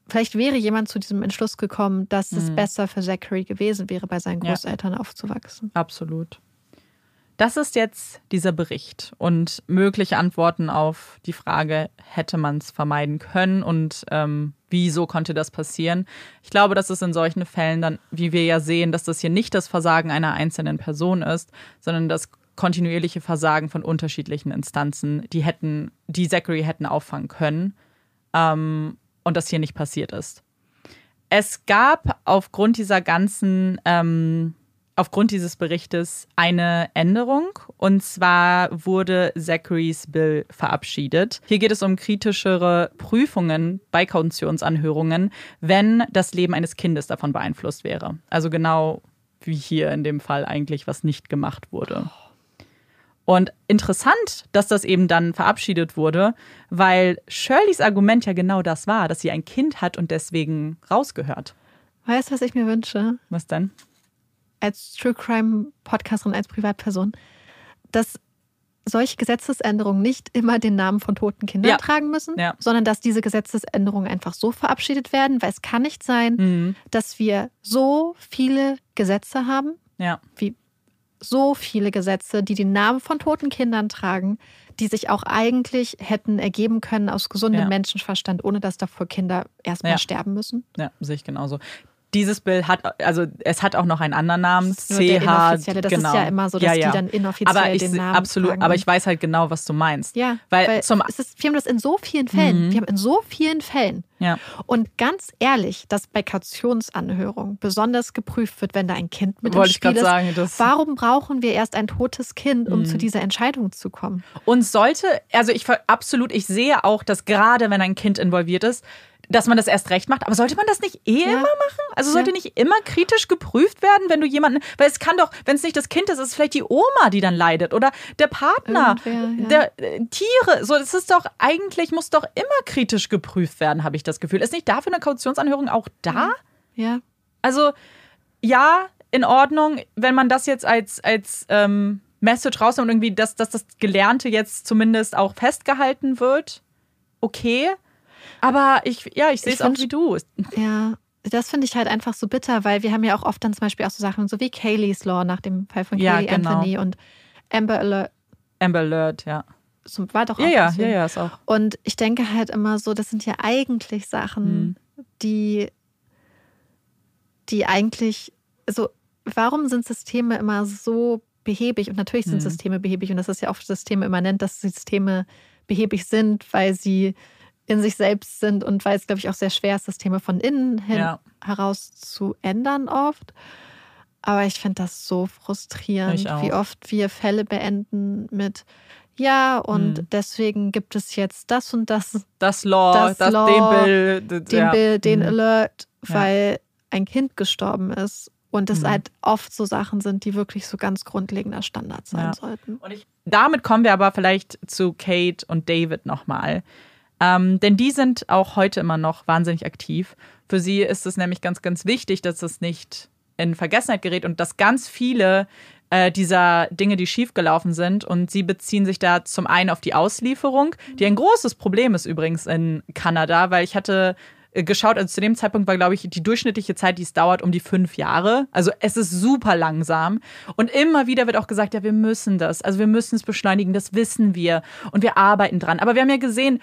vielleicht wäre jemand zu diesem Entschluss gekommen, dass mhm. es besser für Zachary gewesen wäre, bei seinen Großeltern ja. aufzuwachsen. Absolut. Das ist jetzt dieser Bericht und mögliche Antworten auf die Frage, hätte man es vermeiden können und ähm, wieso konnte das passieren? Ich glaube, dass es in solchen Fällen dann, wie wir ja sehen, dass das hier nicht das Versagen einer einzelnen Person ist, sondern das kontinuierliche Versagen von unterschiedlichen Instanzen, die hätten, die Zachary hätten auffangen können ähm, und das hier nicht passiert ist. Es gab aufgrund dieser ganzen... Ähm, Aufgrund dieses Berichtes eine Änderung. Und zwar wurde Zacharys Bill verabschiedet. Hier geht es um kritischere Prüfungen bei Kautionsanhörungen, wenn das Leben eines Kindes davon beeinflusst wäre. Also genau wie hier in dem Fall eigentlich, was nicht gemacht wurde. Und interessant, dass das eben dann verabschiedet wurde, weil Shirleys Argument ja genau das war, dass sie ein Kind hat und deswegen rausgehört. Weißt du, was ich mir wünsche? Was denn? Als True-Crime-Podcasterin, als Privatperson, dass solche Gesetzesänderungen nicht immer den Namen von toten Kindern ja. tragen müssen, ja. sondern dass diese Gesetzesänderungen einfach so verabschiedet werden, weil es kann nicht sein, mhm. dass wir so viele Gesetze haben, ja. wie so viele Gesetze, die den Namen von toten Kindern tragen, die sich auch eigentlich hätten ergeben können aus gesundem ja. Menschenverstand, ohne dass davor Kinder erstmal ja. sterben müssen. Ja, sehe ich genauso. Dieses Bill hat, also es hat auch noch einen anderen Namen, C H. Inoffizielle, das genau. ist ja immer so, dass ja, ja. die dann inoffiziell aber ich, den Namen absolut, tragen. Aber ich weiß halt genau, was du meinst. Ja, weil, weil zum es ist, wir haben das in so vielen Fällen. Mhm. Wir haben in so vielen Fällen. Ja. Und ganz ehrlich, dass bei Kautionsanhörungen besonders geprüft wird, wenn da ein Kind mit Wollte im Spiel ich ist. Sagen, das Warum brauchen wir erst ein totes Kind, um mhm. zu dieser Entscheidung zu kommen? Und sollte, also ich absolut, ich sehe auch, dass gerade wenn ein Kind involviert ist, dass man das erst recht macht. Aber sollte man das nicht eh ja. immer machen? Also sollte ja. nicht immer kritisch geprüft werden, wenn du jemanden... Weil es kann doch, wenn es nicht das Kind ist, ist es vielleicht die Oma, die dann leidet. Oder der Partner, der, ja. äh, Tiere. So, es ist doch eigentlich, muss doch immer kritisch geprüft werden, habe ich das Gefühl. Ist nicht dafür eine Kautionsanhörung auch da? Ja. ja. Also, ja, in Ordnung, wenn man das jetzt als... als ähm, Message rausnimmt, irgendwie, dass, dass das Gelernte jetzt zumindest auch festgehalten wird. Okay. Aber ich, ja, ich sehe es auch wie du. Ja, das finde ich halt einfach so bitter, weil wir haben ja auch oft dann zum Beispiel auch so Sachen, so wie Kaylee's Law nach dem Fall von ja, Kaylee genau. Anthony und Amber Alert. Amber Alert, ja. So, war doch auch. Ja, ja, ja, ist auch. Und ich denke halt immer so, das sind ja eigentlich Sachen, mhm. die, die eigentlich, also warum sind Systeme immer so behäbig? Und natürlich sind mhm. Systeme behäbig und das ist ja oft Systeme immanent, dass Systeme behäbig sind, weil sie in sich selbst sind und weil es, glaube ich, auch sehr schwer ist, Systeme von innen hin ja. heraus zu ändern oft. Aber ich finde das so frustrierend, wie oft wir Fälle beenden mit ja, und hm. deswegen gibt es jetzt das und das. Das Law, das, das Law, den Bill, den, ja. Bill, den hm. Alert, weil ja. ein Kind gestorben ist. Und das mhm. halt oft so Sachen sind, die wirklich so ganz grundlegender Standard sein ja. sollten. Und ich, damit kommen wir aber vielleicht zu Kate und David nochmal. Ähm, denn die sind auch heute immer noch wahnsinnig aktiv. Für sie ist es nämlich ganz, ganz wichtig, dass es nicht in Vergessenheit gerät und dass ganz viele äh, dieser Dinge, die schiefgelaufen sind, und sie beziehen sich da zum einen auf die Auslieferung, die ein großes Problem ist übrigens in Kanada, weil ich hatte äh, geschaut, also zu dem Zeitpunkt war, glaube ich, die durchschnittliche Zeit, die es dauert, um die fünf Jahre. Also es ist super langsam. Und immer wieder wird auch gesagt, ja, wir müssen das. Also wir müssen es beschleunigen, das wissen wir. Und wir arbeiten dran. Aber wir haben ja gesehen,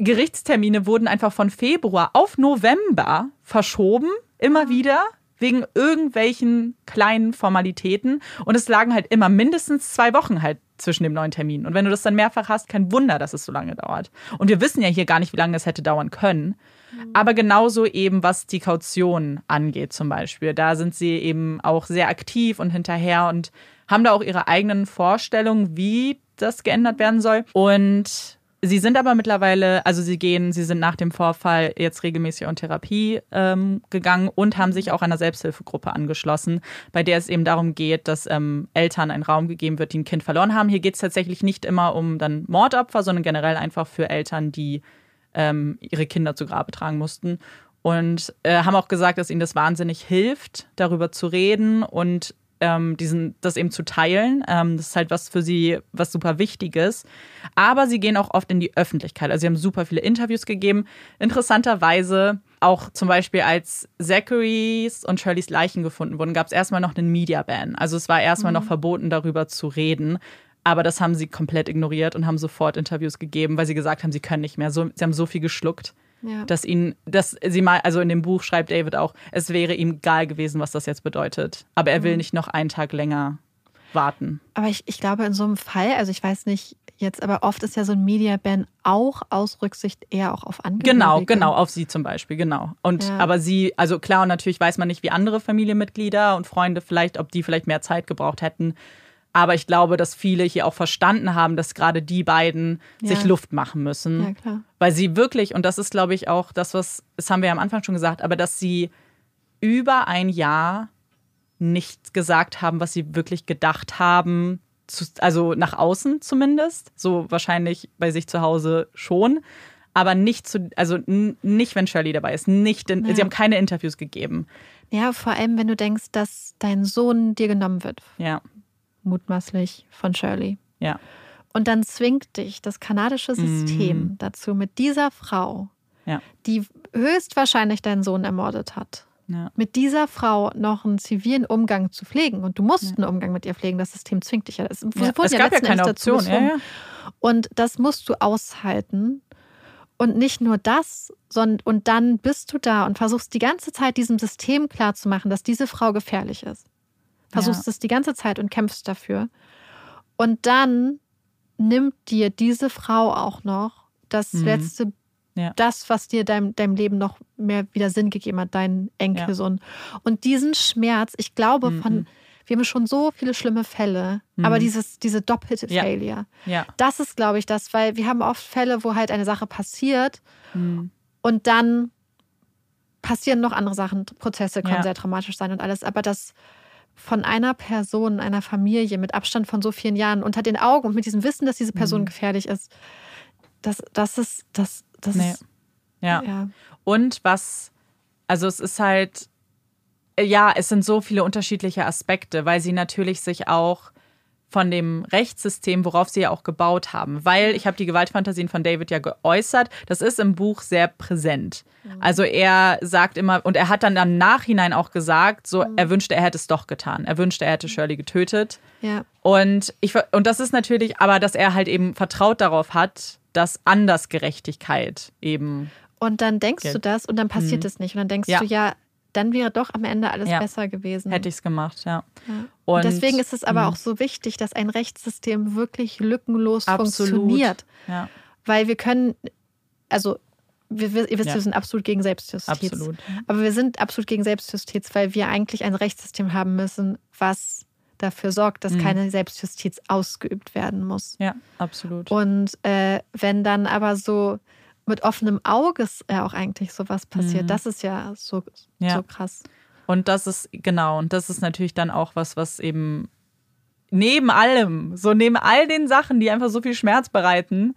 Gerichtstermine wurden einfach von Februar auf November verschoben, immer wieder, wegen irgendwelchen kleinen Formalitäten. Und es lagen halt immer mindestens zwei Wochen halt zwischen dem neuen Termin. Und wenn du das dann mehrfach hast, kein Wunder, dass es so lange dauert. Und wir wissen ja hier gar nicht, wie lange es hätte dauern können. Mhm. Aber genauso eben, was die Kaution angeht zum Beispiel. Da sind sie eben auch sehr aktiv und hinterher und haben da auch ihre eigenen Vorstellungen, wie das geändert werden soll. Und sie sind aber mittlerweile, also sie gehen, sie sind nach dem Vorfall jetzt regelmäßig in Therapie ähm, gegangen und haben sich auch einer Selbsthilfegruppe angeschlossen, bei der es eben darum geht, dass ähm, Eltern einen Raum gegeben wird, die ein Kind verloren haben. Hier geht es tatsächlich nicht immer um dann Mordopfer, sondern generell einfach für Eltern, die ähm, ihre Kinder zu Grabe tragen mussten. Und äh, haben auch gesagt, dass ihnen das wahnsinnig hilft, darüber zu reden und Ähm, diesen, das eben zu teilen. Ähm, das ist halt was für sie, was super Wichtiges. Aber sie gehen auch oft in die Öffentlichkeit. Also sie haben super viele Interviews gegeben. Interessanterweise auch zum Beispiel, als Zacharys und Shirleys Leichen gefunden wurden, gab es erstmal noch einen Media-Ban. Also es war erstmal mhm. noch verboten, darüber zu reden. Aber das haben sie komplett ignoriert und haben sofort Interviews gegeben, weil sie gesagt haben, sie können nicht mehr. So, sie haben so viel geschluckt. Ja. Dass ihnen, dass sie mal, also in dem Buch schreibt David auch, es wäre ihm egal gewesen, was das jetzt bedeutet. Aber er will nicht noch einen Tag länger warten. Aber ich, ich glaube, in so einem Fall, also ich weiß nicht jetzt, aber oft ist ja so ein Media-Ban auch aus Rücksicht eher auch auf Angehörige. Genau, genau, auf sie zum Beispiel, genau. Und ja. aber sie, also klar, und natürlich weiß man nicht, wie andere Familienmitglieder und Freunde vielleicht, ob die vielleicht mehr Zeit gebraucht hätten. Aber ich glaube, dass viele hier auch verstanden haben, dass gerade die beiden ja. sich Luft machen müssen. Ja, klar. Weil sie wirklich, und das ist, glaube ich, auch das, was, das haben wir ja am Anfang schon gesagt, aber dass sie über ein Jahr nichts gesagt haben, was sie wirklich gedacht haben, zu, also nach außen zumindest, so wahrscheinlich bei sich zu Hause schon, aber nicht, zu, also n- nicht wenn Shirley dabei ist, nicht in, ja. sie haben keine Interviews gegeben. Ja, vor allem, wenn du denkst, dass dein Sohn dir genommen wird. Ja. Mutmaßlich von Shirley. Ja. Und dann zwingt dich das kanadische System mm. dazu, mit dieser Frau, ja. die höchstwahrscheinlich deinen Sohn ermordet hat, ja. mit dieser Frau noch einen zivilen Umgang zu pflegen. Und du musst ja. einen Umgang mit ihr pflegen. Das System zwingt dich ja. Es, ja. es ja gab ja keine Option. Ja, ja. Und das musst du aushalten. Und nicht nur das, sondern und dann bist du da und versuchst die ganze Zeit diesem System klarzumachen, dass diese Frau gefährlich ist. Versuchst ja. es die ganze Zeit und kämpfst dafür. Und dann nimmt dir diese Frau auch noch das mhm. letzte, ja. das, was dir dein, deinem Leben noch mehr wieder Sinn gegeben hat, deinen Enkelsohn. Ja. Und diesen Schmerz, ich glaube, mhm. von wir haben schon so viele schlimme Fälle, mhm. aber dieses, diese doppelte ja. Failure, ja. das ist, glaube ich, das, weil wir haben oft Fälle, wo halt eine Sache passiert mhm. und dann passieren noch andere Sachen. Prozesse können ja. sehr traumatisch sein und alles, aber das von einer Person, einer Familie mit Abstand von so vielen Jahren unter den Augen und mit diesem Wissen, dass diese Person mhm. gefährlich ist, das, das ist, das, das nee. ist, ja. ja. Und was, also es ist halt, ja, es sind so viele unterschiedliche Aspekte, weil sie natürlich sich auch von dem Rechtssystem, worauf sie ja auch gebaut haben, weil ich habe die Gewaltfantasien von David ja geäußert, das ist im Buch sehr präsent. Also er sagt immer, und er hat dann im Nachhinein auch gesagt, so er wünschte, er hätte es doch getan. Er wünschte, er hätte Shirley getötet. Ja. Und, ich, und das ist natürlich, aber dass er halt eben vertraut darauf hat, dass anders Gerechtigkeit eben... Und dann denkst gilt. Du das und dann passiert mhm. es nicht. Und dann denkst ja. du, ja, dann wäre doch am Ende alles ja. besser gewesen. Hätte ich es gemacht, ja. ja. Und, und deswegen ist es aber mh. auch so wichtig, dass ein Rechtssystem wirklich lückenlos absolut. Funktioniert. Ja. Weil wir können, also... Wir, wir, ihr wisst, ja. wir sind absolut gegen Selbstjustiz. Absolut. Aber wir sind absolut gegen Selbstjustiz, weil wir eigentlich ein Rechtssystem haben müssen, was dafür sorgt, dass mhm. keine Selbstjustiz ausgeübt werden muss. Ja, absolut. Und äh, wenn dann aber so mit offenem Auge ja auch eigentlich sowas passiert, mhm. das ist ja so, ja so krass. Und das ist, genau, und das ist natürlich dann auch was, was eben neben allem, so neben all den Sachen, die einfach so viel Schmerz bereiten,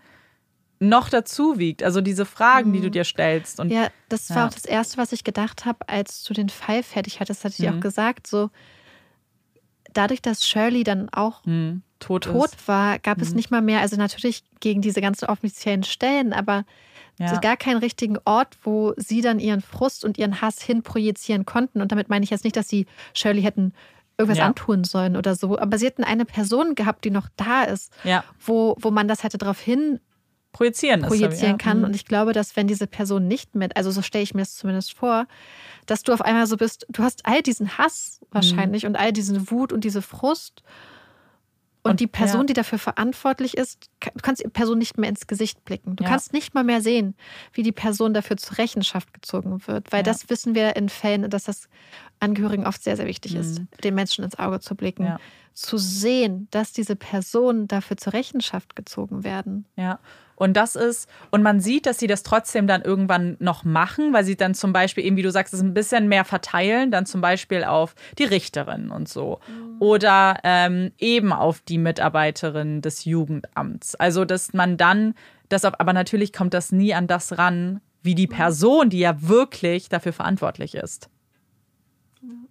noch dazu wiegt, also diese Fragen, die du dir stellst. Und, ja, das war ja. auch das Erste, was ich gedacht habe, als du den Fall fertig hattest, hatte ich mhm. dir auch gesagt, so dadurch, dass Shirley dann auch mhm. tot, tot war, gab mhm. es nicht mal mehr, also natürlich gegen diese ganzen offiziellen Stellen, aber ja. gar keinen richtigen Ort, wo sie dann ihren Frust und ihren Hass hinprojizieren konnten. Und damit meine ich jetzt nicht, dass sie Shirley hätten irgendwas ja. antun sollen oder so, aber sie hätten eine Person gehabt, die noch da ist, ja. wo, wo man das hätte darauf hin projizieren, projizieren ist, kann. Ja. Und ich glaube, dass wenn diese Person nicht mit, also so stelle ich mir das zumindest vor, dass du auf einmal so bist, du hast all diesen Hass wahrscheinlich mhm. und all diesen Wut und diese Frust Und, und die Person, ja. die dafür verantwortlich ist, du kannst die Person nicht mehr ins Gesicht blicken. Du ja. kannst nicht mal mehr sehen, wie die Person dafür zur Rechenschaft gezogen wird. Weil ja. das wissen wir in Fällen, dass das Angehörigen oft sehr, sehr wichtig mhm. ist, den Menschen ins Auge zu blicken. Ja. Zu sehen, dass diese Personen dafür zur Rechenschaft gezogen werden. Ja. Und das ist, und man sieht, dass sie das trotzdem dann irgendwann noch machen, weil sie dann zum Beispiel eben, wie du sagst, es ein bisschen mehr verteilen, dann zum Beispiel auf die Richterin und so. Mhm. Oder ähm, eben auf die Mitarbeiterin des Jugendamts. Also, dass man dann, das auf, aber natürlich kommt das nie an das ran, wie die Person, die ja wirklich dafür verantwortlich ist.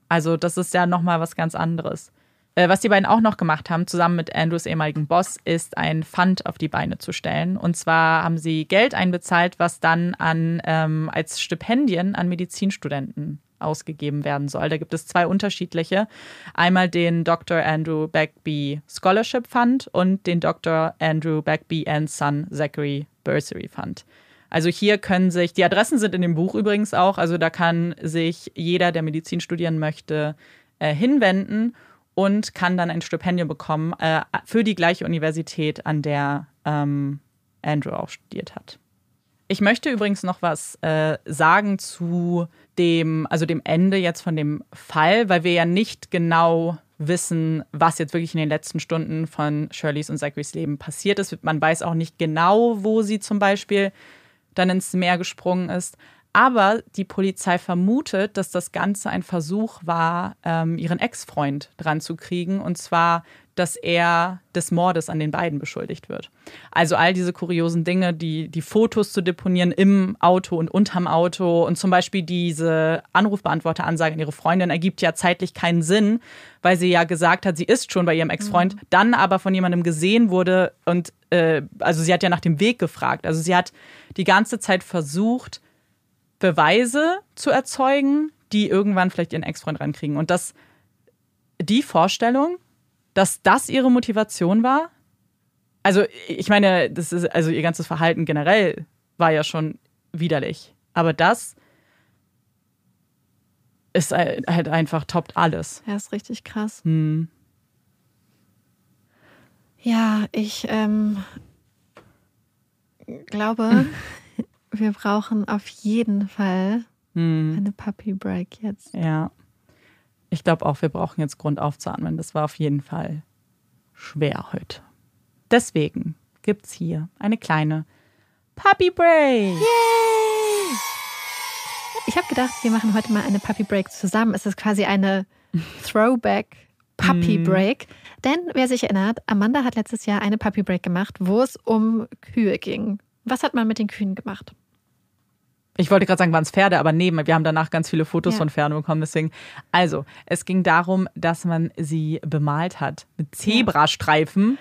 Also, das ist ja nochmal was ganz anderes. Was die beiden auch noch gemacht haben, zusammen mit Andrews ehemaligen Boss, ist ein Fund auf die Beine zu stellen. Und zwar haben sie Geld einbezahlt, was dann an, ähm, als Stipendien an Medizinstudenten ausgegeben werden soll. Da gibt es zwei unterschiedliche. Einmal den Doktor Andrew Bagby Scholarship Fund und den Doktor Andrew Bagby and Son Zachary Bursary Fund. Also hier können sich, die Adressen sind in dem Buch übrigens auch, also da kann sich jeder, der Medizin studieren möchte, äh, hinwenden und kann dann ein Stipendium bekommen äh, für die gleiche Universität, an der ähm, Andrew auch studiert hat. Ich möchte übrigens noch was äh, sagen zu dem, also dem Ende jetzt von dem Fall, weil wir ja nicht genau wissen, was jetzt wirklich in den letzten Stunden von Shirleys und Zacharys Leben passiert ist. Man weiß auch nicht genau, wo sie zum Beispiel dann ins Meer gesprungen ist. Aber die Polizei vermutet, dass das Ganze ein Versuch war, ähm, ihren Ex-Freund dran zu kriegen. Und zwar, dass er des Mordes an den beiden beschuldigt wird. Also all diese kuriosen Dinge, die, die Fotos zu deponieren im Auto und unterm Auto. Und zum Beispiel diese Anrufbeantworteransage an ihre Freundin ergibt ja zeitlich keinen Sinn, weil sie ja gesagt hat, sie ist schon bei ihrem Ex-Freund, mhm. dann aber von jemandem gesehen wurde. Und äh, also sie hat ja nach dem Weg gefragt. Also sie hat die ganze Zeit versucht, Beweise zu erzeugen, die irgendwann vielleicht ihren Ex-Freund rankriegen. Und dass die Vorstellung, dass das ihre Motivation war, also ich meine, das ist, also ihr ganzes Verhalten generell war ja schon widerlich. Aber das ist halt einfach, toppt alles. Ja, ist richtig krass. Hm. Ja, ich ähm, glaube... Wir brauchen auf jeden Fall hm. eine Puppy Break jetzt. Ja, ich glaube auch, wir brauchen jetzt Grund aufzuatmen. Das war auf jeden Fall schwer heute. Deswegen gibt es hier eine kleine Puppy Break. Yay! Ich habe gedacht, wir machen heute mal eine Puppy Break zusammen. Es ist quasi eine Throwback Puppy Break. Hm. Denn wer sich erinnert, Amanda hat letztes Jahr eine Puppy Break gemacht, wo es um Kühe ging. Was hat man mit den Kühen gemacht? Ich wollte gerade sagen, waren es Pferde, aber nee, wir haben danach ganz viele Fotos ja. von Pferden bekommen. Deswegen. Also, es ging darum, dass man sie bemalt hat mit Zebrastreifen, ja.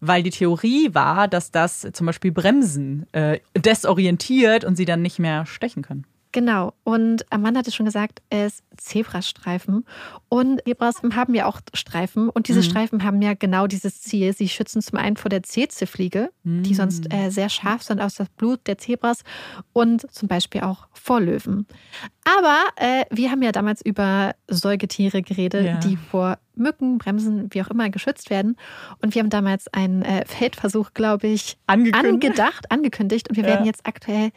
weil die Theorie war, dass das zum Beispiel Bremsen äh, desorientiert und sie dann nicht mehr stechen können. Genau. Und Amanda hatte schon gesagt, es Zebrastreifen. Und Zebras haben ja auch Streifen. Und diese mhm. Streifen haben ja genau dieses Ziel. Sie schützen zum einen vor der Tsetse-Fliege, mhm. die sonst äh, sehr scharf sind aus das Blut der Zebras. Und zum Beispiel auch vor Löwen. Aber äh, wir haben ja damals über Säugetiere geredet, ja. die vor Mücken, Bremsen, wie auch immer geschützt werden. Und wir haben damals einen äh, Feldversuch, glaube ich, angekündigt. angedacht, angekündigt. Und wir ja. werden jetzt aktuell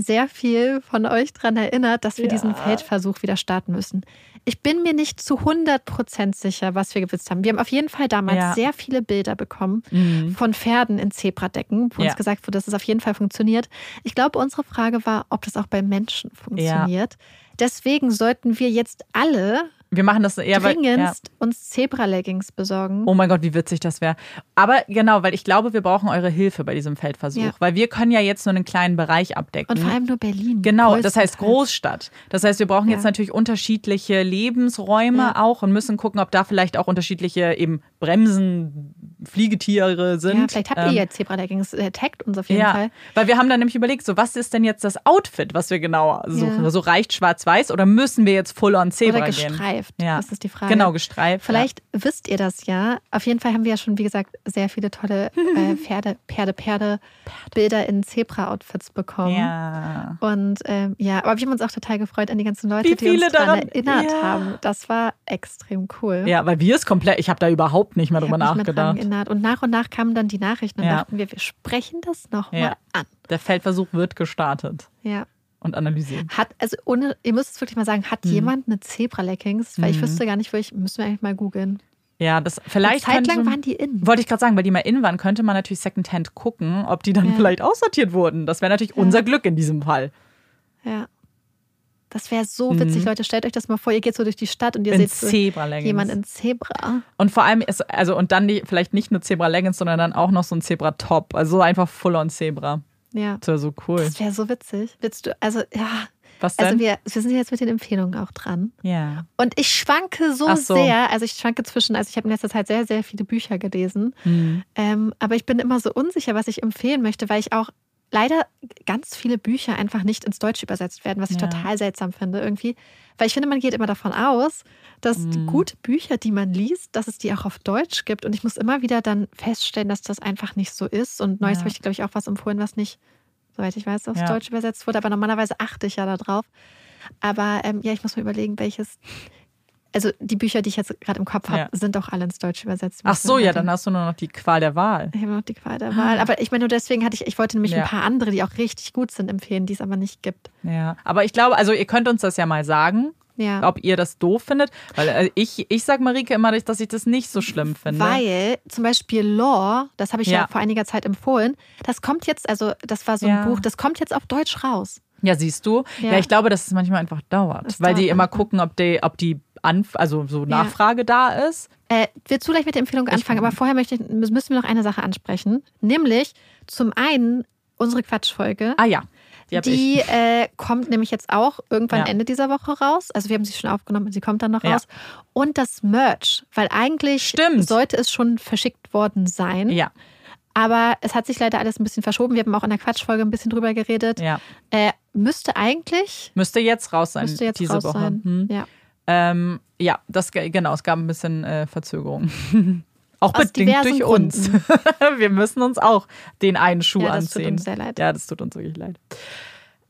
sehr viel von euch daran erinnert, dass wir ja. diesen Feldversuch wieder starten müssen. Ich bin mir nicht zu hundert Prozent sicher, was wir gewitzt haben. Wir haben auf jeden Fall damals ja. sehr viele Bilder bekommen mhm. von Pferden in Zebradecken, wo ja. uns gesagt wurde, dass es auf jeden Fall funktioniert. Ich glaube, unsere Frage war, ob das auch bei Menschen funktioniert. Ja. Deswegen sollten wir jetzt alle wir machen das eher, dringendst weil, ja. uns Zebra-Leggings besorgen. Oh mein Gott, wie witzig das wäre. Aber genau, weil ich glaube, wir brauchen eure Hilfe bei diesem Feldversuch. Ja. Weil wir können ja jetzt nur einen kleinen Bereich abdecken. Und vor allem nur Berlin. Genau, das heißt Großstadt. Das heißt, wir brauchen ja. jetzt natürlich unterschiedliche Lebensräume ja. auch und müssen gucken, ob da vielleicht auch unterschiedliche eben Bremsen, Fliegetiere sind. Ja, vielleicht habt ähm, ihr ja Zebra-Leggings, äh, taggt uns auf jeden ja. Fall. Weil wir haben dann nämlich überlegt, so was ist denn jetzt das Outfit, was wir genauer suchen? Ja. So reicht schwarz-weiß oder müssen wir jetzt full-on Zebra gehen? Oder gestreift, ja. das ist die Frage. Genau, gestreift. Vielleicht ja. wisst ihr das ja. Auf jeden Fall haben wir ja schon, wie gesagt, sehr viele tolle äh, Pferde, Pferde, Pferde, Bilder in Zebra-Outfits bekommen. Ja. Und ähm, ja, aber wir haben uns auch total gefreut an die ganzen Leute, wie die uns daran erinnert ja. haben. Das war extrem cool. Ja, weil wir es komplett, ich habe da überhaupt nicht mehr ich drüber nachgedacht. Internat. Und nach und nach kamen dann die Nachrichten und ja. dachten wir, wir sprechen das nochmal ja. an. Der Feldversuch wird gestartet. Ja. Und analysieren. Hat, also ohne, ihr müsst es wirklich mal sagen, hat mhm. jemand eine Zebra-Leggings? Weil mhm. ich wüsste gar nicht, wo ich, müssen wir eigentlich mal googeln. Ja, das vielleicht. Eine Zeit lang könnte, waren die in. Wollte ich gerade sagen, weil die mal in waren, könnte man natürlich Secondhand gucken, ob die dann ja. vielleicht aussortiert wurden. Das wäre natürlich ja. unser Glück in diesem Fall. Ja. Das wäre so witzig, mhm. Leute. Stellt euch das mal vor, ihr geht so durch die Stadt und ihr in seht jemanden in Zebra. Und vor allem, ist, also und dann die, vielleicht nicht nur Zebra-Leggings, sondern dann auch noch so ein Zebra-Top. Also einfach full-on Zebra. Ja. Das wäre so cool. Das wäre so witzig. Willst du, also ja. Was denn? Also wir, wir sind jetzt mit den Empfehlungen auch dran. Ja. Und ich schwanke so, so. sehr, also ich schwanke zwischen, also ich habe in letzter Zeit sehr, sehr viele Bücher gelesen. Mhm. Ähm, aber ich bin immer so unsicher, was ich empfehlen möchte, weil ich auch leider ganz viele Bücher einfach nicht ins Deutsche übersetzt werden, was ich ja. total seltsam finde irgendwie. Weil ich finde, man geht immer davon aus, dass mhm. gute Bücher, die man liest, dass es die auch auf Deutsch gibt. Und ich muss immer wieder dann feststellen, dass das einfach nicht so ist. Und neulich ja. habe ich, glaube ich, auch was empfohlen, was nicht, soweit ich weiß, aufs ja. Deutsch übersetzt wurde. Aber normalerweise achte ich ja da drauf. Aber ähm, ja, ich muss mir überlegen, welches... Also die Bücher, die ich jetzt gerade im Kopf habe, ja. sind auch alle ins Deutsche übersetzt. Ach so, ja, dann hast du nur noch die Qual der Wahl. Ich habe noch die Qual der Wahl. Aber ich meine, nur deswegen hatte ich, ich wollte nämlich ja. ein paar andere, die auch richtig gut sind, empfehlen, die es aber nicht gibt. Ja, aber ich glaube, also ihr könnt uns das ja mal sagen, ja. ob ihr das doof findet. Weil also ich, ich sage Marieke immer, dass ich das nicht so schlimm finde. Weil zum Beispiel Lore, das habe ich ja. ja vor einiger Zeit empfohlen, das kommt jetzt, also das war so ein ja. Buch, das kommt jetzt auf Deutsch raus. Ja, siehst du. Ja, ja ich glaube, dass es manchmal einfach dauert. Das weil dauert die immer einfach. gucken, ob die, ob die Anf- also so Nachfrage ja. da ist. Äh, willst du gleich mit der Empfehlung anfangen? Aber vorher möchte ich, müssen wir noch eine Sache ansprechen. Nämlich zum einen unsere Quatschfolge. Ah ja, die, die äh, kommt nämlich jetzt auch irgendwann ja. Ende dieser Woche raus. Also wir haben sie schon aufgenommen und sie kommt dann noch ja. raus. Und das Merch, weil eigentlich Stimmt. sollte es schon verschickt worden sein. Ja. Aber es hat sich leider alles ein bisschen verschoben. Wir haben auch in der Quatschfolge ein bisschen drüber geredet. Ja. Äh, müsste eigentlich... Müsste jetzt raus sein, müsste jetzt diese raus Woche. Sein. Hm. Ja. Ähm, ja, das genau, es gab ein bisschen äh, Verzögerung. Auch aus bedingt durch uns. Wir müssen uns auch den einen Schuh ja, anziehen. Das tut uns sehr leid. Ja, das tut uns wirklich leid.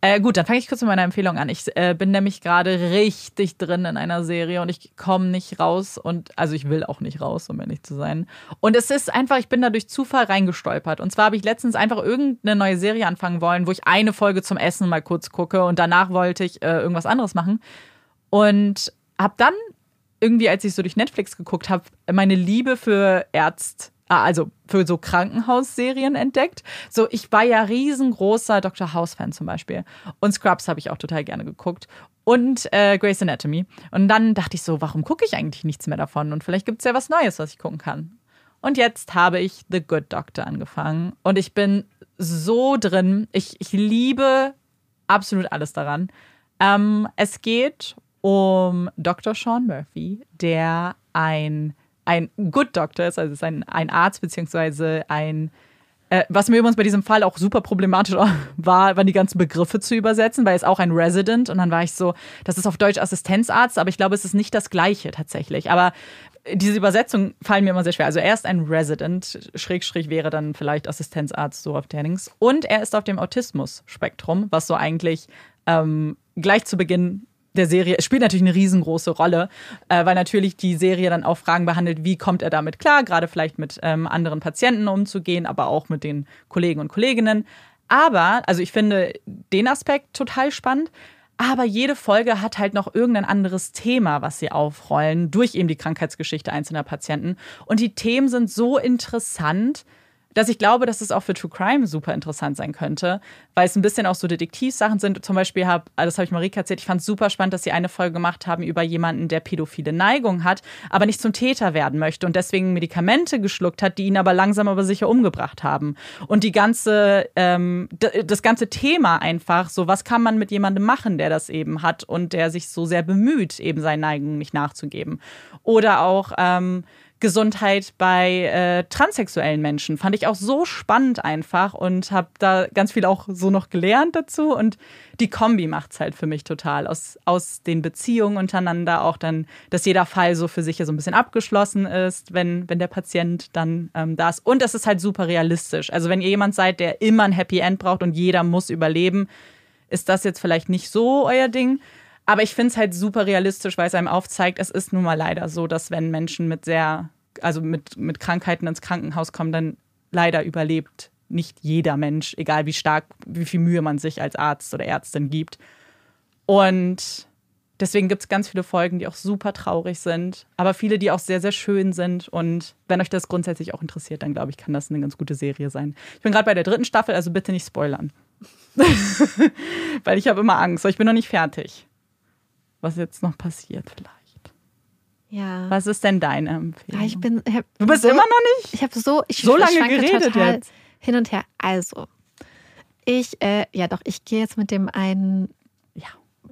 Äh, gut, dann fange ich kurz mit meiner Empfehlung an. Ich äh, bin nämlich gerade richtig drin in einer Serie und ich komme nicht raus und also ich will auch nicht raus, um ehrlich zu sein. Und es ist einfach, ich bin da durch Zufall reingestolpert. Und zwar habe ich letztens einfach irgendeine neue Serie anfangen wollen, wo ich eine Folge zum Essen mal kurz gucke und danach wollte ich äh, irgendwas anderes machen. Und hab dann irgendwie, als ich so durch Netflix geguckt habe, meine Liebe für Ärzt, also für so Krankenhausserien entdeckt. So, ich war ja riesengroßer Doktor House-Fan zum Beispiel. Und Scrubs habe ich auch total gerne geguckt. Und äh, Grey's Anatomy. Und dann dachte ich so, warum gucke ich eigentlich nichts mehr davon? Und vielleicht gibt es ja was Neues, was ich gucken kann. Und jetzt habe ich The Good Doctor angefangen. Und ich bin so drin. Ich, ich liebe absolut alles daran. Ähm, es geht um Doktor Sean Murphy, der ein, ein Good Doctor ist, also ist ein, ein Arzt beziehungsweise ein, äh, was mir übrigens bei diesem Fall auch super problematisch war, waren die ganzen Begriffe zu übersetzen, weil es auch ein Resident und dann war ich so, das ist auf Deutsch Assistenzarzt, aber ich glaube, es ist nicht das Gleiche tatsächlich, aber diese Übersetzungen fallen mir immer sehr schwer. Also er ist ein Resident, Schrägstrich wäre dann vielleicht Assistenzarzt, so auf der Dings, und er ist auf dem Autismus-Spektrum, was so eigentlich ähm, gleich zu Beginn der Serie, es spielt natürlich eine riesengroße Rolle, äh, weil natürlich die Serie dann auch Fragen behandelt, wie kommt er damit klar, gerade vielleicht mit ähm, anderen Patienten umzugehen, aber auch mit den Kollegen und Kolleginnen. Aber, also ich finde den Aspekt total spannend, aber jede Folge hat halt noch irgendein anderes Thema, was sie aufrollen, durch eben die Krankheitsgeschichte einzelner Patienten. Und die Themen sind so interessant, dass ich glaube, dass es auch für True Crime super interessant sein könnte, weil es ein bisschen auch so Detektivsachen sind. Zum Beispiel, hab, das habe ich Marieke erzählt, ich fand es super spannend, dass sie eine Folge gemacht haben über jemanden, der pädophile Neigung hat, aber nicht zum Täter werden möchte und deswegen Medikamente geschluckt hat, die ihn aber langsam aber sicher umgebracht haben. Und die ganze, ähm, das ganze Thema einfach, so was kann man mit jemandem machen, der das eben hat und der sich so sehr bemüht, eben seinen Neigungen nicht nachzugeben. Oder auch ähm, Gesundheit bei äh, transsexuellen Menschen. Fand ich auch so spannend einfach und habe da ganz viel auch so noch gelernt dazu. Und die Kombi macht es halt für mich total. Aus, aus den Beziehungen untereinander auch dann, dass jeder Fall so für sich ja so ein bisschen abgeschlossen ist, wenn, wenn der Patient dann ähm, da ist. Und das ist halt super realistisch. Also wenn ihr jemand seid, der immer ein Happy End braucht und jeder muss überleben, ist das jetzt vielleicht nicht so euer Ding. Aber ich finde es halt super realistisch, weil es einem aufzeigt, es ist nun mal leider so, dass wenn Menschen mit sehr also mit, mit Krankheiten ins Krankenhaus kommen, dann leider überlebt nicht jeder Mensch, egal wie stark, wie viel Mühe man sich als Arzt oder Ärztin gibt. Und deswegen gibt es ganz viele Folgen, die auch super traurig sind, aber viele, die auch sehr, sehr schön sind. Und wenn euch das grundsätzlich auch interessiert, dann glaube ich, kann das eine ganz gute Serie sein. Ich bin gerade bei der dritten Staffel, also bitte nicht spoilern. Weil ich habe immer Angst. Ich bin noch nicht fertig. Was jetzt noch passiert vielleicht. Ja. Was ist denn deine Empfehlung? Ja, ich bin, ich hab, du bist so, immer noch nicht? Ich habe so, ich so lange geredet jetzt. Hin und her. Also, ich, äh, ja doch, ich gehe jetzt mit dem einen ja,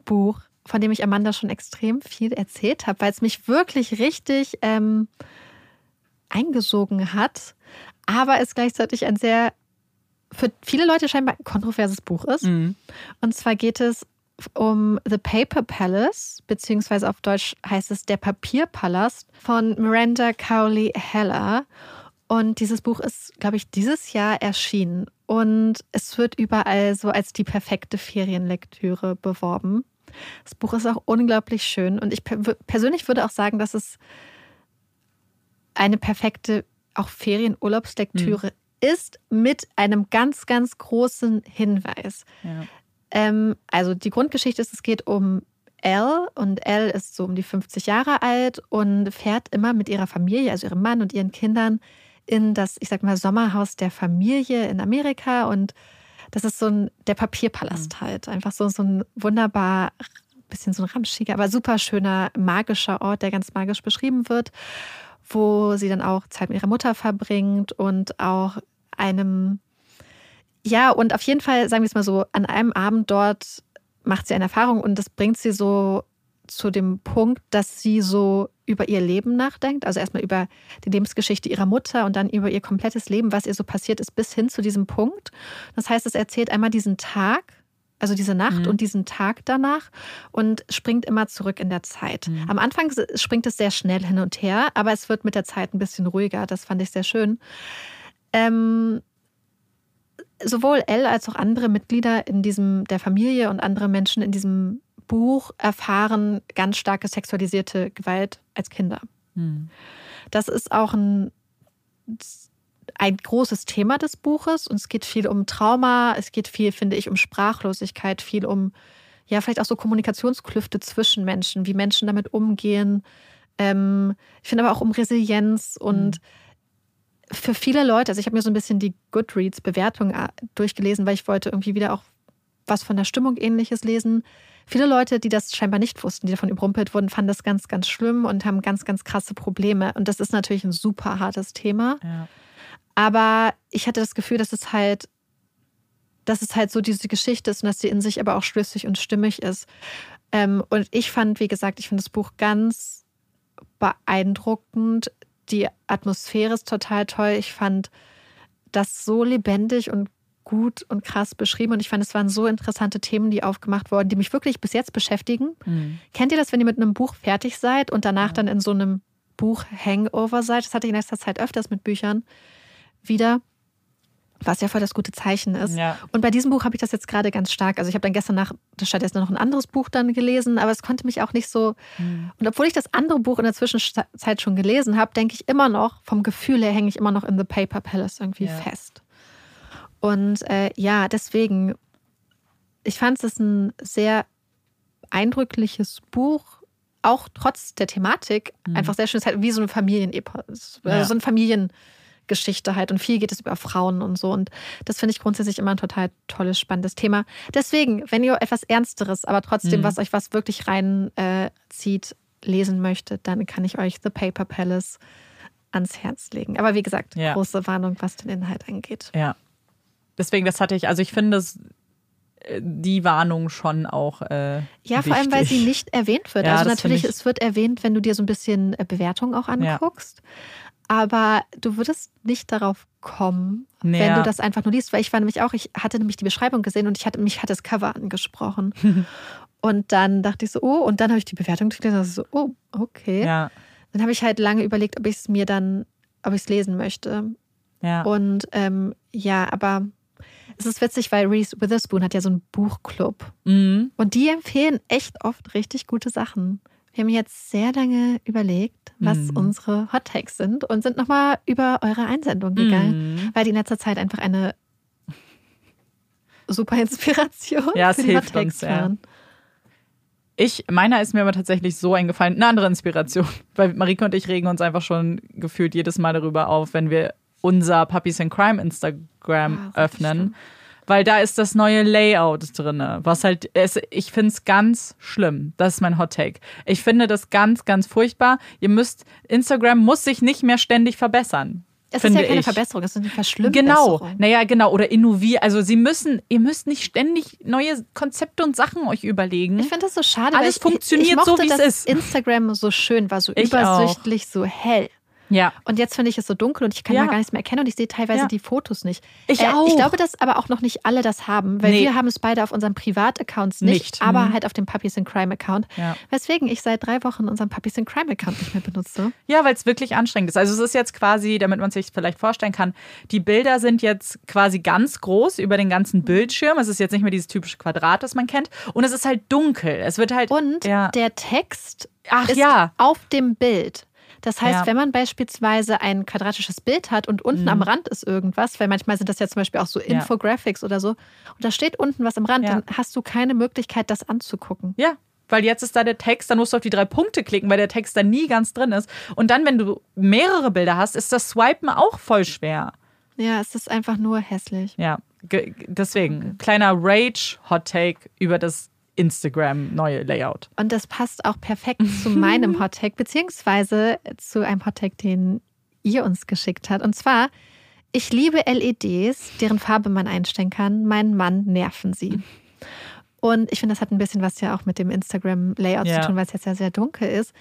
Buch, von dem ich Amanda schon extrem viel erzählt habe, weil es mich wirklich richtig ähm, eingesogen hat, aber es gleichzeitig ein sehr, für viele Leute scheinbar ein kontroverses Buch ist. Mhm. Und zwar geht es um The Paper Palace, beziehungsweise auf Deutsch heißt es Der Papierpalast von Miranda Cowley Heller. Und dieses Buch ist, glaube ich, dieses Jahr erschienen. Und es wird überall so als die perfekte Ferienlektüre beworben. Das Buch ist auch unglaublich schön. Und ich per- persönlich würde auch sagen, dass es eine perfekte auch Ferienurlaubslektüre mhm. ist, mit einem ganz, ganz großen Hinweis. Ja. Ähm, also die Grundgeschichte ist, es geht um Elle, und Elle ist so um die fünfzig Jahre alt und fährt immer mit ihrer Familie, also ihrem Mann und ihren Kindern, in das, ich sag mal, Sommerhaus der Familie in Amerika. Und das ist so ein, der Papierpalast halt. Einfach so, so ein wunderbar, bisschen so ein ramschiger, aber super schöner, magischer Ort, der ganz magisch beschrieben wird, wo sie dann auch Zeit mit ihrer Mutter verbringt und auch einem, ja, und auf jeden Fall, sagen wir es mal so, an einem Abend dort macht sie eine Erfahrung und das bringt sie so zu dem Punkt, dass sie so über ihr Leben nachdenkt, also erstmal über die Lebensgeschichte ihrer Mutter und dann über ihr komplettes Leben, was ihr so passiert ist, bis hin zu diesem Punkt. Das heißt, es erzählt einmal diesen Tag, also diese Nacht mhm. und diesen Tag danach und springt immer zurück in der Zeit. Mhm. Am Anfang springt es sehr schnell hin und her, aber es wird mit der Zeit ein bisschen ruhiger. Das fand ich sehr schön. Ähm, sowohl Elle als auch andere Mitglieder in diesem, der Familie und andere Menschen in diesem Buch erfahren ganz starke sexualisierte Gewalt als Kinder. Hm. Das ist auch ein, ein großes Thema des Buches und es geht viel um Trauma, es geht viel, finde ich, um Sprachlosigkeit, viel um, ja, vielleicht auch so Kommunikationsklüfte zwischen Menschen, wie Menschen damit umgehen. Ähm, ich finde aber auch um Resilienz und hm. für viele Leute, also ich habe mir so ein bisschen die Goodreads-Bewertung durchgelesen, weil ich wollte irgendwie wieder auch was von der Stimmung Ähnliches lesen. Viele Leute, die das scheinbar nicht wussten, die davon überrumpelt wurden, fanden das ganz, ganz schlimm und haben ganz, ganz krasse Probleme. Und das ist natürlich ein super hartes Thema. Ja. Aber ich hatte das Gefühl, dass es halt, dass es halt so diese Geschichte ist und dass sie in sich aber auch schlüssig und stimmig ist. Und ich fand, wie gesagt, ich finde das Buch ganz beeindruckend. Die Atmosphäre ist total toll. Ich fand das so lebendig und gut und krass beschrieben und ich fand, es waren so interessante Themen, die aufgemacht wurden, die mich wirklich bis jetzt beschäftigen. Mhm. Kennt ihr das, wenn ihr mit einem Buch fertig seid und danach ja. dann in so einem Buch-Hangover seid? Das hatte ich in letzter Zeit öfters mit Büchern wieder, was ja voll das gute Zeichen ist. Ja. Und bei diesem Buch habe ich das jetzt gerade ganz stark. Also ich habe dann gestern nach, stattdessen noch ein anderes Buch dann gelesen, aber es konnte mich auch nicht so... Mhm. Und obwohl ich das andere Buch in der Zwischenzeit schon gelesen habe, denke ich immer noch, vom Gefühl her hänge ich immer noch in The Paper Palace irgendwie ja. fest. Und äh, ja, deswegen, ich fand es ein sehr eindrückliches Buch, auch trotz der Thematik, mhm. einfach sehr schön. Es ist halt wie so eine Familienepos, ja. so eine Familiengeschichte halt. Und viel geht es über Frauen und so. Und das finde ich grundsätzlich immer ein total tolles, spannendes Thema. Deswegen, wenn ihr etwas Ernsteres, aber trotzdem, mhm. was euch was wirklich reinzieht, äh, lesen möchtet, dann kann ich euch The Paper Palace ans Herz legen. Aber wie gesagt, ja. große Warnung, was den Inhalt angeht. Ja. Deswegen, das hatte ich, also ich finde das, die Warnung schon auch äh, ja, wichtig. Vor allem, weil sie nicht erwähnt wird. Ja, also natürlich, es wird erwähnt, wenn du dir so ein bisschen Bewertung auch anguckst. Ja. Aber du würdest nicht darauf kommen, ja. wenn du das einfach nur liest. Weil ich war nämlich auch, ich hatte nämlich die Beschreibung gesehen und ich hatte, mich hat das Cover angesprochen. Und dann dachte ich so, oh, und dann habe ich die Bewertung gelesen und so, oh, okay. Ja. Dann habe ich halt lange überlegt, ob ich es mir dann, ob ich es lesen möchte. Ja. Und ähm, ja, aber... Es ist witzig, weil Reese Witherspoon hat ja so einen Buchclub. Mhm. Und die empfehlen echt oft richtig gute Sachen. Wir haben jetzt sehr lange überlegt, was mm. unsere Hot Takes sind und sind nochmal über eure Einsendung gegangen, mm. weil die in letzter Zeit einfach eine super Inspiration ja, es für die Hot Takes waren. Ja. Ich, meiner ist mir aber tatsächlich so eingefallen, eine andere Inspiration, weil Marieke und ich regen uns einfach schon gefühlt jedes Mal darüber auf, wenn wir unser Puppies and Crime Instagram wow, öffnen, weil da ist das neue Layout drin, was halt, ist, ich finde es ganz schlimm, das ist mein Hot Take. Ich finde das ganz, ganz furchtbar, ihr müsst, Instagram muss sich nicht mehr ständig verbessern. Es ist ja keine ich. Verbesserung, es ist eine Verschlimmerung. Genau, naja, genau, oder innovieren. Also sie müssen, ihr müsst nicht ständig neue Konzepte und Sachen euch überlegen. Ich finde das so schade, alles weil funktioniert ich, ich mochte, so, wie es ist. Instagram so schön war, so ich übersichtlich, auch. So hell. Ja. Und jetzt finde ich es so dunkel und ich kann ja. da gar nichts mehr erkennen und ich sehe teilweise ja. die Fotos nicht. Ich äh, auch. Ich glaube, dass aber auch noch nicht alle das haben, weil nee. wir haben es beide auf unseren Privataccounts nicht, nicht. aber mhm. halt auf dem Puppies and Crime Account. Ja. Weswegen ich seit drei Wochen unseren Puppies and Crime Account nicht mehr benutze. Ja, weil es wirklich anstrengend ist. Also es ist jetzt quasi, damit man sich vielleicht vorstellen kann, die Bilder sind jetzt quasi ganz groß über den ganzen Bildschirm. Es ist jetzt nicht mehr dieses typische Quadrat, das man kennt. Und es ist halt dunkel. Es wird halt... Und ja. der Text Ach, ist ja. auf dem Bild. Das heißt, ja. wenn man beispielsweise ein quadratisches Bild hat und unten mhm. am Rand ist irgendwas, weil manchmal sind das ja zum Beispiel auch so Infographics ja. oder so, und da steht unten was am Rand, ja. dann hast du keine Möglichkeit, das anzugucken. Ja, weil jetzt ist da der Text, dann musst du auf die drei Punkte klicken, weil der Text da nie ganz drin ist. Und dann, wenn du mehrere Bilder hast, ist das Swipen auch voll schwer. Ja, es ist einfach nur hässlich. Ja, ge- deswegen, okay. kleiner Rage-Hot-Take über das Instagram neue Layout. Und das passt auch perfekt zu meinem Hot Take, beziehungsweise zu einem Hot Take, den ihr uns geschickt habt. Und zwar, ich liebe L E Ds, deren Farbe man einstellen kann. Mein Mann nerven sie. Und ich finde, das hat ein bisschen was ja auch mit dem Instagram Layout ja. zu tun, weil es jetzt ja sehr dunkel ist.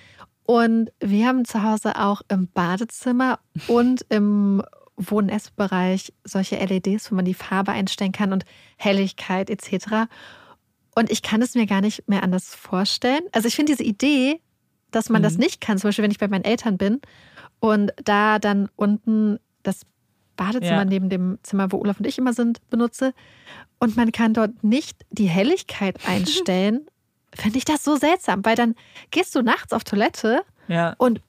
Und wir haben zu Hause auch im Badezimmer und im Wohn- und Essbereich solche L E Ds, wo man die Farbe einstellen kann und Helligkeit et cetera. Und ich kann es mir gar nicht mehr anders vorstellen. Also ich finde diese Idee, dass man mhm. das nicht kann, zum Beispiel wenn ich bei meinen Eltern bin und da dann unten das Badezimmer ja. neben dem Zimmer, wo Olaf und ich immer sind, benutze und man kann dort nicht die Helligkeit einstellen, finde ich das so seltsam, weil dann gehst du nachts auf Toilette ja. und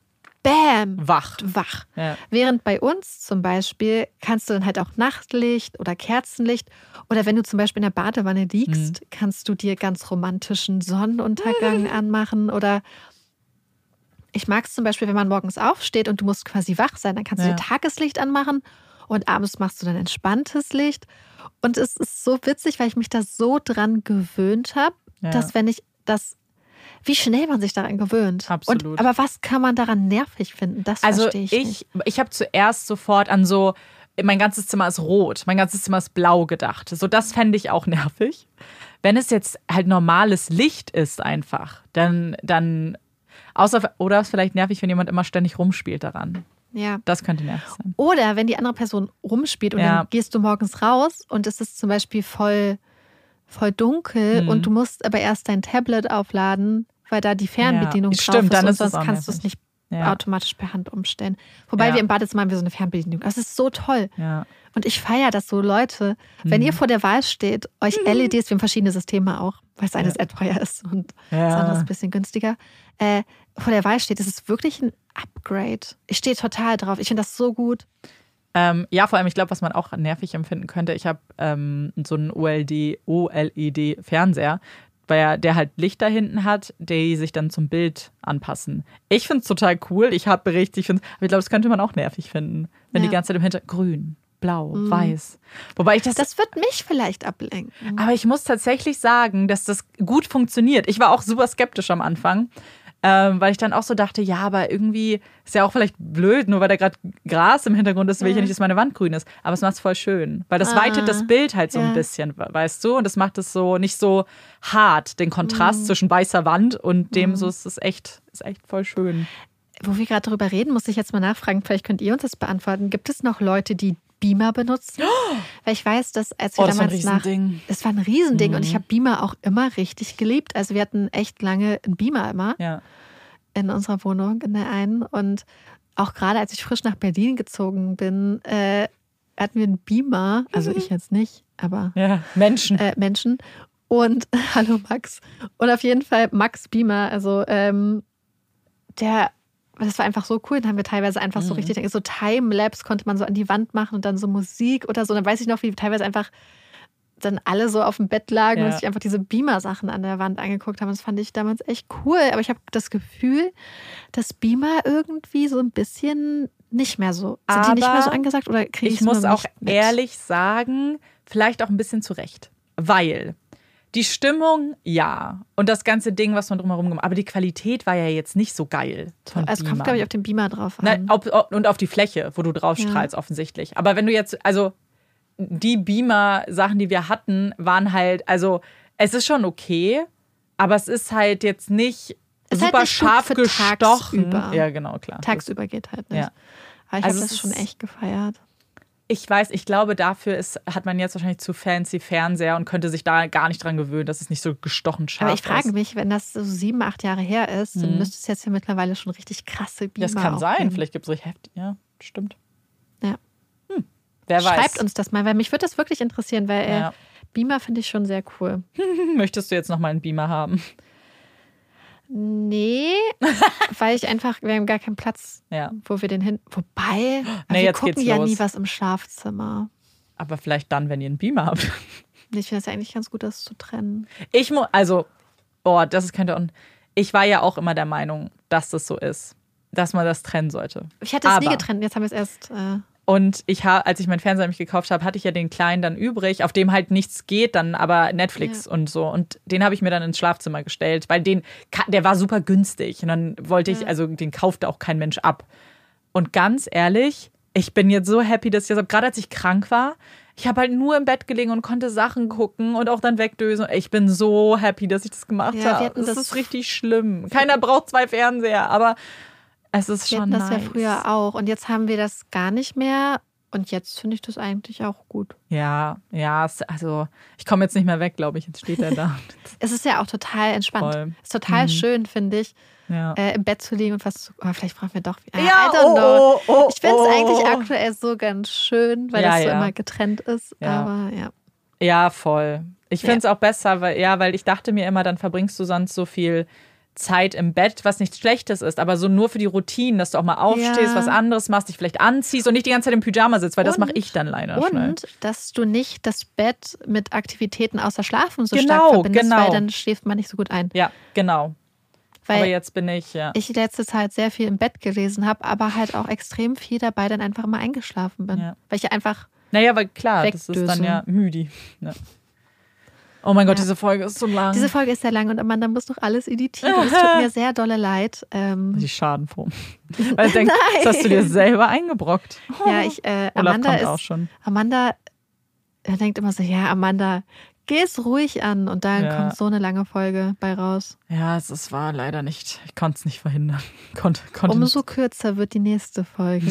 bam, wach. wach. Ja. Während bei uns zum Beispiel kannst du dann halt auch Nachtlicht oder Kerzenlicht oder wenn du zum Beispiel in der Badewanne liegst, mhm. kannst du dir ganz romantischen Sonnenuntergang anmachen oder ich mag es zum Beispiel, wenn man morgens aufsteht und du musst quasi wach sein, dann kannst ja. du dir Tageslicht anmachen und abends machst du dann entspanntes Licht und es ist so witzig, weil ich mich da so dran gewöhnt habe, ja. dass wenn ich das wie schnell man sich daran gewöhnt. Absolut. Und, aber was kann man daran nervig finden? Das also verstehe ich Also ich, ich habe zuerst sofort an so, mein ganzes Zimmer ist rot, mein ganzes Zimmer ist blau gedacht. So, das fände ich auch nervig. Wenn es jetzt halt normales Licht ist einfach, dann, dann außer, oder ist vielleicht nervig, wenn jemand immer ständig rumspielt daran. Ja. Das könnte nervig sein. Oder wenn die andere Person rumspielt und ja. dann gehst du morgens raus und es ist zum Beispiel voll... voll dunkel mhm. und du musst aber erst dein Tablet aufladen, weil da die Fernbedienung ja, stimmt, drauf ist dann und ist sonst es kannst du es nicht ja. automatisch per Hand umstellen. Wobei ja. wir im Badezimmer haben wir so eine Fernbedienung. Das ist so toll. Ja. Und ich feiere das so, Leute. Wenn mhm. ihr vor der Wahl steht, euch mhm. L E Ds, wir haben verschiedene Systeme auch, weil es eines ja. teuer ist und ja. das andere ist ein bisschen günstiger, äh, vor der Wahl steht, ist es wirklich ein Upgrade. Ich stehe total drauf. Ich finde das so gut. Ähm, ja, vor allem, ich glaube, was man auch nervig empfinden könnte, ich habe ähm, so einen O L E D-Fernseher, der, der halt Lichter hinten hat, die sich dann zum Bild anpassen. Ich finde es total cool, ich habe Berichte, ich finde aber ich glaube, das könnte man auch nervig finden, wenn ja. die ganze Zeit im Hintergrund grün, blau, mhm. weiß. Wobei ich das, das wird mich vielleicht ablenken. Aber ich muss tatsächlich sagen, dass das gut funktioniert. Ich war auch super skeptisch am Anfang. Ähm, weil ich dann auch so dachte, ja, aber irgendwie ist ja auch vielleicht blöd, nur weil da gerade Gras im Hintergrund ist, will ich ja nicht, dass meine Wand grün ist. Aber es macht es voll schön, weil das ah, weitet das Bild halt so ja. ein bisschen, weißt du? Und das macht es so nicht so hart, den Kontrast mhm. zwischen weißer Wand und dem, mhm. so ist es echt, ist echt voll schön. Wo wir gerade drüber reden, muss ich jetzt mal nachfragen, vielleicht könnt ihr uns das beantworten. Gibt es noch Leute, die Beamer benutzen? Oh! Weil ich weiß, dass als wir oh, das damals war ein Riesending. nach... Es war ein Riesending. Mhm. Und ich habe Beamer auch immer richtig geliebt. Also wir hatten echt lange einen Beamer immer ja. in unserer Wohnung, in der einen. Und auch gerade als ich frisch nach Berlin gezogen bin, äh, hatten wir einen Beamer. Also mhm. ich jetzt nicht, aber... Ja, Menschen. Äh, Menschen. Und, hallo Max. Und auf jeden Fall Max Beamer. Also ähm, der, das war einfach so cool, dann haben wir teilweise einfach mhm. so richtig, so Timelapse konnte man so an die Wand machen und dann so Musik oder so. Und dann weiß ich noch, wie teilweise einfach dann alle so auf dem Bett lagen ja. und sich einfach diese Beamer-Sachen an der Wand angeguckt haben. Das fand ich damals echt cool. Aber ich habe das Gefühl, dass Beamer irgendwie so ein bisschen nicht mehr so, sind aber die nicht mehr so angesagt? Oder kriege ich ich muss auch mit? Ehrlich sagen, vielleicht auch ein bisschen zurecht. Weil die Stimmung, ja. Und das ganze Ding, was man drumherum gemacht hat. Aber die Qualität war ja jetzt nicht so geil. Von es Beamer. Kommt, glaube ich, auf den Beamer drauf an. Na, ob, ob, und auf die Fläche, wo du drauf strahlst, ja. offensichtlich. Aber wenn du jetzt, also die Beamer-Sachen, die wir hatten, waren halt, also es ist schon okay, aber es ist halt jetzt nicht es super halt nicht scharf gestochen. Tagsüber. Ja, genau, klar. Tagsüber geht halt nicht. Ja. Aber ich also habe das schon echt gefeiert. Ich weiß, ich glaube, dafür ist, hat man jetzt wahrscheinlich zu fancy Fernseher und könnte sich da gar nicht dran gewöhnen, dass es nicht so gestochen scharf ist. Aber ich frage ist. mich, wenn das so sieben, acht Jahre her ist, mhm. dann müsste es jetzt ja mittlerweile schon richtig krasse Beamer. Das kann sein, nehmen. Vielleicht gibt es richtig heftig. Ja, stimmt. Ja. Hm. Wer weiß. Schreibt uns das mal, weil mich würde das wirklich interessieren, weil ja. äh, Beamer finde ich schon sehr cool. Möchtest du jetzt nochmal einen Beamer haben? Nee, weil ich einfach, wir haben gar keinen Platz, ja. wo wir den hin... Wobei, nee, wir gucken ja los. nie was im Schlafzimmer. Aber vielleicht dann, wenn ihr einen Beamer habt. Ich finde es ja eigentlich ganz gut, das zu trennen. Ich muss, also, boah, das ist kein... Un- ich war ja auch immer der Meinung, dass das so ist, dass man das trennen sollte. Ich hatte es nie getrennt, jetzt haben wir es erst... Äh Und ich habe, als ich meinen Fernseher mich gekauft habe, hatte ich ja den kleinen dann übrig, auf dem halt nichts geht, dann aber Netflix ja. und so. Und den habe ich mir dann ins Schlafzimmer gestellt, weil den, der war super günstig. Und dann wollte ja. ich, also den kaufte auch kein Mensch ab. Und ganz ehrlich, ich bin jetzt so happy, dass ich das habe. Gerade als ich krank war, ich habe halt nur im Bett gelegen und konnte Sachen gucken und auch dann wegdösen. Ich bin so happy, dass ich das gemacht ja, habe. Das, das ist richtig schlimm. Keiner braucht zwei Fernseher, aber... Es ist schon nice. Wir hatten das ja früher auch. Und jetzt haben wir das gar nicht mehr. Und jetzt finde ich das eigentlich auch gut. Ja, ja. Also ich komme jetzt nicht mehr weg, glaube ich. Jetzt steht er da. Es ist ja auch total entspannt. Voll. Es ist total mhm. schön, finde ich, ja. äh, im Bett zu liegen und was zu... Oh, vielleicht brauchen wir doch... Ah, ja, I don't know. Oh, oh, oh, ich finde es oh. eigentlich aktuell so ganz schön, weil ja, das so ja. immer getrennt ist. Ja. Aber ja. Ja, voll. Ich finde es ja. auch besser, weil, ja, weil ich dachte mir immer, dann verbringst du sonst so viel... Zeit im Bett, was nichts Schlechtes ist, aber so nur für die Routinen, dass du auch mal aufstehst, ja. was anderes machst, dich vielleicht anziehst und nicht die ganze Zeit im Pyjama sitzt, weil und, das mache ich dann leider und schnell. Und dass du nicht das Bett mit Aktivitäten außer Schlafen so genau, stark verbindest, genau. weil dann schläft man nicht so gut ein. Ja, genau. Weil aber jetzt bin ich, ja. ich letzte Zeit sehr viel im Bett gelesen habe, aber halt auch extrem viel dabei dann einfach mal eingeschlafen bin. Ja. Weil ich einfach Naja, weil klar, wegdösen. Das ist dann ja müde. Ja. Oh mein Gott, ja. diese Folge ist so lang. Diese Folge ist sehr lang und Amanda muss noch alles editieren. Es tut mir sehr dolle leid. Ähm Die Schadenfroh. Weil ich denke, das hast du dir selber eingebrockt. Ja, ich, äh, Amanda kommt ist, auch schon. Amanda er denkt immer so, ja, Amanda, geh's ruhig an. Und dann ja. kommt so eine lange Folge bei raus. Ja, es, es war leider nicht, ich konnte es nicht verhindern. Konnt, Umso nicht. Kürzer wird die nächste Folge.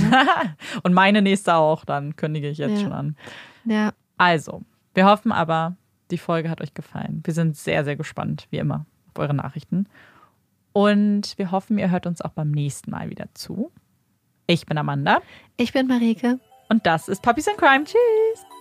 Und meine nächste auch, dann kündige ich jetzt ja. schon an. Ja. Also, wir hoffen aber... Die Folge hat euch gefallen. Wir sind sehr, sehr gespannt, wie immer, auf eure Nachrichten. Und wir hoffen, ihr hört uns auch beim nächsten Mal wieder zu. Ich bin Amanda. Ich bin Marieke. Und das ist Puppies and Crime. Tschüss.